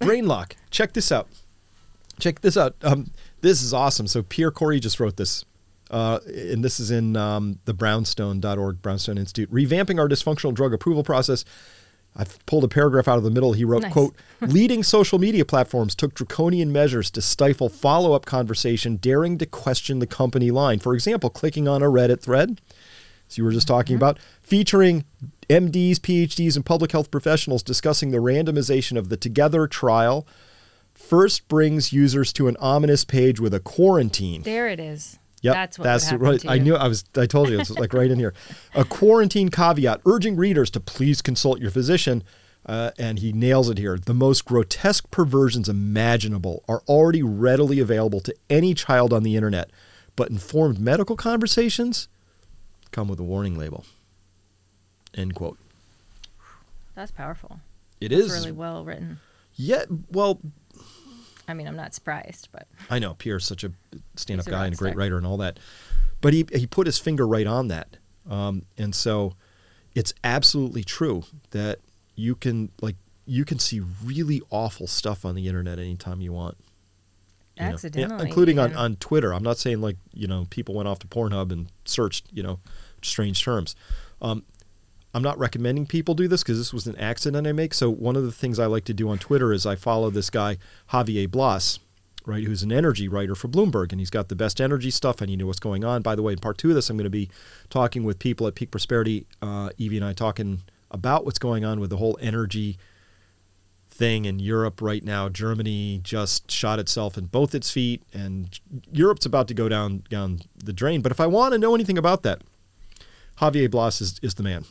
brain lock. Check this out. Check this out. Um, this is awesome. So Pierre Corey just wrote this, uh, and this is in um, the brownstone dot org, Brownstone Institute. Revamping our dysfunctional drug approval process. I've pulled a paragraph out of the middle. He wrote, nice. Quote, leading social media platforms took draconian measures to stifle follow-up conversation, daring to question the company line. For example, clicking on a Reddit thread. So you were just talking mm-hmm. about featuring M Ds, P H Ds, and public health professionals discussing the randomization of the Together trial first brings users to an ominous page with a quarantine. There it is. Yep, that's what that's happened right. I knew I was. I told you it was like right in here. A quarantine caveat urging readers to please consult your physician. Uh, and he nails it here. The most grotesque perversions imaginable are already readily available to any child on the internet, but informed medical conversations come with a warning label. End quote. That's powerful. It That's is really well written. Yeah, well, I mean, I'm not surprised, but I know Pierre's such a stand-up a guy and a great star. Writer and all that, but he he put his finger right on that, um, and so it's absolutely true that you can like you can see really awful stuff on the internet anytime you want. You Accidentally. Know, including yeah. on, on Twitter. I'm not saying like, you know, people went off to Pornhub and searched, you know, strange terms. Um, I'm not recommending people do this because this was an accident I make. So one of the things I like to do on Twitter is I follow this guy, Javier Blas, right, who's an energy writer for Bloomberg. And he's got the best energy stuff and you know what's going on. By the way, in part two of this, I'm going to be talking with people at Peak Prosperity, uh, Evie and I, talking about what's going on with the whole energy thing in Europe right now. Germany just shot itself in both its feet, and Europe's about to go down down the drain. But if I want to know anything about that, Javier Blas is, is the man.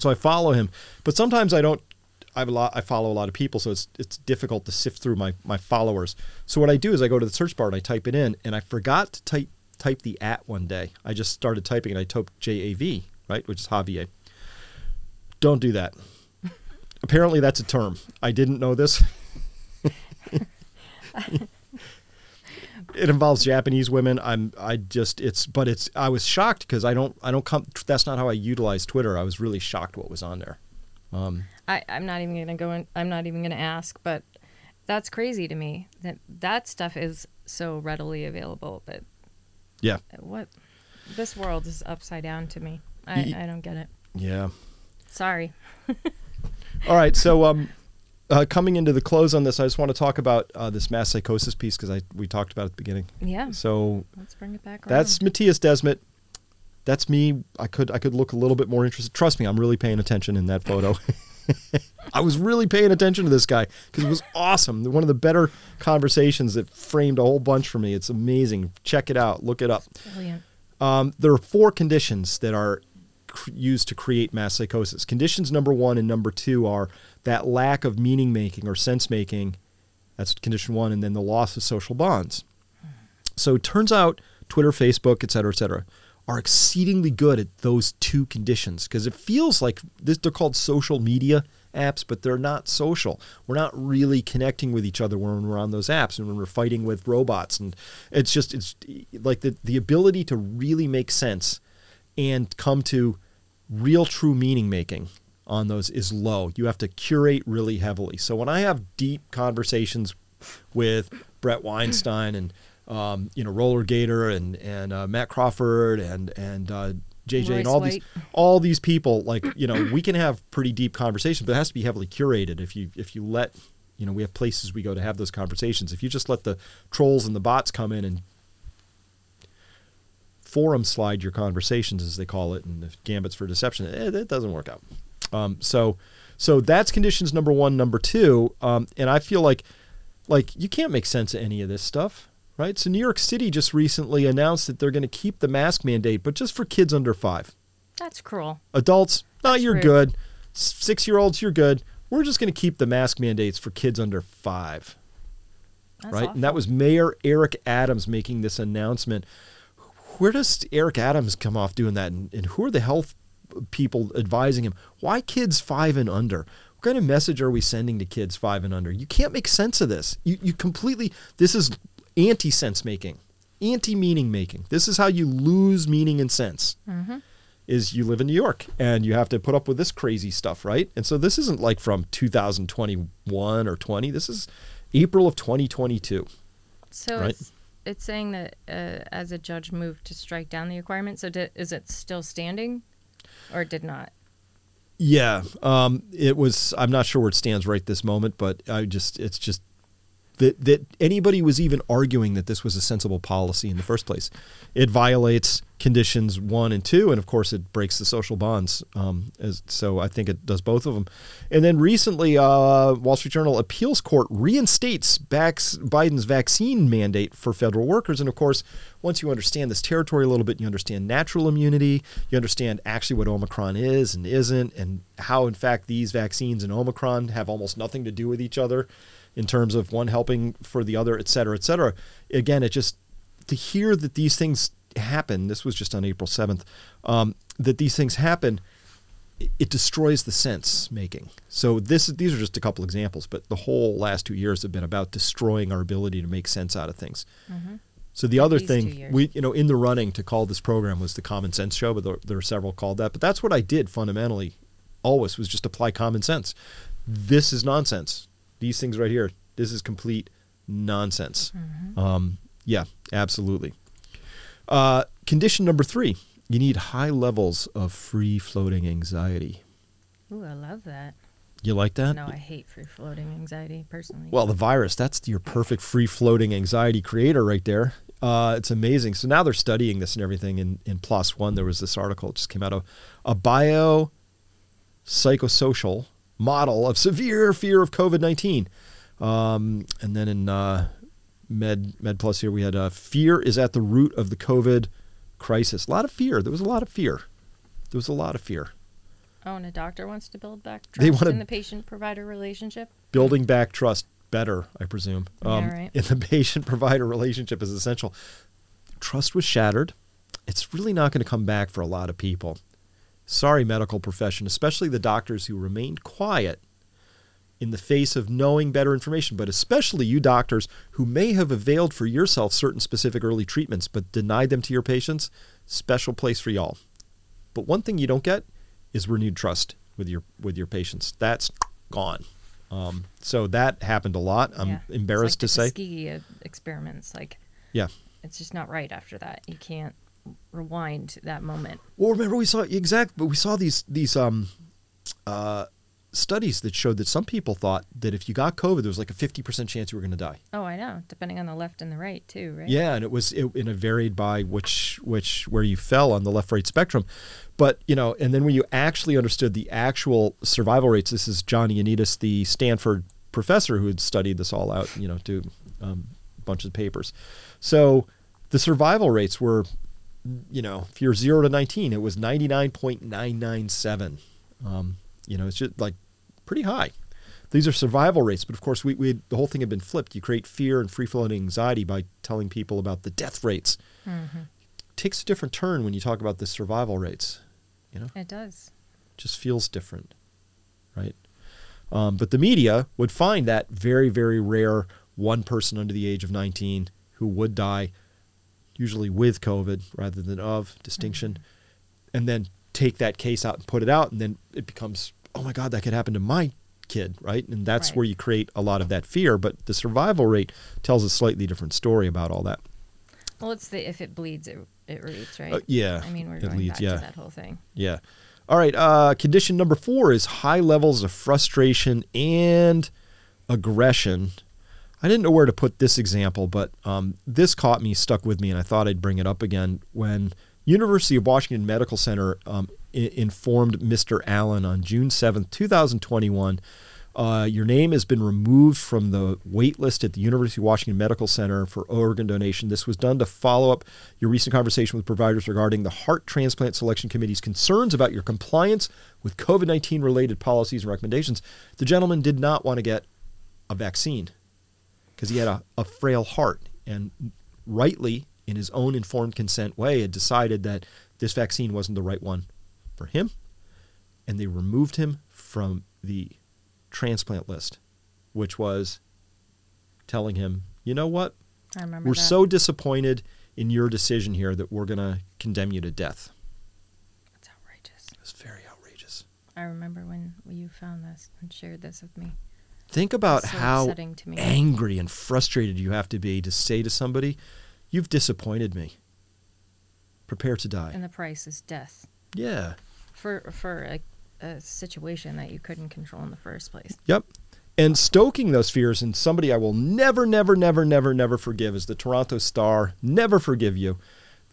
So I follow him. But sometimes I don't. I have a lot. I follow a lot of people, so it's it's difficult to sift through my my followers. So what I do is I go to the search bar and I type it in, and I forgot to type type the at one day. I just started typing and I typed J A V, right, which is Javier. Don't do that. Apparently that's a term. I didn't know this. It involves Japanese women. I'm. I just. It's. But it's. I was shocked because I don't. I don't come. That's not how I utilize Twitter. I was really shocked what was on there. Um, I. I'm not even gonna go in. I'm not even gonna ask. But that's crazy to me that that stuff is so readily available. But yeah. What? This world is upside down to me. I. E- I don't get it. Yeah. Sorry. All right, so um, uh, coming into the close on this, I just want to talk about uh, this mass psychosis piece because I we talked about it at the beginning. Yeah. So let's bring it back around. That's Matthias Desmet. That's me. I could I could look a little bit more interested. Trust me, I'm really paying attention in that photo. I was really paying attention to this guy because it was awesome. One of the better conversations that framed a whole bunch for me. It's amazing. Check it out. Look it up. That's brilliant. Um, there are four conditions that are used to create mass psychosis. Conditions number one and number two are that lack of meaning making or sense making. That's condition one, and then the loss of social bonds. So it turns out Twitter, Facebook, et cetera, et cetera, are exceedingly good at those two conditions because it feels like this. They're called social media apps, but they're not social. We're not really connecting with each other when we're on those apps and when we're fighting with robots. And it's just, it's like the, the ability to really make sense and come to real true meaning making on those is low. You have to curate really heavily. So when I have deep conversations with Brett Weinstein and um, you know, Roller Gator and and uh, Matt Crawford and and uh, J J Royce and all White. these all these people, like, you know, we can have pretty deep conversations, but it has to be heavily curated. If you if you let you know, we have places we go to have those conversations. If you just let the trolls and the bots come in and forum slide your conversations, as they call it, and the gambits for deception, it, it doesn't work out. Um, so, so that's conditions number one. Number two, um, and I feel like, like you can't make sense of any of this stuff, right? So New York City just recently announced that they're going to keep the mask mandate, but just for kids under five. That's cruel. Adults, no, you're rude. good. Six-year-olds, you're good. We're just going to keep the mask mandates for kids under five, that's right? Awful. And that was Mayor Eric Adams making this announcement. Where does Eric Adams come off doing that? And, and who are the health people advising him? Why kids five and under? What kind of message are we sending to kids five and under? You can't make sense of this. You you completely, this is anti-sense making, anti-meaning making. This is how you lose meaning and sense, mm-hmm. is you live in New York and you have to put up with this crazy stuff, right? And so this isn't like from two thousand twenty-one or twenty. This is April of twenty twenty-two. So right? it's, it's saying that uh, as a judge moved to strike down the requirement. So did, is it still standing? Or did not? Yeah, um, it was. I'm not sure where it stands right this moment, but I just, it's just that that anybody was even arguing that this was a sensible policy in the first place. It violates conditions one and two, and of course, it breaks the social bonds. Um, as, so I think it does both of them. And then recently, uh, Wall Street Journal appeals court reinstates backs Biden's vaccine mandate for federal workers. And of course, once you understand this territory a little bit, you understand natural immunity, you understand actually what Omicron is and isn't, and how in fact these vaccines and Omicron have almost nothing to do with each other in terms of one helping for the other, et cetera, et cetera. Again, it just, to hear that these things happen, this was just on April seventh, um, that these things happen, it, it destroys the sense making. So this these are just a couple examples, but the whole last two years have been about destroying our ability to make sense out of things. Mm-hmm. So the other thing, we you know, in the running to call this program was the Common Sense Show, but there, there were several called that. But that's what I did fundamentally always, was just apply common sense. This is nonsense. These things right here, this is complete nonsense. Mm-hmm. Um, yeah, absolutely. Uh, condition number three, you need high levels of free-floating anxiety. Ooh, I love that. You like that? No, I hate free-floating anxiety personally. Well, the virus, that's your perfect free-floating anxiety creator right there. Uh, it's amazing. So now they're studying this and everything. In, in Plus One, there was this article that just came out of a bio-psychosocial model of severe fear of COVID nineteen. Um, and then in... Uh, Med Med Plus here, we had uh, fear is at the root of the COVID crisis. A lot of fear. There was a lot of fear. There was a lot of fear. Oh, and a doctor wants to build back trust they wanna, in the patient-provider relationship? Building back trust better, I presume. Um, yeah, right. In the patient-provider relationship is essential. Trust was shattered. It's really not going to come back for a lot of people. Sorry, medical profession, especially the doctors who remained quiet in the face of knowing better information, but especially you doctors who may have availed for yourself certain specific early treatments but denied them to your patients, special place for y'all. But one thing you don't get is renewed trust with your with your patients. That's gone. Um, so that happened a lot. I'm yeah. embarrassed it's like to the say. Tuskegee experiments, like yeah, it's just not right after that. You can't rewind that moment. Well, remember we saw exact, but we saw these these um. Uh, studies that showed that some people thought that if you got COVID, there was like a fifty percent chance you were going to die. Oh, I know. Depending on the left and the right too, right? Yeah. And it was, it, and it varied by which, which, where you fell on the left, right spectrum. But, you know, and then when you actually understood the actual survival rates, this is John Ioannidis, the Stanford professor who had studied this all out, you know, to um, a bunch of papers. So the survival rates were, you know, if you're zero to nineteen, it was ninety-nine point nine nine seven. Um, you know, it's just like, pretty high. These are survival rates, but of course, we, we the whole thing had been flipped. You create fear and free-floating anxiety by telling people about the death rates. Mm-hmm. It takes a different turn when you talk about the survival rates. You know, it does. Just feels different, right? Um, but the media would find that very, very rare one person under the age of nineteen who would die, usually with COVID rather than of, distinction, and then take that case out and put it out, and then it becomes, oh my God, that could happen to my kid, right? And that's right. where you create a lot of that fear, but the survival rate tells a slightly different story about all that. Well, it's the if it bleeds, it it reads, right? Uh, yeah. I mean, we're going leads, back yeah. to that whole thing. Yeah. All right, uh, condition number four is high levels of frustration and aggression. I didn't know where to put this example, but um, this caught me, stuck with me, and I thought I'd bring it up again. When University of Washington Medical Center um, I- informed Mister Allen on June seventh, twenty twenty-one, uh, your name has been removed from the wait list at the University of Washington Medical Center for organ donation. This was done to follow up your recent conversation with providers regarding the Heart Transplant Selection Committee's concerns about your compliance with COVID nineteen related policies and recommendations. The gentleman did not want to get a vaccine because he had a, a frail heart, and rightly, in his own informed consent way, had decided that this vaccine wasn't the right one for him, and they removed him from the transplant list, which was telling him, you know what? I remember we're that. so disappointed in your decision here that we're going to condemn you to death. That's outrageous. It was very outrageous. I remember when you found this and shared this with me. Think about so how angry and frustrated you have to be to say to somebody, you've disappointed me. Prepare to die. And the price is death. Yeah. For for a, a situation that you couldn't control in the first place. Yep. And stoking those fears, and somebody I will never, never, never, never, never forgive is the Toronto Star. Never forgive you.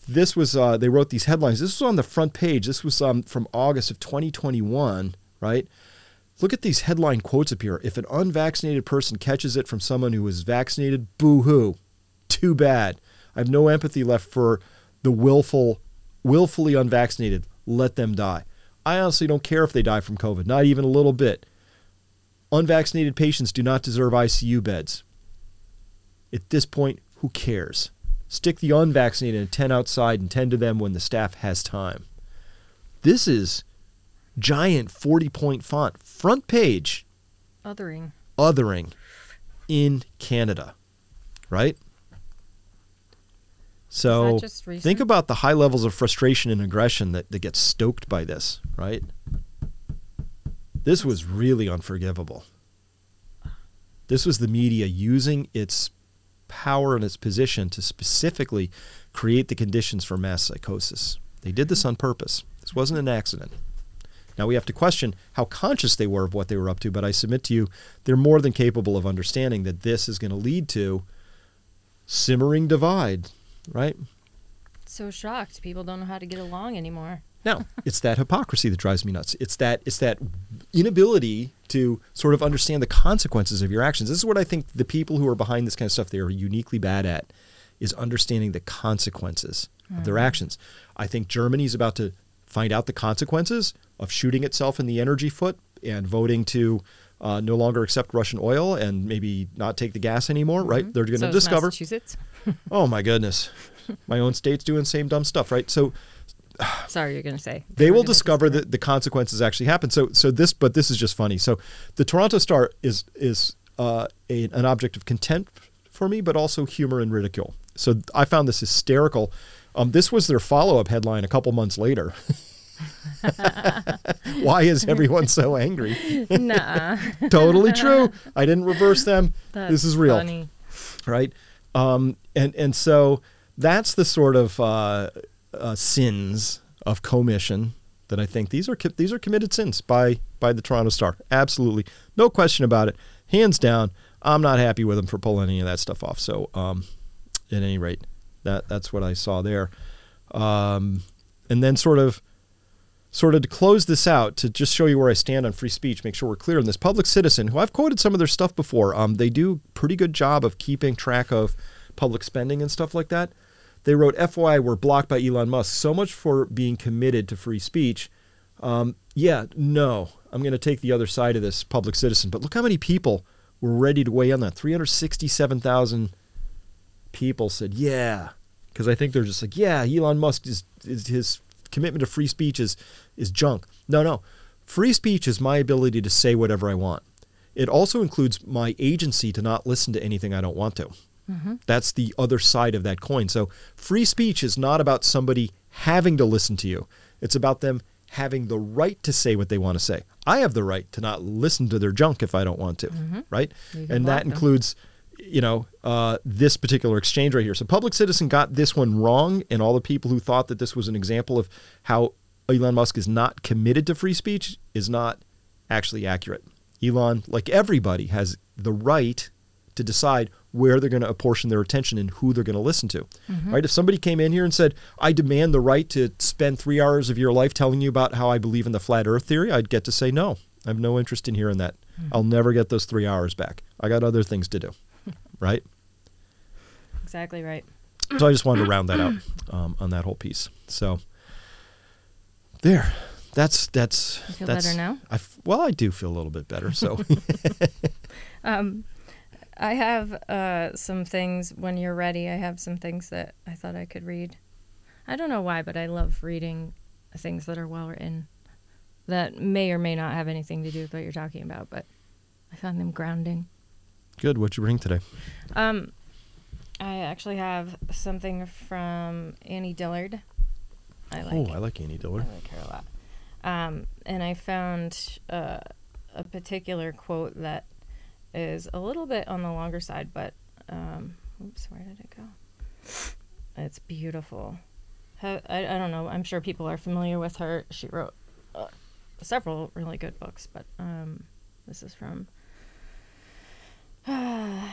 This was, uh, they wrote these headlines. This was on the front page. This was um, from August of twenty twenty-one, right? Look at these headline quotes up here. If an unvaccinated person catches it from someone who is vaccinated, boo-hoo. Too bad. I have no empathy left for the willful, willfully unvaccinated. Let them die. I honestly don't care if they die from COVID, not even a little bit. Unvaccinated patients do not deserve I C U beds. At this point, who cares? Stick the unvaccinated in a tent outside and tend to them when the staff has time. This is giant forty-point font, front page. Othering. Othering in Canada, right? So think about the high levels of frustration and aggression that, that gets stoked by this, right? This was really unforgivable. This was the media using its power and its position to specifically create the conditions for mass psychosis. They did this on purpose. This wasn't an accident. Now, we have to question how conscious they were of what they were up to, but I submit to you they're more than capable of understanding that this is going to lead to simmering divide, right? So shocked. People don't know how to get along anymore. Now, it's that hypocrisy that drives me nuts. It's that it's that inability to sort of understand the consequences of your actions. This is what I think the people who are behind this kind of stuff, they are uniquely bad at, is understanding the consequences mm. of their actions. I think Germany's about to find out the consequences of shooting itself in the energy foot and voting to uh, no longer accept Russian oil and maybe not take the gas anymore, mm-hmm. right? They're going to so discover. Massachusetts. Oh, my goodness. My own state's doing the same dumb stuff, right? So. Sorry, you're going to say. They, they will discover that the consequences actually happen. So so this, but this is just funny. So the Toronto Star is, is uh, a, an object of contempt for me, but also humor and ridicule. So I found this hysterical. Um, this was their follow-up headline a couple months later. Why is everyone so angry? Nah. Totally true. I didn't reverse them. That's this is real. Funny. Right? Um, and, and so that's the sort of uh, uh, sins of commission that I think these are these are committed sins by, by the Toronto Star. Absolutely. No question about it. Hands down. I'm not happy with them for pulling any of that stuff off. So um, at any rate, That that's what I saw there. Um, and then sort of sort of to close this out, to just show you where I stand on free speech, make sure we're clear on this. Public Citizen, who I've quoted some of their stuff before, um, they do a pretty good job of keeping track of public spending and stuff like that. They wrote, F Y I, we're blocked by Elon Musk. So much for being committed to free speech. Um, yeah, no, I'm going to take the other side of this, Public Citizen. But look how many people were ready to weigh in on that. three hundred sixty-seven thousand people said, yeah, because I think they're just like, yeah, Elon Musk is, is his commitment to free speech is, is junk. No, no. Free speech is my ability to say whatever I want. It also includes my agency to not listen to anything I don't want to. Mm-hmm. That's the other side of that coin. So free speech is not about somebody having to listen to you. It's about them having the right to say what they want to say. I have the right to not listen to their junk if I don't want to, mm-hmm. right? And that them. includes, you know, uh, this particular exchange right here. So Public Citizen got this one wrong, and all the people who thought that this was an example of how Elon Musk is not committed to free speech is not actually accurate. Elon, like everybody, has the right to decide where they're going to apportion their attention and who they're going to listen to, mm-hmm. right? If somebody came in here and said, I demand the right to spend three hours of your life telling you about how I believe in the flat earth theory, I'd get to say, no, I have no interest in hearing that. Mm-hmm. I'll never get those three hours back. I got other things to do, right? Exactly right. So I just wanted to round that out um, on that whole piece. So there, that's, that's, you feel that's better now? I, well, I do feel a little bit better. So, um, I have uh, some things, when you're ready, I have some things that I thought I could read. I don't know why, but I love reading things that are well written that may or may not have anything to do with what you're talking about, but I found them grounding. Good. What'd you bring today? Um, I actually have something from Annie Dillard. I like Oh, I like Annie Dillard. I like her a lot. Um, and I found uh, a particular quote that is a little bit on the longer side, but um, oops, where did it go? It's beautiful. How, I, I don't know. I'm sure people are familiar with her. She wrote uh, several really good books, but um, this is from uh,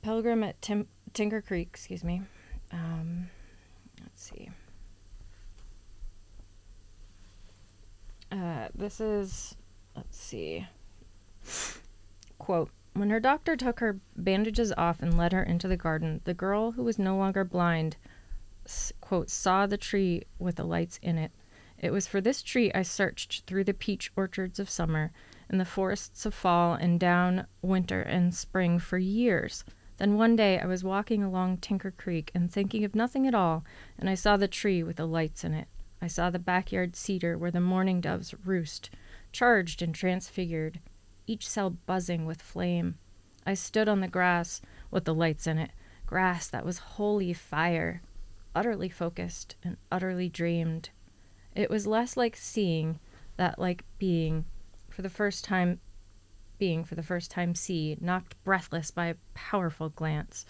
Pilgrim at Tim, Tinker Creek, excuse me. Um, let's see. Uh, this is, let's see. Quote, when her doctor took her bandages off and led her into the garden, the girl who was no longer blind, quote, saw the tree with the lights in it. It was for this tree I searched through the peach orchards of summer and the forests of fall and down winter and spring for years. Then one day I was walking along Tinker Creek and thinking of nothing at all, and I saw the tree with the lights in it. I saw the backyard cedar where the mourning doves roost, charged and transfigured, each cell buzzing with flame. I stood on the grass with the lights in it, grass that was holy fire, utterly focused and utterly dreamed. It was less like seeing, that like being, for the first time, being for the first time see, knocked breathless by a powerful glance.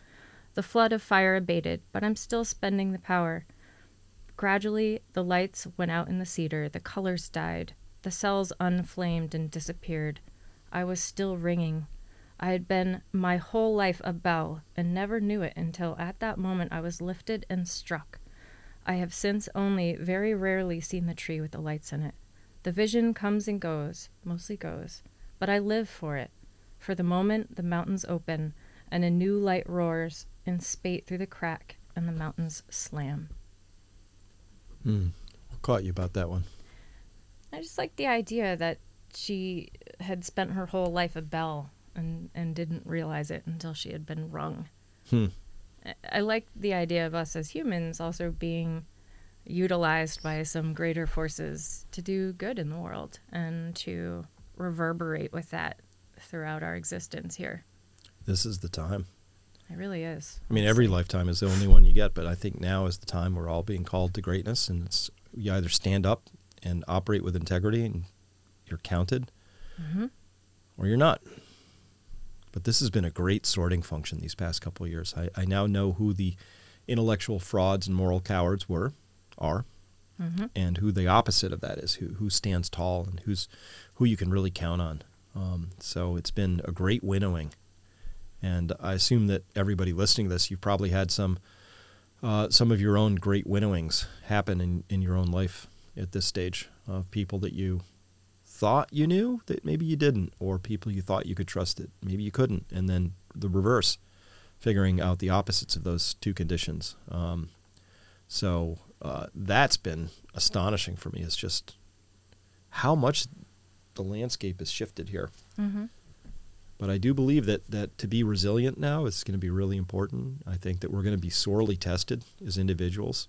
The flood of fire abated, but I'm still spending the power. Gradually, the lights went out in the cedar, the colors died, the cells unflamed and disappeared. I was still ringing. I had been my whole life a bell and never knew it until at that moment I was lifted and struck. I have since only very rarely seen the tree with the lights in it. The vision comes and goes, mostly goes, but I live for it. For the moment, the mountains open and a new light roars in spate through the crack and the mountains slam. Hmm. What caught you about that one? I just like the idea that she had spent her whole life a bell and, and didn't realize it until she had been rung. Hmm. I, I like the idea of us as humans also being utilized by some greater forces to do good in the world and to reverberate with that throughout our existence here. This is the time. It really is. I mean, every lifetime is the only one you get, but I think now is the time we're all being called to greatness, and it's you either stand up and operate with integrity and you're counted, mm-hmm. or you're not. But this has been a great sorting function these past couple of years. I, I now know who the intellectual frauds and moral cowards were, are, mm-hmm. and who the opposite of that is, who who stands tall and who's who you can really count on. Um, so it's been a great winnowing. And I assume that everybody listening to this, you've probably had some uh, some of your own great winnowings happen in, in your own life at this stage of people that you thought you knew that maybe you didn't, or people you thought you could trust that maybe you couldn't, and then the reverse, figuring out the opposites of those two conditions. Um, so uh, that's been astonishing for me. It's just how much the landscape has shifted here. Mm-hmm. But I do believe that that to be resilient now is going to be really important. I think that we're going to be sorely tested as individuals.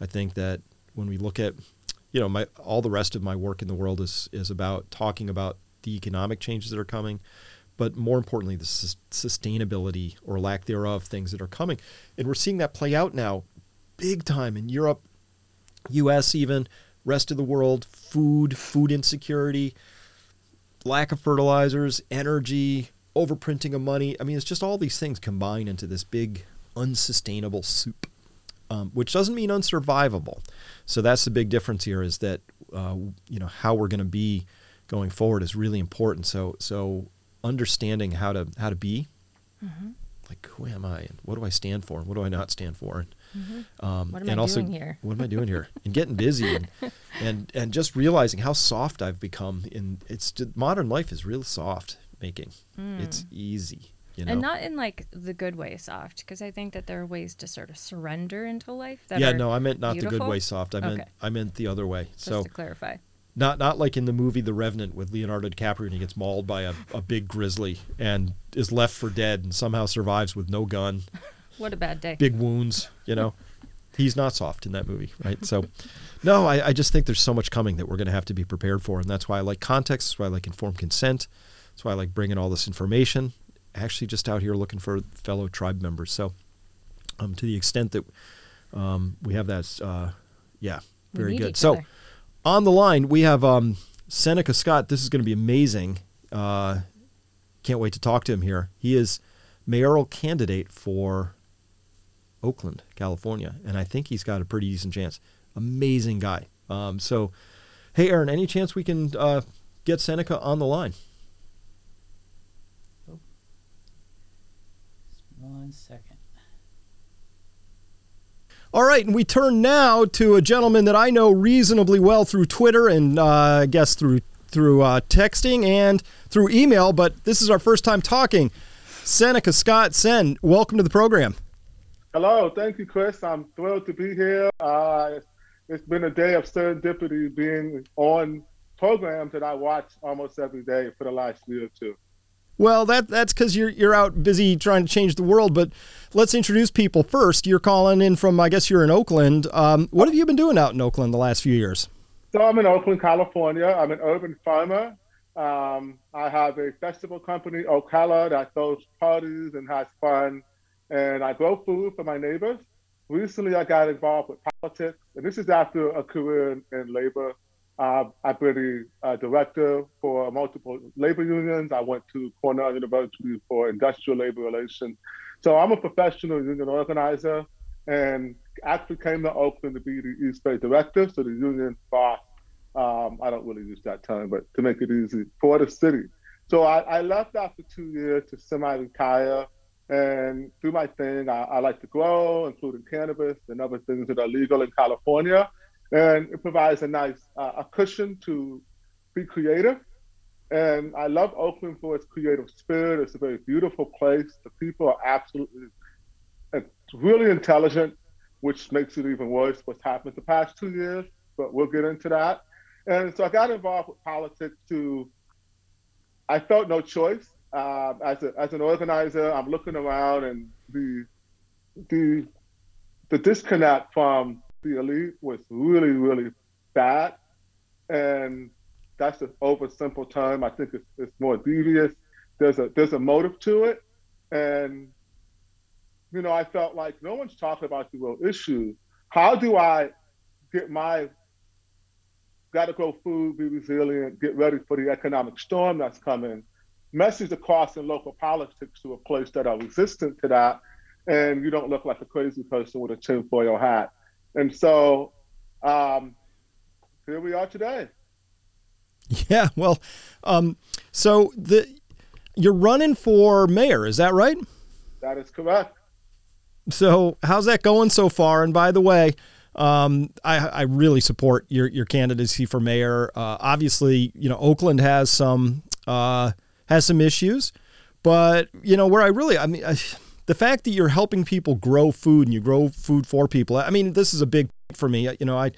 I think that when we look at You know, my all the rest of my work in the world is is about talking about the economic changes that are coming, but more importantly, the s- sustainability or lack thereof things that are coming. And we're seeing that play out now big time in Europe, U S even, rest of the world, food, food insecurity, lack of fertilizers, energy, overprinting of money. I mean, it's just all these things combined into this big unsustainable soup, um, which doesn't mean unsurvivable. So that's the big difference here, is that, uh, you know, how we're going to be going forward is really important. So, so understanding how to, how to be, mm-hmm. like, who am I and what do I stand for? And what do I not stand for? And, mm-hmm. um, what am and I also, doing here? What am I doing here? And getting busy and, and, and just realizing how soft I've become. In it's modern life is real soft making. Mm. It's easy, you know? And not in like the good way soft, because I think that there are ways to sort of surrender into life. That yeah, are no, I meant not beautiful. The good way soft. I meant okay. I meant the other way. Just so to clarify. Not not like in the movie The Revenant with Leonardo DiCaprio, and he gets mauled by a, a big grizzly and is left for dead and somehow survives with no gun. What a bad day. Big wounds, you know. He's not soft in that movie, right? So, no, I, I just think there's so much coming that we're going to have to be prepared for. And that's why I like context. That's why I like informed consent. That's why I like bringing all this information. Actually just out here looking for fellow tribe members. So um, to the extent that um, we have that, uh, yeah, very good. So other. On the line, we have um, Seneca Scott. This is going to be amazing. Uh, can't wait to talk to him here. He is mayoral candidate for Oakland, California, and I think he's got a pretty decent chance. Amazing guy. Um, so, hey, Aaron, any chance we can uh, get Seneca on the line? Oh. One second. All right, and we turn now to a gentleman that I know reasonably well through Twitter and uh, I guess through through uh, texting and through email, but this is our first time talking. Seneca Scott, Sen, welcome to the program. Hello, thank you, Chris. I'm thrilled to be here. Uh, it's been a day of serendipity being on programs that I watch almost every day for the last year or two. Well, that that's because you're you're out busy trying to change the world. But let's introduce people first. You're calling in from, I guess you're in Oakland. Um, what have you been doing out in Oakland the last few years? So I'm in Oakland, California. I'm an urban farmer. Um, I have a festival company, Ocala, that throws parties and has fun. And I grow food for my neighbors. Recently, I got involved with politics, and this is after a career in, in labor. Uh, I've been a uh, director for multiple labor unions. I went to Cornell University for industrial labor relations. So I'm a professional union organizer, and actually came to Oakland to be the East Bay director, so the union boss. Um, I don't really use that term, but to make it easy, for the city. So I, I left after two years to semi-retire. And through my thing, I, I like to grow, including cannabis and other things that are legal in California. And it provides a nice uh, a cushion to be creative. And I love Oakland for its creative spirit. It's a very beautiful place. The people are absolutely really intelligent, which makes it even worse what's happened the past two years, but we'll get into that. And so I got involved with politics to, I felt no choice. Uh, as a, as an organizer, I'm looking around, and the the the disconnect from the elite was really, really bad. And that's an oversimple term. I think it's, it's more devious. There's a there's a motive to it, and you know, I felt like no one's talking about the real issue. How do I get my gotta grow food, be resilient, get ready for the economic storm that's coming? Message across in local politics to a place that are resistant to that, and you don't look like a crazy person with a tinfoil hat. And so um, here we are today. Yeah, well, um, so the you're running for mayor, is that right? That is correct. So how's that going so far? And by the way, Um, I, I really support your, your candidacy for mayor. Uh, obviously, you know, Oakland has some, uh, has some issues, but you know, where I really, I mean, I, the fact that you're helping people grow food and you grow food for people, I mean, this is a big for me. You know, I,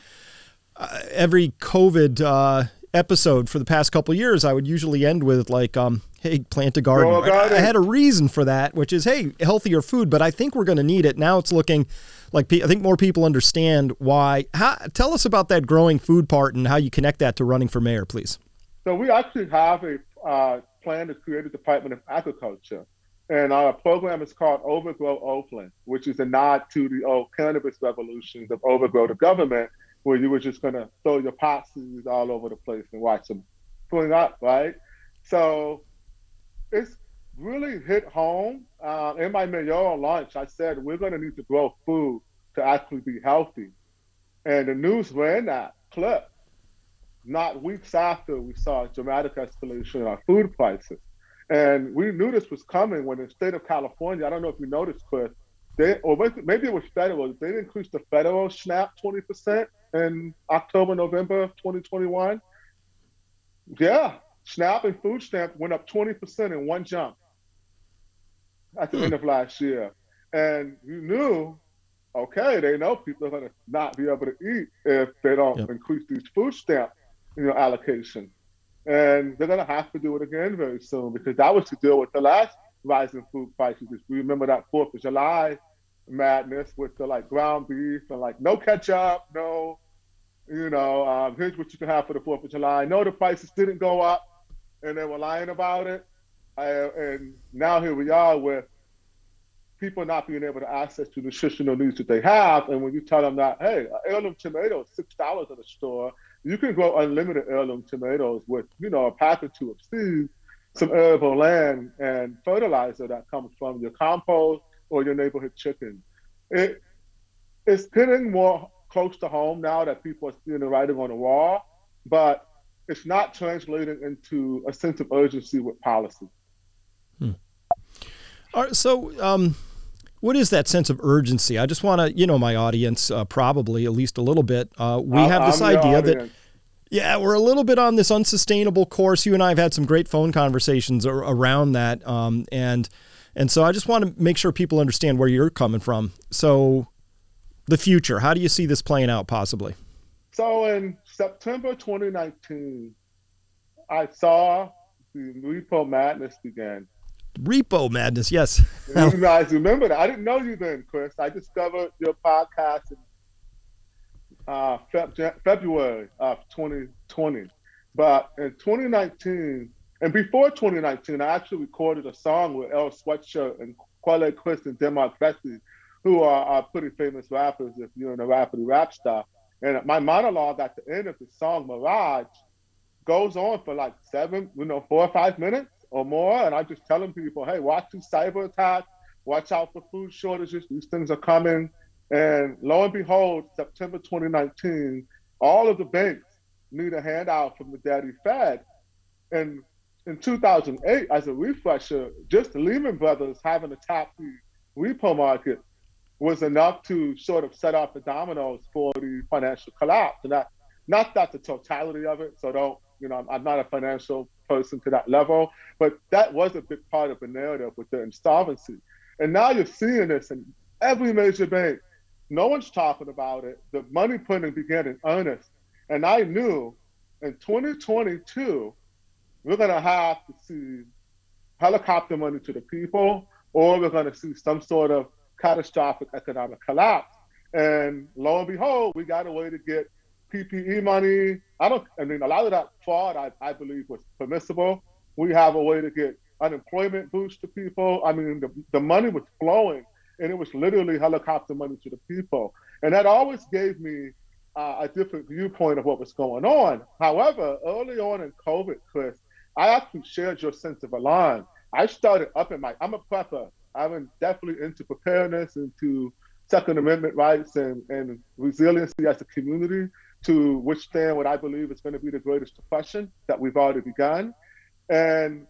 uh, every COVID, uh, episode for the past couple of years, I would usually end with like, um, hey, plant a garden. Oh, right? I had a reason for that, which is, hey, healthier food, but I think we're going to need it. Now it's looking like, I think more people understand why. How, tell us about that growing food part and how you connect that to running for mayor, please. So we actually have a uh, plan to create a Department of Agriculture. And our program is called Overgrow Oakland, which is a nod to the old cannabis revolutions of overgrow the government, where you were just going to throw your pot seeds all over the place and watch them spring up, right? So it's really hit home. Uh, in my mayoral launch, I said, we're going to need to grow food to actually be healthy. And the news ran that clip not weeks after we saw a dramatic escalation in our food prices. And we knew this was coming when the state of California, I don't know if you noticed, Chris, they, or maybe it was federal, they increased the federal SNAP twenty percent in October, November of twenty twenty-one. Yeah, SNAP and food stamps went up twenty percent in one jump at the end of last year. And you knew, okay, they know people are going to not be able to eat if they don't yep. increase these food stamp you know, allocations. And they're going to have to do it again very soon, because that was to deal with the last rise in food prices. If you remember that fourth of July madness with the like ground beef and like no ketchup, no, you know, um, here's what you can have for the fourth of July. No, the prices didn't go up and they were lying about it. I, and now here we are with people not being able to access the nutritional needs that they have. And when you tell them that, hey, heirloom tomato is six dollars at the store, you can grow unlimited heirloom tomatoes with, you know, a pack or two of seeds, some arable land, and fertilizer that comes from your compost or your neighborhood chicken. It, it's getting more close to home now that people are seeing the writing on the wall, but it's not translating into a sense of urgency with policy. Hmm. All right, so um, what is that sense of urgency? I just want to, you know, my audience uh, probably at least a little bit. Uh, we I'm, have this I'm idea that, yeah, we're a little bit on this unsustainable course. You and I have had some great phone conversations ar- around that. Um, and and so I just want to make sure people understand where you're coming from. So the future, how do you see this playing out possibly? So in September twenty nineteen, I saw the repo madness began. Repo madness, yes. You guys remember that. I didn't know you then, Chris. I discovered your podcast in uh, Feb- February of twenty twenty. But in twenty nineteen, and before twenty nineteen, I actually recorded a song with El Sweatshirt and Quelle Chris and Denmark Vesey, who are, are pretty famous rappers if you're in the rapidy rap stuff. And my monologue at the end of the song, Mirage, goes on for like seven, you know, four or five minutes or more, and I'm just telling people, hey, watch these cyber attacks, watch out for food shortages, these things are coming. And lo and behold, September twenty nineteen, all of the banks need a handout from the daddy Fed. And in two thousand eight, as a refresher, just Lehman Brothers having to tap the repo market was enough to sort of set off the dominoes for the financial collapse. And that, not that the totality of it, so don't, you know, I'm, I'm not a financial person to that level, but that was a big part of the narrative with the insolvency. And now you're seeing this in every major bank. No one's talking about it. The money printing began in earnest. And I knew in twenty twenty-two, we're gonna have to see helicopter money to the people, or we're gonna see some sort of catastrophic economic collapse. And lo and behold, we got a way to get P P E money. I don't, I mean, a lot of that fraud, I, I believe, was permissible. We have a way to get unemployment boost to people. I mean, the, the money was flowing, and it was literally helicopter money to the people. And that always gave me uh, a different viewpoint of what was going on. However, early on in COVID, Chris, I actually shared your sense of alarm. I started up in my, I'm a prepper. I'm definitely into preparedness, into Second Amendment rights and, and resiliency as a community to withstand what I believe is going to be the greatest depression that we've already begun. And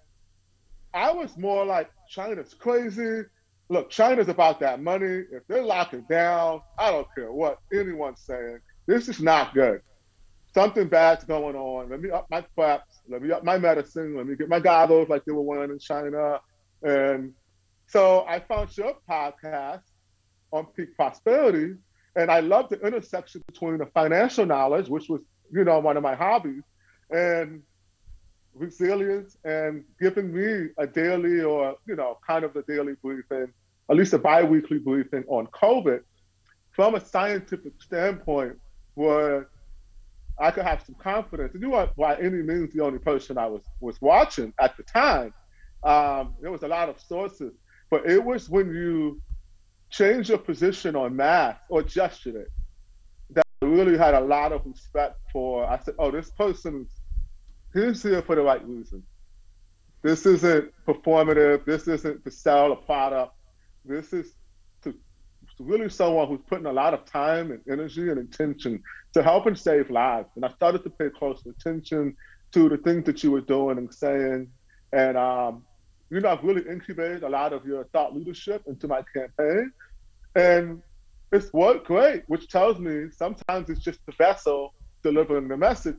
I was more like, China's crazy. Look, China's about that money. If they're locking down, I don't care what anyone's saying. This is not good. Something bad's going on. Let me up my preps. Let me up my medicine. Let me get my goggles like they were wearing in China. And so I found your podcast on Peak Prosperity, and I love the intersection between the financial knowledge, which was, you know, one of my hobbies, and resilience, and giving me a daily or, you know, kind of a daily briefing, at least a bi-weekly briefing on COVID from a scientific standpoint, where I could have some confidence. And you are, by any means, the only person I was, was watching at the time. Um, there was a lot of sources, but it was when you change your position on math or gestured it, that I really had a lot of respect for. I said, oh, this person's he's here for the right reason. This isn't performative. This isn't to sell a product. This is to, to really someone who's putting a lot of time and energy and intention to help and save lives. And I started to pay close attention to the things that you were doing and saying. And, um, you know, I've really incubated a lot of your thought leadership into my campaign. And it's worked great, which tells me sometimes it's just the vessel delivering the message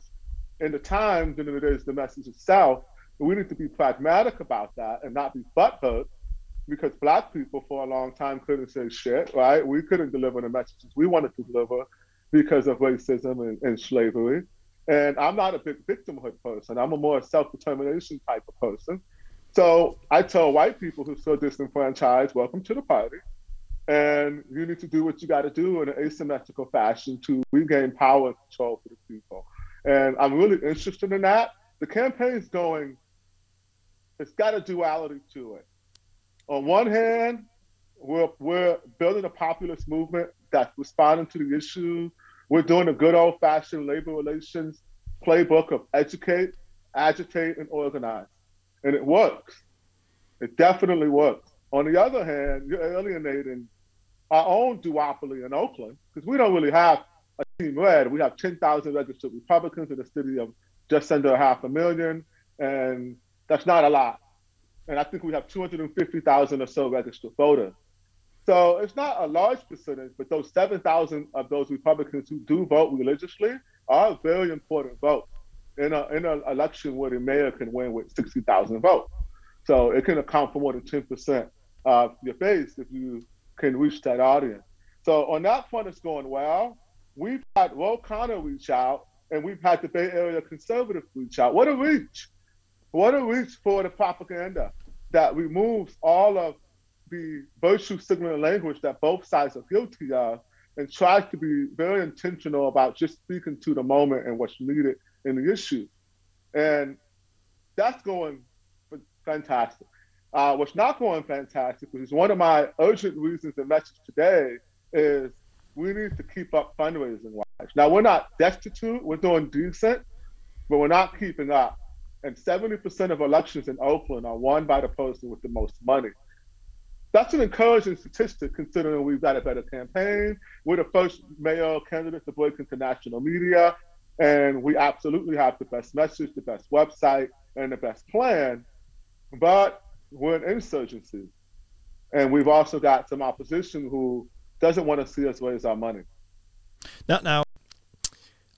in the time than it is the message itself. We need to be pragmatic about that and not be butthurt, because Black people for a long time couldn't say shit, right? We couldn't deliver the messages we wanted to deliver because of racism and, and slavery. And I'm not a big victimhood person. I'm a more self-determination type of person. So I tell white people who are so disenfranchised, welcome to the party. And you need to do what you got to do in an asymmetrical fashion to regain power and control for the people. And I'm really interested in that. The campaign's going, it's got a duality to it. On one hand, we're, we're building a populist movement that's responding to the issue. We're doing a good old fashioned labor relations playbook of educate, agitate, and organize. And it works. It definitely works. On the other hand, you're alienating our own duopoly in Oakland, because we don't really have a team red. We have ten thousand registered Republicans in a city of just under half a million, and that's not a lot. And I think we have two hundred fifty thousand or so registered voters. So it's not a large percentage, but those seven thousand of those Republicans who do vote religiously are a very important vote in a, in an election where the mayor can win with sixty thousand votes. So it can account for more than ten percent of your base if you can reach that audience. So on that front, it's going well. We've had Ro Khanna reach out, and we've had the Bay Area conservatives reach out. What a reach. What a reach for the propaganda that removes all of the virtue signaling language that both sides are guilty of, and tries to be very intentional about just speaking to the moment and what's needed in the issue. And that's going fantastic. Uh, what's not going fantastic, which is one of my urgent reasons and message today, is we need to keep up fundraising. Now, we're not destitute, we're doing decent, but we're not keeping up. And seventy percent of elections in Oakland are won by the person with the most money. That's an encouraging statistic, considering we've got a better campaign. We're the first mayoral candidate to break into national media, and we absolutely have the best message, the best website, and the best plan, but we're an insurgency. And we've also got some opposition who doesn't want to see us raise our money. Now, now,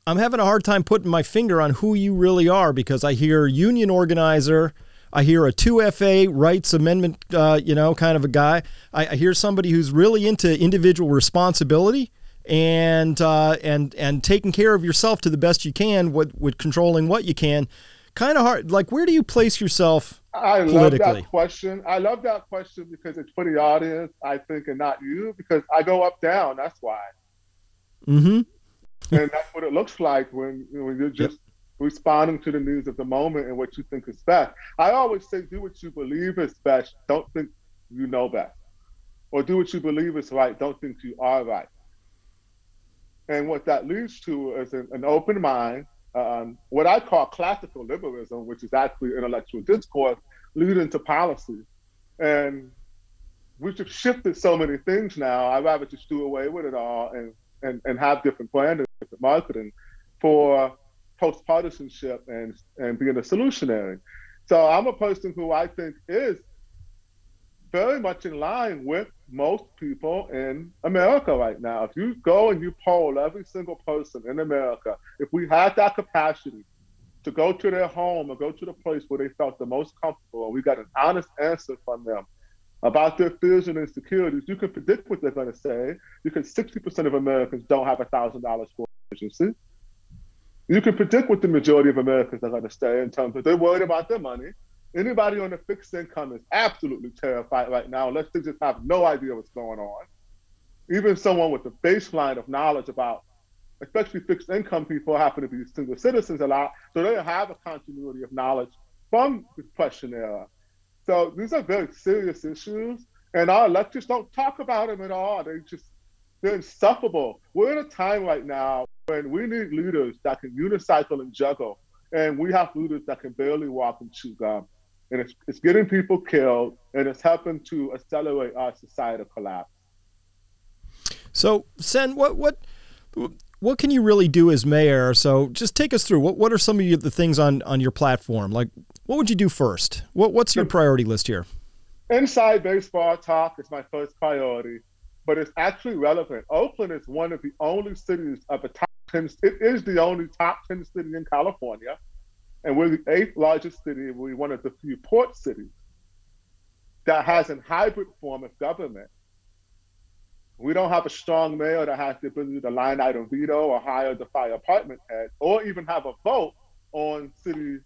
I'm having a hard time putting my finger on who you really are, because I hear union organizer, I hear a two F A rights amendment, uh, you know, kind of a guy. I, I hear somebody who's really into individual responsibility and uh, and and taking care of yourself to the best you can with, with controlling what you can. Kind of hard. Like, where do you place yourself I politically? I love that question. I love that question because it's for the audience, I think, and not you, because I go up, down. That's why. Mm-hmm. And that's what it looks like when, when you're just yep. responding to the needs of the moment and what you think is best. I always say, do what you believe is best. Don't think you know best. Or do what you believe is right. Don't think you are right. And what that leads to is an, an open mind, um, what I call classical liberalism, which is actually intellectual discourse, leading to policy. And we have shifted so many things now. I'd rather just do away with it all and And, and have different branding, different marketing for post-partisanship and, and being a solutionary. So I'm a person who I think is very much in line with most people in America right now. If you go and you poll every single person in America, if we had that capacity to go to their home or go to the place where they felt the most comfortable, and we got an honest answer from them about their fears and insecurities, you can predict what they're going to say, because sixty percent of Americans don't have one thousand dollars for emergency. You can predict what the majority of Americans are going to say in terms of they're worried about their money. Anybody on a fixed income is absolutely terrified right now, unless they just have no idea what's going on. Even someone with a baseline of knowledge about especially fixed income people happen to be single citizens a lot, so they have a continuity of knowledge from the Depression era. So these are very serious issues, and our lectures don't talk about them at all. They just, they're insufferable. We're in a time right now when we need leaders that can unicycle and juggle, and we have leaders that can barely walk and chew gum. And it's, it's getting people killed, and it's helping to accelerate our societal collapse. So, Sen, what what what can you really do as mayor? So just take us through, what what are some of you, the things on, on your platform? Like, what would you do first? What What's your priority list here? Inside baseball talk is my first priority, but it's actually relevant. Oakland is one of the only cities of the top ten, it is the only top ten city in California. And we're the eighth largest city. We're one of the few port cities that has a hybrid form of government. We don't have a strong mayor that has the ability to line item veto or hire the fire department head, or even have a vote on city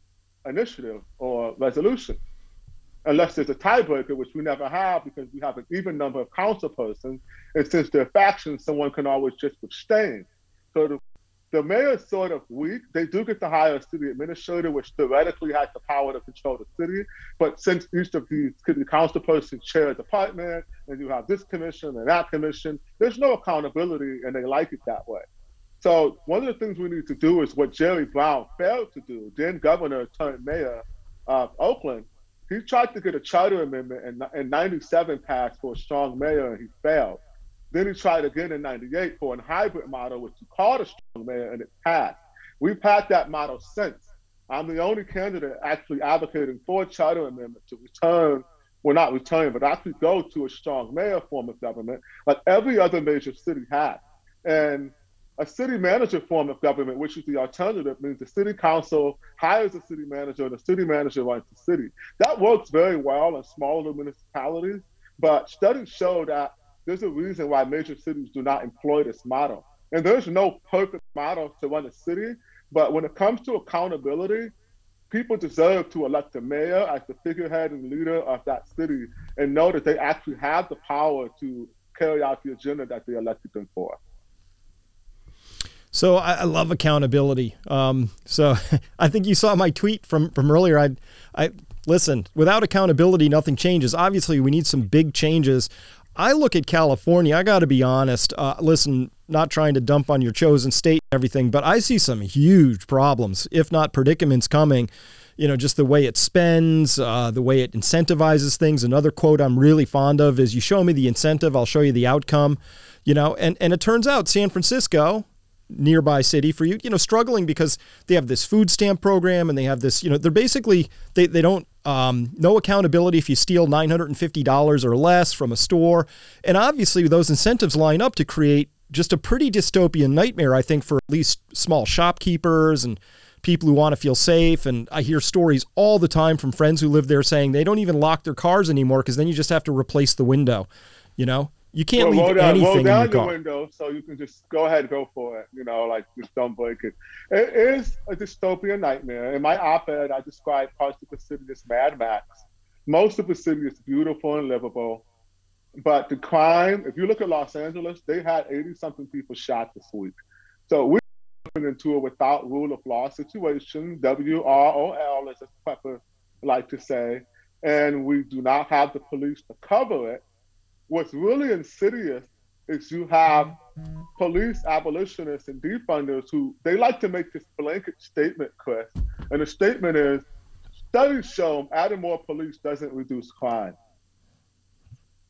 initiative or resolution, unless there's a tiebreaker, which we never have because we have an even number of council persons. And since they're factions, someone can always just abstain. So the The mayor is sort of weak. They do get to hire a city administrator, which theoretically has the power to control the city. But since each of these city council persons chair a department, and you have this commission and that commission, there's no accountability, and they like it that way. So one of the things we need to do is what Jerry Brown failed to do, then governor turned mayor of Oakland. He tried to get a charter amendment in ninety-seven passed for a strong mayor, and he failed. Then he tried again in ninety-eight for a hybrid model, which he called a strong mayor, and it passed. We've had that model since. I'm the only candidate actually advocating for a charter amendment to return, well, not return, but actually go to a strong mayor form of government, like every other major city has. And a city manager form of government, which is the alternative, means the city council hires a city manager, and the city manager runs the city. That works very well in smaller municipalities, but studies show that there's a reason why major cities do not employ this model. And there's no perfect model to run a city, but when it comes to accountability, people deserve to elect a mayor as the figurehead and leader of that city and know that they actually have the power to carry out the agenda that they elected them for. So I, I love accountability. Um, so I think you saw my tweet from, from earlier. I, I listen, without accountability, nothing changes. Obviously, we need some big changes. I look at California, I got to be honest, uh, listen, not trying to dump on your chosen state and everything, but I see some huge problems, if not predicaments coming, you know, just the way it spends, uh, the way it incentivizes things. Another quote I'm really fond of is, you show me the incentive, I'll show you the outcome, you know, and, and it turns out San Francisco, nearby city for you, you know, struggling because they have this food stamp program and they have this, you know, they're basically, they, they don't, um, no accountability if you steal nine hundred fifty dollars or less from a store. And obviously those incentives line up to create just a pretty dystopian nightmare, I think, for at least small shopkeepers and people who want to feel safe. And I hear stories all the time from friends who live there saying they don't even lock their cars anymore because then you just have to replace the window, you know? You can't well, leave roll anything roll down in your the window, so you can just go ahead and go for it. You know, like, just don't break it. It is a dystopian nightmare. In my op-ed, I describe parts of the city as Mad Max. Most of the city is beautiful and livable, but the crime, if you look at Los Angeles, they had eighty-something people shot this week. So we're going into a without rule of law situation, W R O L, as Pepper like to say, and we do not have the police to cover it. What's really insidious is you have police abolitionists and defunders who, they like to make this blanket statement, Chris. And the statement is, studies show adding more police doesn't reduce crime.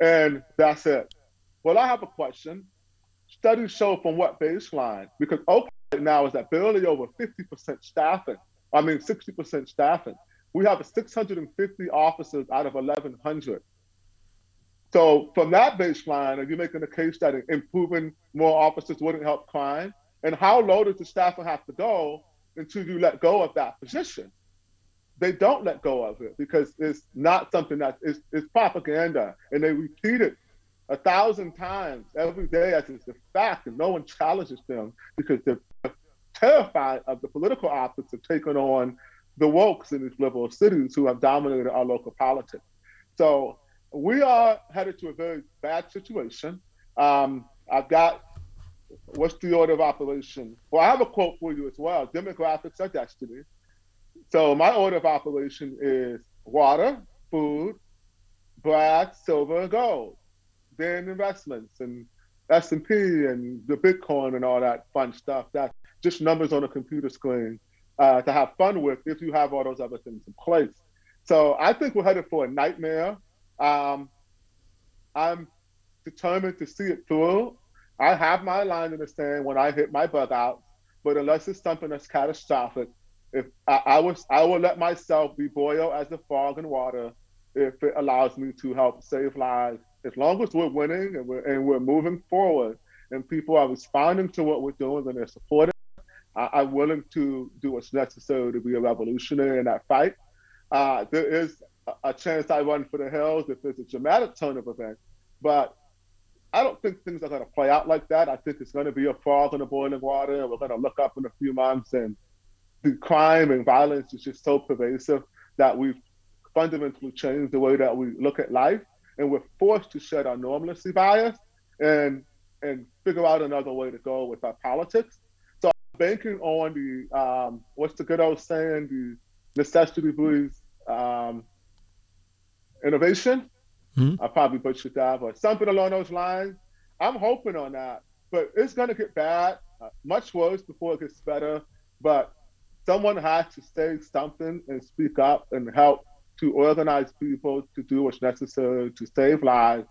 And that's it. Well, I have a question. Studies show from what baseline? Because Oakland right now is at barely over fifty percent staffing. I mean, sixty percent staffing. We have six hundred fifty officers out of eleven hundred. So from that baseline, are you making a case that improving more officers wouldn't help crime? And how low does the staff have to go until you let go of that position? They don't let go of it because it's not something that is it's propaganda. And they repeat it a thousand times every day as it's a fact, and no one challenges them because they're terrified of the political optics of taking on the wokes in these liberal cities who have dominated our local politics. So we are headed to a very bad situation. Um, I've got What's the order of operation? Well, I have a quote for you as well. Demographics are destiny. So my order of operation is water, food, brass, silver, and gold. Then investments and S and P and the Bitcoin and all that fun stuff. That's just numbers on a computer screen uh, to have fun with if you have all those other things in place. So I think we're headed for a nightmare. Um, I'm determined to see it through. I have my line in the sand when I hit my bug out, but unless it's something that's catastrophic, if I, I was, I will let myself be boiled as the fog in water if it allows me to help save lives. As long as we're winning and we're, and we're moving forward and people are responding to what we're doing and they're supporting, I, I'm willing to do what's necessary to be a revolutionary in that fight. Uh, there is a chance I run for the hills if there's a dramatic turn of events, but I don't think things are going to play out like that. I think it's going to be a frog in the boiling water, and we're going to look up in a few months, and the crime and violence is just so pervasive that we've fundamentally changed the way that we look at life, and we're forced to shed our normalcy bias and and figure out another way to go with our politics. So I'm banking on the, um, what's the good old saying, the necessity breeds um, innovation. Mm-hmm. I probably butchered that, or something along those lines. I'm hoping on that, but it's going to get bad, uh, much worse before it gets better. But someone has to say something and speak up and help to organize people to do what's necessary to save lives,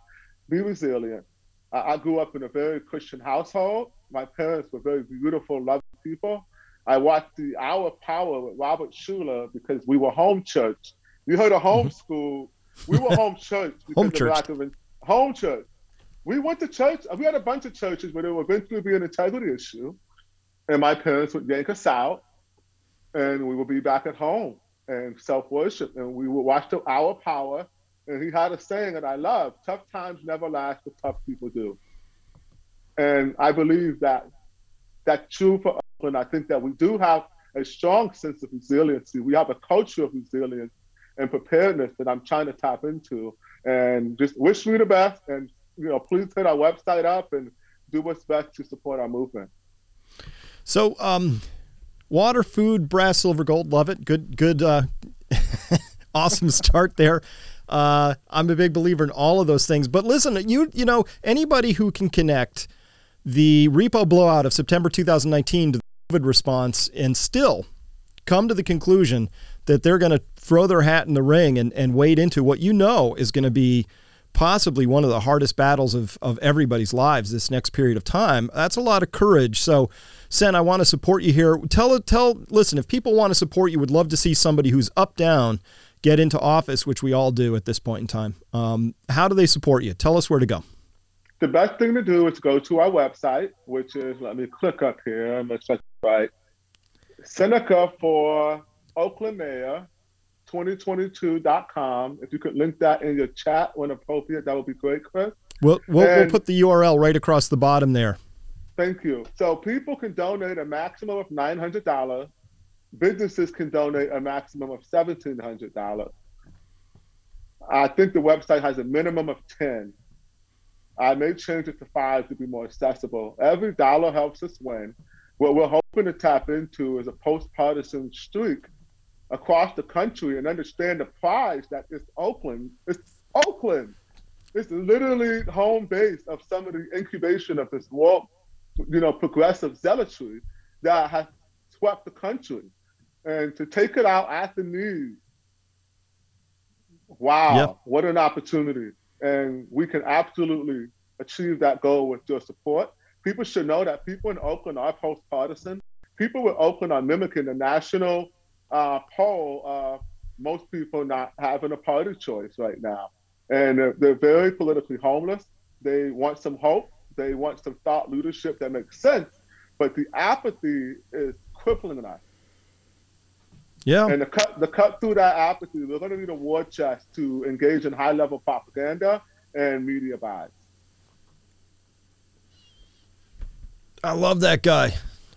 be resilient. Uh, I grew up in a very Christian household. My parents were very beautiful, loving people. I watched the Hour of Power with Robert Schuller because we were home church. You heard of homeschool. We were home church. Home church. Lack of in- home church. We went to church. We had a bunch of churches where there would eventually be an integrity issue. And my parents would yank us out. And we would be back at home and self-worship. And we would watch the Hour of Power. And he had a saying that I love: tough times never last, but tough people do. And I believe that that's true for us. And I think that we do have a strong sense of resiliency. We have a culture of resilience and preparedness that I'm trying to tap into, and just wish me the best. And, you know, please hit our website up and do what's best to support our movement. So, um, water, food, brass, silver, gold, love it. Good, good. Uh, awesome start there. Uh, I'm a big believer in all of those things, but listen, you, you know, anybody who can connect the repo blowout of September two thousand nineteen to the COVID response and still come to the conclusion that they're going to throw their hat in the ring and, and wade into what you know is going to be possibly one of the hardest battles of, of everybody's lives this next period of time. That's a lot of courage. So, Sen, I want to support you here. Tell, tell, listen, if people want to support you, would love to see somebody who's up, down, get into office, which we all do at this point in time. Um, how do they support you? Tell us where to go. The best thing to do is go to our website, which is, let me click up here, I'm going to check it right, Seneca for Oakland Mayor twenty twenty-two dot com. If you could link that in your chat when appropriate, that would be great, Chris. We'll, we'll, we'll put the U R L right across the bottom there. Thank you. So people can donate a maximum of nine hundred dollars. Businesses can donate a maximum of one thousand seven hundred dollars. I think the website has a minimum of ten. I may change it to five to be more accessible. Every dollar helps us win. What we're hoping to tap into is a post-partisan streak across the country and understand the prize that it's Oakland. It's Oakland. It's literally home base of some of the incubation of this war, you know, progressive zealotry that has swept the country. And to take it out at the knees, wow, yep. What an opportunity. And we can absolutely achieve that goal with your support. People should know that people in Oakland are post-partisan. People with Oakland are mimicking the national uh, poll of most people not having a party choice right now. And they're, they're very politically homeless. They want some hope. They want some thought leadership that makes sense. But the apathy is crippling us. Yeah. And to cut, to cut through that apathy, we're going to need a war chest to engage in high-level propaganda and media bias. I love that guy.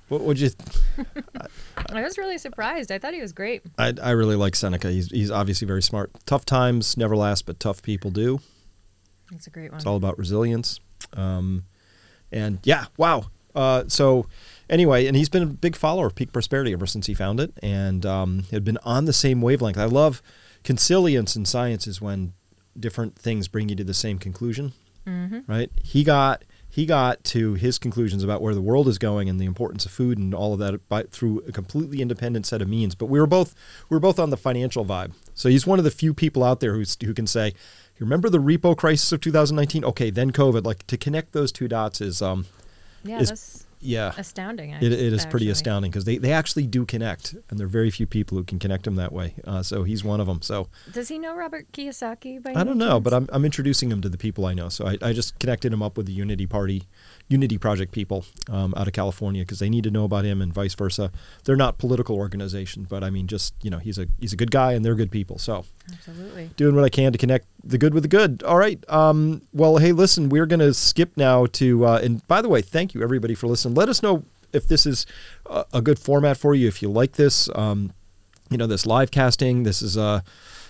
What would you? I, I was really surprised. I thought he was great. I, I really like Seneca. He's he's obviously very smart. Tough times never last, but tough people do. That's a great one. It's all about resilience. Um, and yeah, wow. Uh, so anyway, and he's been a big follower of Peak Prosperity ever since he found it, and um, had been on the same wavelength. I love consilience in science is when different things bring you to the same conclusion, mm-hmm. right? He got he got to his conclusions about where the world is going and the importance of food and all of that by, through a completely independent set of means. But we were both we were both on the financial vibe. So he's one of the few people out there who's, who can say, "You remember the repo crisis of two thousand nineteen? Okay, then COVID." Like, to connect those two dots is um, yeah, is, that's yeah, astounding. It, it is actually pretty astounding because they, they actually do connect, and there are very few people who can connect them that way. Uh, so he's one of them. So does he know Robert Kiyosaki? By I don't know, chance? But I'm I'm introducing him to the people I know. So I, I just connected him up with the Unity Party, Unity Project people um, out of California because they need to know about him and vice versa. They're not political organizations, but I mean, just, you know, he's a he's a good guy and they're good people. So absolutely doing what I can to connect the good with the good. All right. Um, well, hey, listen, we're going to skip now to, uh, and by the way, thank you everybody for listening. Let us know if this is a, a good format for you, if you like this, um, you know, this live casting. This is uh,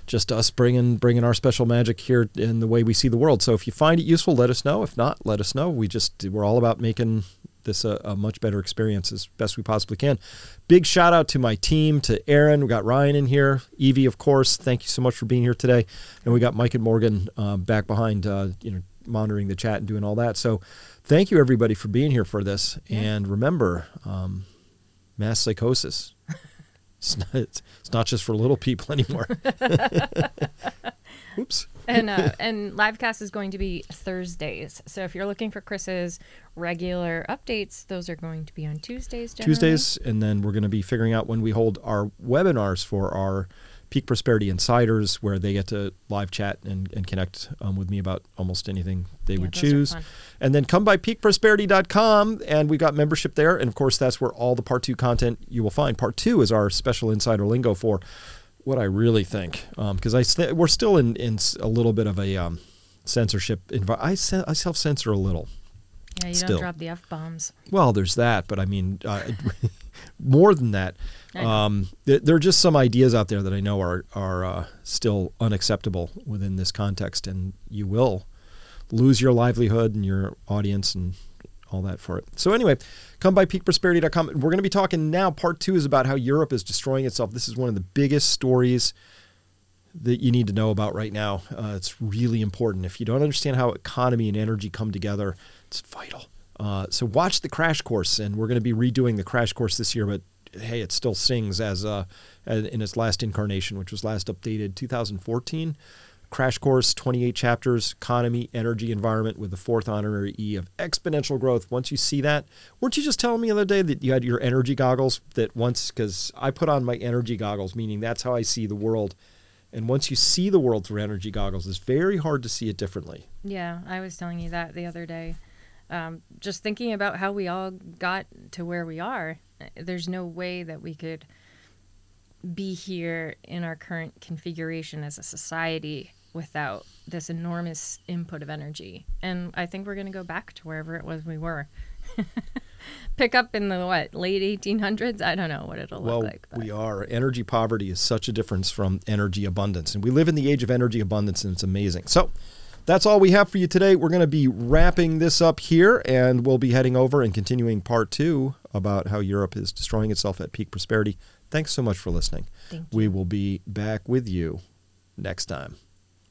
just us bringing bringing our special magic here in the way we see the world. So if you find it useful, let us know. If not, let us know. We just, we're all about making this a, a much better experience as best we possibly can. Big shout out to my team, to Aaron. We got Ryan in here, Evie, of course. Thank you so much for being here today. And we got Mike and Morgan uh, back behind, uh, you know, monitoring the chat and doing all that. So thank you everybody for being here for this. Yeah. And remember, um, mass psychosis. It's not, it's not just for little people anymore. Oops. And uh, and Livecast is going to be Thursdays. So if you're looking for Chris's regular updates, those are going to be on Tuesdays generally. Tuesdays, and then we're going to be figuring out when we hold our webinars for our Peak Prosperity Insiders, where they get to live chat and, and connect um, with me about almost anything they yeah, would choose. And then come by peak prosperity dot com, and we've got membership there. And, of course, that's where all the Part two content you will find. Part two is our special insider lingo for what I really think, because um, I st- we're still in, in a little bit of a um, censorship environment. I, se- I self-censor a little. Yeah, you still. Don't drop the F-bombs. Well, there's that, but I mean, uh, more than that, um, th- there are just some ideas out there that I know are are uh, still unacceptable within this context, and you will lose your livelihood and your audience and all that for it. So anyway, come by peak prosperity dot com. We're going to be talking now. Part two is about how Europe is destroying itself. This is one of the biggest stories that you need to know about right now. Uh, it's really important. If you don't understand how economy and energy come together, it's vital. Uh, so watch the crash course, and we're going to be redoing the crash course this year, but hey, it still sings as, uh, as in its last incarnation, which was last updated two thousand fourteen. Crash course, twenty-eight chapters, economy, energy, environment, with the fourth honorary E of exponential growth. Once you see that, weren't you just telling me the other day that you had your energy goggles that once, because I put on my energy goggles, meaning that's how I see the world. And once you see the world through energy goggles, it's very hard to see it differently. Yeah, I was telling you that the other day. Um, just thinking about how we all got to where we are, there's no way that we could be here in our current configuration as a society without this enormous input of energy. And I think we're going to go back to wherever it was we were. Pick up in the, what, late eighteen hundreds? I don't know what it'll well, look like. Well, we are. Energy poverty is such a difference from energy abundance. And we live in the age of energy abundance, and it's amazing. So that's all we have for you today. We're going to be wrapping this up here, and we'll be heading over and continuing part two about how Europe is destroying itself at Peak Prosperity. Thanks so much for listening. Thank you. We will be back with you next time.